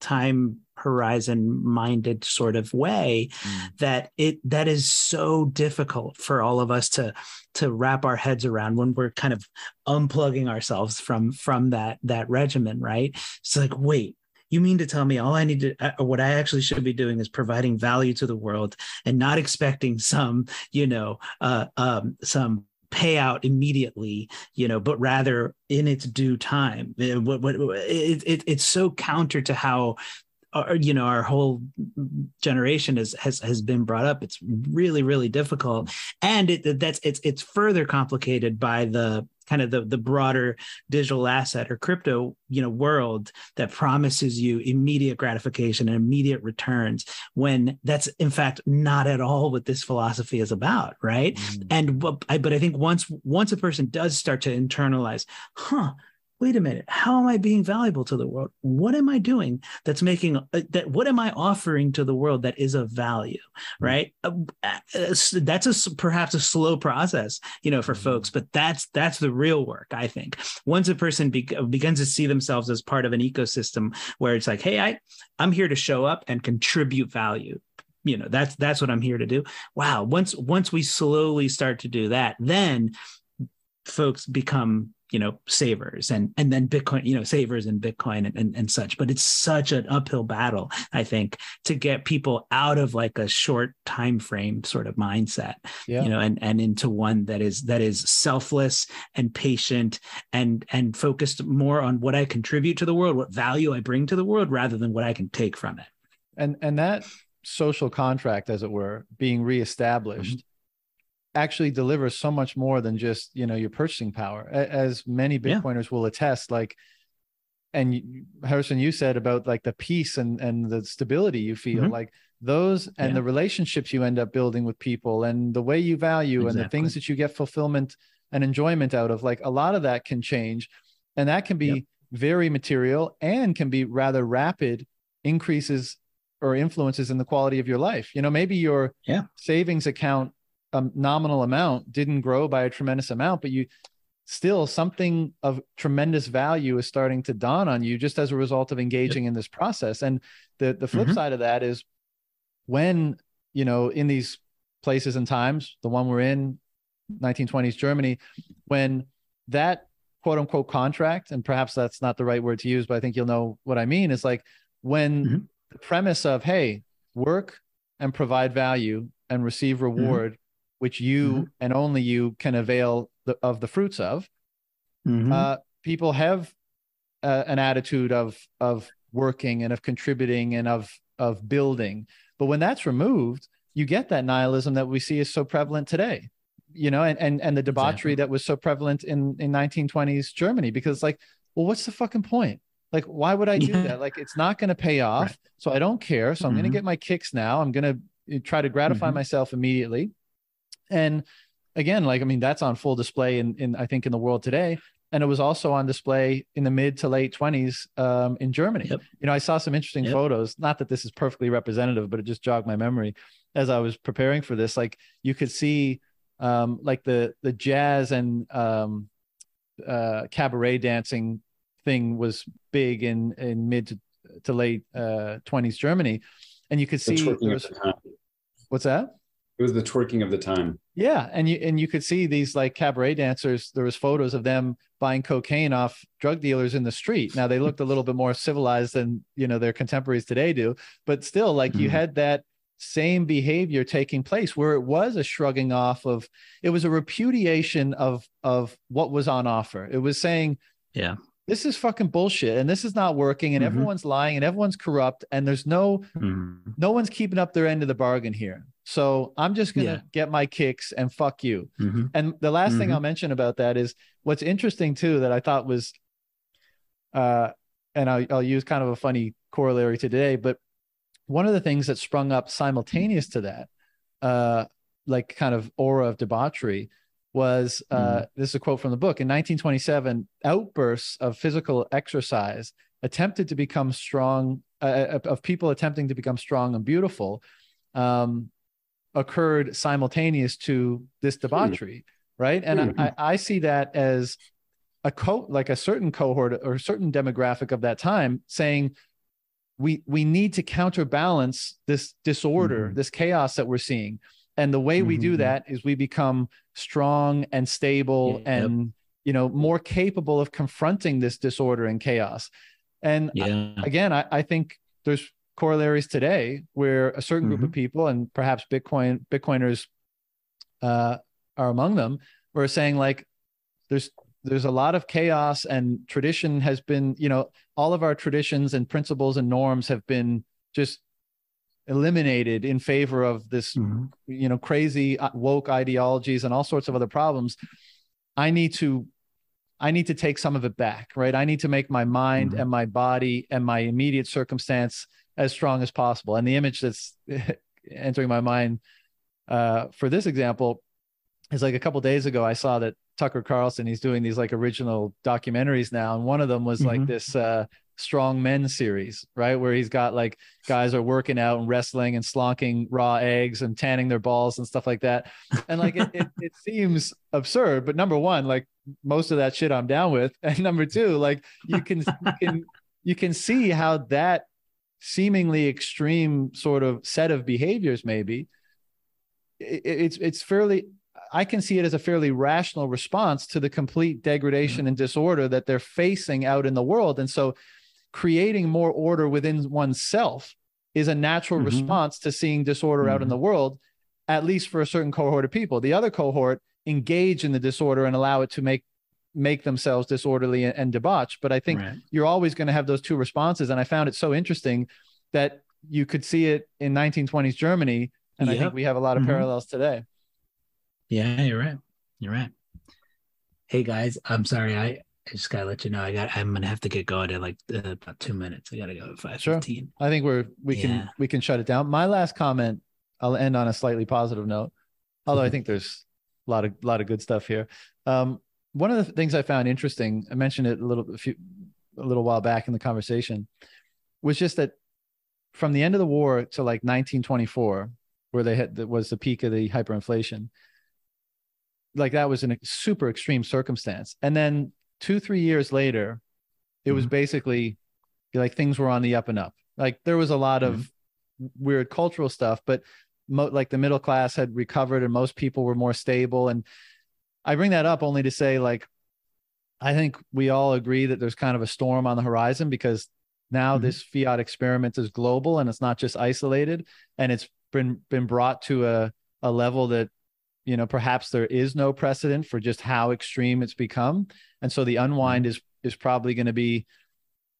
time horizon minded sort of way mm. that it that is so difficult for all of us to to wrap our heads around when we're kind of unplugging ourselves from from that that regimen, right? It's like, wait, you mean to tell me all I need to, what I actually should be doing is providing value to the world and not expecting some, you know, uh, um, some payout immediately, you know, but rather in its due time. It, it, it, it's so counter to how our, you know, our whole generation is, has has been brought up. It's really, really difficult, and it, that's it's it's further complicated by the kind of the the broader digital asset or crypto, you know, world that promises you immediate gratification and immediate returns, when that's in fact not at all what this philosophy is about, right? Mm. And but I, but I think once once a person does start to internalize, huh. wait a minute, how am I being valuable to the world? What am I doing that's making that? What am I offering to the world that is of value, right? That's a perhaps a slow process, you know, for folks, but that's that's the real work, I think. Once a person be, begins to see themselves as part of an ecosystem where it's like, hey, I I'm here to show up and contribute value. You know, that's that's what I'm here to do. Wow. Once once we slowly start to do that, then folks become, you know, savers and and then Bitcoin, you know, savers and Bitcoin and, and and such. But it's such an uphill battle, I think, to get people out of like a short time frame sort of mindset, yeah. you know, and and into one that is that is selfless and patient and and focused more on what I contribute to the world, what value I bring to the world, rather than what I can take from it. And and that social contract, as it were, being reestablished. Mm-hmm. actually delivers so much more than just, you know, your purchasing power, as many Bitcoiners yeah. will attest. Like, and Harrison, you said about like the peace and, and the stability you feel mm-hmm. like those and yeah. the relationships you end up building with people and the way you value exactly. and the things that you get fulfillment and enjoyment out of, like a lot of that can change, and that can be yep. very material and can be rather rapid increases or influences in the quality of your life. You know, maybe your yeah. savings account a nominal amount didn't grow by a tremendous amount, but you still, something of tremendous value is starting to dawn on you just as a result of engaging yep. in this process. And the the flip mm-hmm. side of that is, when, you know, in these places and times, the one we're in, nineteen twenties Germany, when that quote unquote contract, and perhaps that's not the right word to use, but I think you'll know what I mean, is like when mm-hmm. the premise of, hey, work and provide value and receive reward mm-hmm. which you mm-hmm. and only you can avail the, of the fruits of, mm-hmm. uh, people have uh, an attitude of of working and of contributing and of of building. But when that's removed, you get that nihilism that we see is so prevalent today, you know, and and, and the debauchery exactly. that was so prevalent in, in nineteen twenties Germany, because like, well, what's the fucking point? Like, why would I do yeah. that? Like, it's not going to pay off. Right. So I don't care. So mm-hmm. I'm going to get my kicks now. I'm going to try to gratify mm-hmm. myself immediately. And again, like, I mean, that's on full display in, in, I think, in the world today. And it was also on display in the mid to late twenties um, in Germany. Yep. You know, I saw some interesting yep. photos, not that this is perfectly representative, but it just jogged my memory as I was preparing for this. Like, you could see um, like the, the jazz and um, uh, cabaret dancing thing was big in, in mid to, to late uh, twenties Germany. And you could see was, what's that? It was the twerking of the time. Yeah. And you, and you could see these like cabaret dancers. There was photos of them buying cocaine off drug dealers in the street. Now they looked a little bit more civilized than, you know, their contemporaries today do, but still like mm-hmm. you had that same behavior taking place where it was a shrugging off of, it was a repudiation of, of what was on offer. It was saying, yeah, this is fucking bullshit and this is not working and mm-hmm. everyone's lying and everyone's corrupt and there's no, mm-hmm. no one's keeping up their end of the bargain here. So I'm just going to yeah. get my kicks and fuck you. Mm-hmm. And the last mm-hmm. thing I'll mention about that is what's interesting too, that I thought was, uh, and I'll, I'll use kind of a funny corollary today, but one of the things that sprung up simultaneous to that, uh, like kind of aura of debauchery was, uh, mm-hmm. this is a quote from the book, in nineteen twenty-seven, outbursts of physical exercise attempted to become strong, uh, of people attempting to become strong and beautiful, um, occurred simultaneous to this debauchery, right? And mm-hmm. I, I see that as a co- like a certain cohort or a certain demographic of that time saying, we we need to counterbalance this disorder, mm-hmm. this chaos that we're seeing. And the way mm-hmm. we do that is we become strong and stable yeah, and yep. you know more capable of confronting this disorder and chaos. And yeah. I, again, I, I think there's corollaries today where a certain group mm-hmm. of people and perhaps Bitcoin Bitcoiners uh, are among them are saying like there's there's a lot of chaos and tradition has been, you know, all of our traditions and principles and norms have been just eliminated in favor of this, mm-hmm. you know, crazy woke ideologies and all sorts of other problems. I need to I need to take some of it back, right? I need to make my mind mm-hmm. and my body and my immediate circumstance as strong as possible. And the image that's entering my mind uh, for this example is like a couple of days ago, I saw that Tucker Carlson, he's doing these like original documentaries now. And one of them was mm-hmm. like this uh, strong men series, right? Where he's got like guys are working out and wrestling and slonking raw eggs and tanning their balls and stuff like that. And like, it, it, it seems absurd, but number one, like most of that shit I'm down with. And number two, like you can, you can, you can see how that seemingly extreme sort of set of behaviors, maybe it, it's it's fairly I can see it as a fairly rational response to the complete degradation mm-hmm. and disorder that they're facing out in the world. And so creating more order within oneself is a natural mm-hmm. response to seeing disorder mm-hmm. out in the world, at least for a certain cohort of people. The other cohort engage in the disorder and allow it to make make themselves disorderly and debauched. But I think right. you're always going to have those two responses. And I found it so interesting that you could see it in nineteen twenties Germany. And yep. I think we have a lot of mm-hmm. parallels today. Yeah, you're right. You're right. Hey guys, I'm sorry. I, I just got to let you know, I got, I'm going to have to get going in like uh, about two minutes. I got to go at five fifteen. Sure. I think we're, we yeah. can, we can shut it down. My last comment, I'll end on a slightly positive note. Although I think there's a lot of, a lot of good stuff here. Um, One of the things I found interesting, I mentioned it a little a few, a little while back in the conversation, was just that from the end of the war to like nineteen twenty-four, where they had that was the peak of the hyperinflation, like that was in a super extreme circumstance. And then two, three years later, it mm-hmm. was basically like things were on the up and up. Like there was a lot mm-hmm. of weird cultural stuff, but mo- like the middle class had recovered and most people were more stable. And I bring that up only to say, like, I think we all agree that there's kind of a storm on the horizon because now mm-hmm. this fiat experiment is global and it's not just isolated, and it's been been brought to a, a level that, you know, perhaps there is no precedent for just how extreme it's become. And so the unwind mm-hmm. is is probably going to be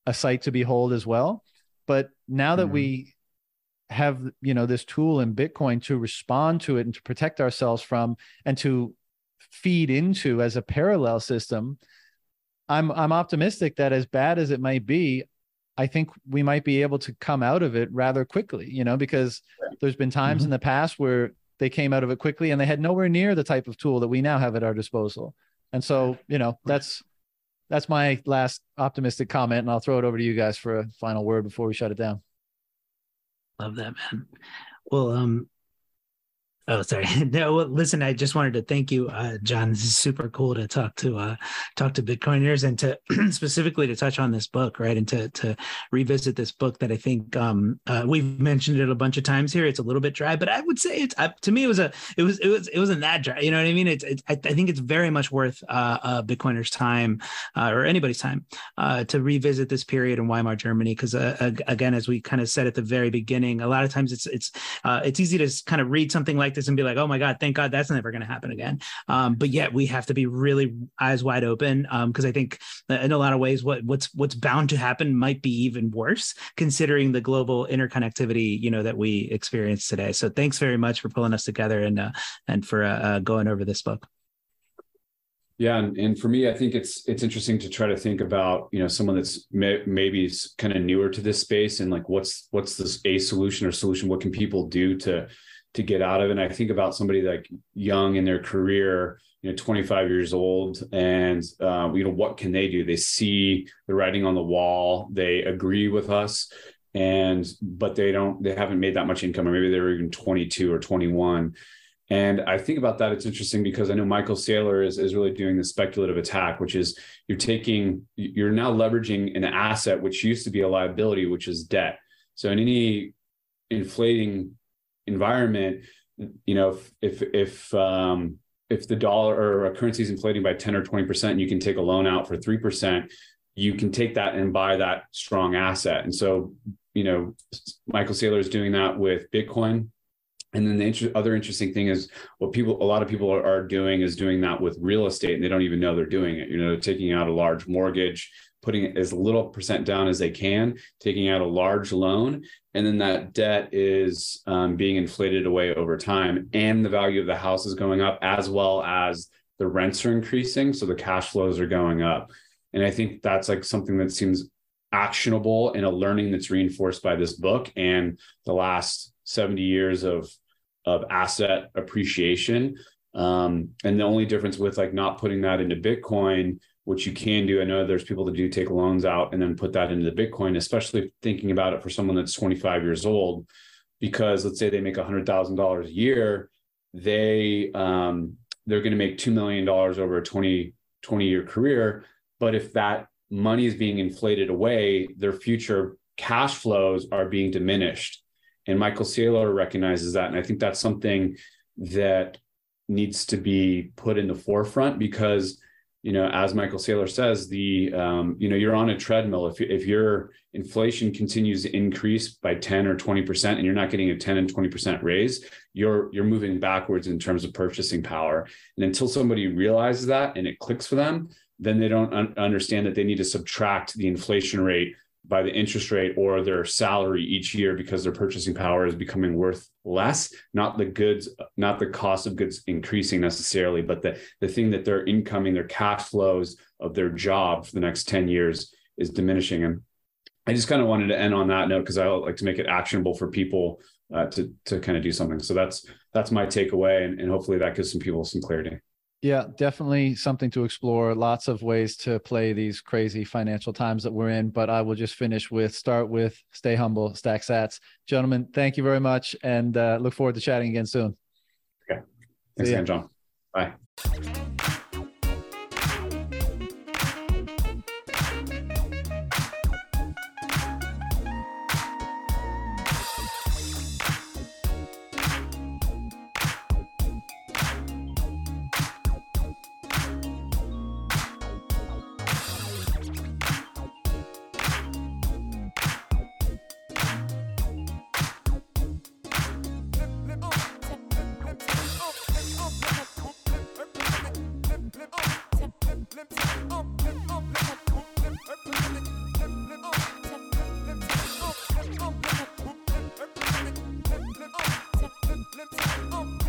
a sight to behold as well. But now that mm-hmm. we have, you know, this tool in Bitcoin to respond to it and to protect ourselves from and to feed into as a parallel system, I'm I'm optimistic that as bad as it might be, I think we might be able to come out of it rather quickly, you know, because there's been times mm-hmm. in the past where they came out of it quickly and they had nowhere near the type of tool that we now have at our disposal. And so, you know, that's that's my last optimistic comment, and I'll throw it over to you guys for a final word before we shut it down. Love that, man. Well, um Oh, sorry. No, well, listen, I just wanted to thank you, uh, John. This is super cool to talk to uh, talk to Bitcoiners and to specifically to touch on this book, right? And to to revisit this book that I think um, uh, we've mentioned it a bunch of times here. It's a little bit dry, but I would say it's uh, to me it was a it was it was it wasn't that dry. You know what I mean? It's, it's I think it's very much worth uh, a Bitcoiner's time uh, or anybody's time uh, to revisit this period in Weimar Germany because uh, again, as we kind of said at the very beginning, a lot of times it's it's uh, it's easy to kind of read something like this and be like, oh my God, thank God that's never going to happen again. Um, but yet we have to be really eyes wide open because um, I think in a lot of ways what what's what's bound to happen might be even worse considering the global interconnectivity, you know, that we experience today. So thanks very much for pulling us together and uh, and for uh, uh, going over this book. Yeah, and, and for me, I think it's it's interesting to try to think about, you know, someone that's may, maybe kind of newer to this space and like what's what's this a solution or solution? What can people do to to get out of it? And I think about somebody like young in their career, you know, twenty-five years old, and, uh, you know, what can they do? They see the writing on the wall, they agree with us, and, but they don't, they haven't made that much income, or maybe they were even twenty-two or twenty-one. And I think about that, it's interesting because I know Michael Saylor is, is really doing the speculative attack, which is you're taking, you're now leveraging an asset, which used to be a liability, which is debt. So in any inflating environment, you know, if if if, um, if the dollar or a currency is inflating by ten or twenty percent, you can take a loan out for three percent, you can take that and buy that strong asset. And so, you know, Michael Saylor is doing that with Bitcoin. And then the inter- other interesting thing is what people, a lot of people are, are doing is doing that with real estate, and they don't even know they're doing it. You know, taking out a large mortgage, putting as little percent down as they can, taking out a large loan, and then that debt is um, being inflated away over time, and the value of the house is going up as well as the rents are increasing, so the cash flows are going up. And I think that's like something that seems actionable and a learning that's reinforced by this book and the last seventy years of of asset appreciation. Um, and the only difference with like not putting that into Bitcoin, which you can do. I know there's people that do take loans out and then put that into the Bitcoin, especially thinking about it for someone that's twenty-five years old, because let's say they make one hundred thousand dollars a year, they, um, they're going to make two million dollars over a twenty, twenty-year career. But if that money is being inflated away, their future cash flows are being diminished. And Michael Saylor recognizes that. And I think that's something that needs to be put in the forefront because, you know, as Michael Saylor says, the um, you know, you're on a treadmill. If if your inflation continues to increase by ten or twenty percent, and you're not getting a ten and twenty percent raise, you're you're moving backwards in terms of purchasing power. And until somebody realizes that and it clicks for them, then they don't un- understand that they need to subtract the inflation rate by the interest rate or their salary each year because their purchasing power is becoming worth less, not the goods, not the cost of goods increasing necessarily, but the, the thing that their incoming, their cash flows of their job for the next ten years is diminishing. And I just kind of wanted to end on that note because I like to make it actionable for people uh, to, to kind of do something. So that's, that's my takeaway. And, and hopefully that gives some people some clarity. Yeah, definitely something to explore. Lots of ways to play these crazy financial times that we're in, but I will just finish with, start with, stay humble, stack sats. Gentlemen, thank you very much, and uh, look forward to chatting again soon. Okay. Thanks again, John. Bye. Oh.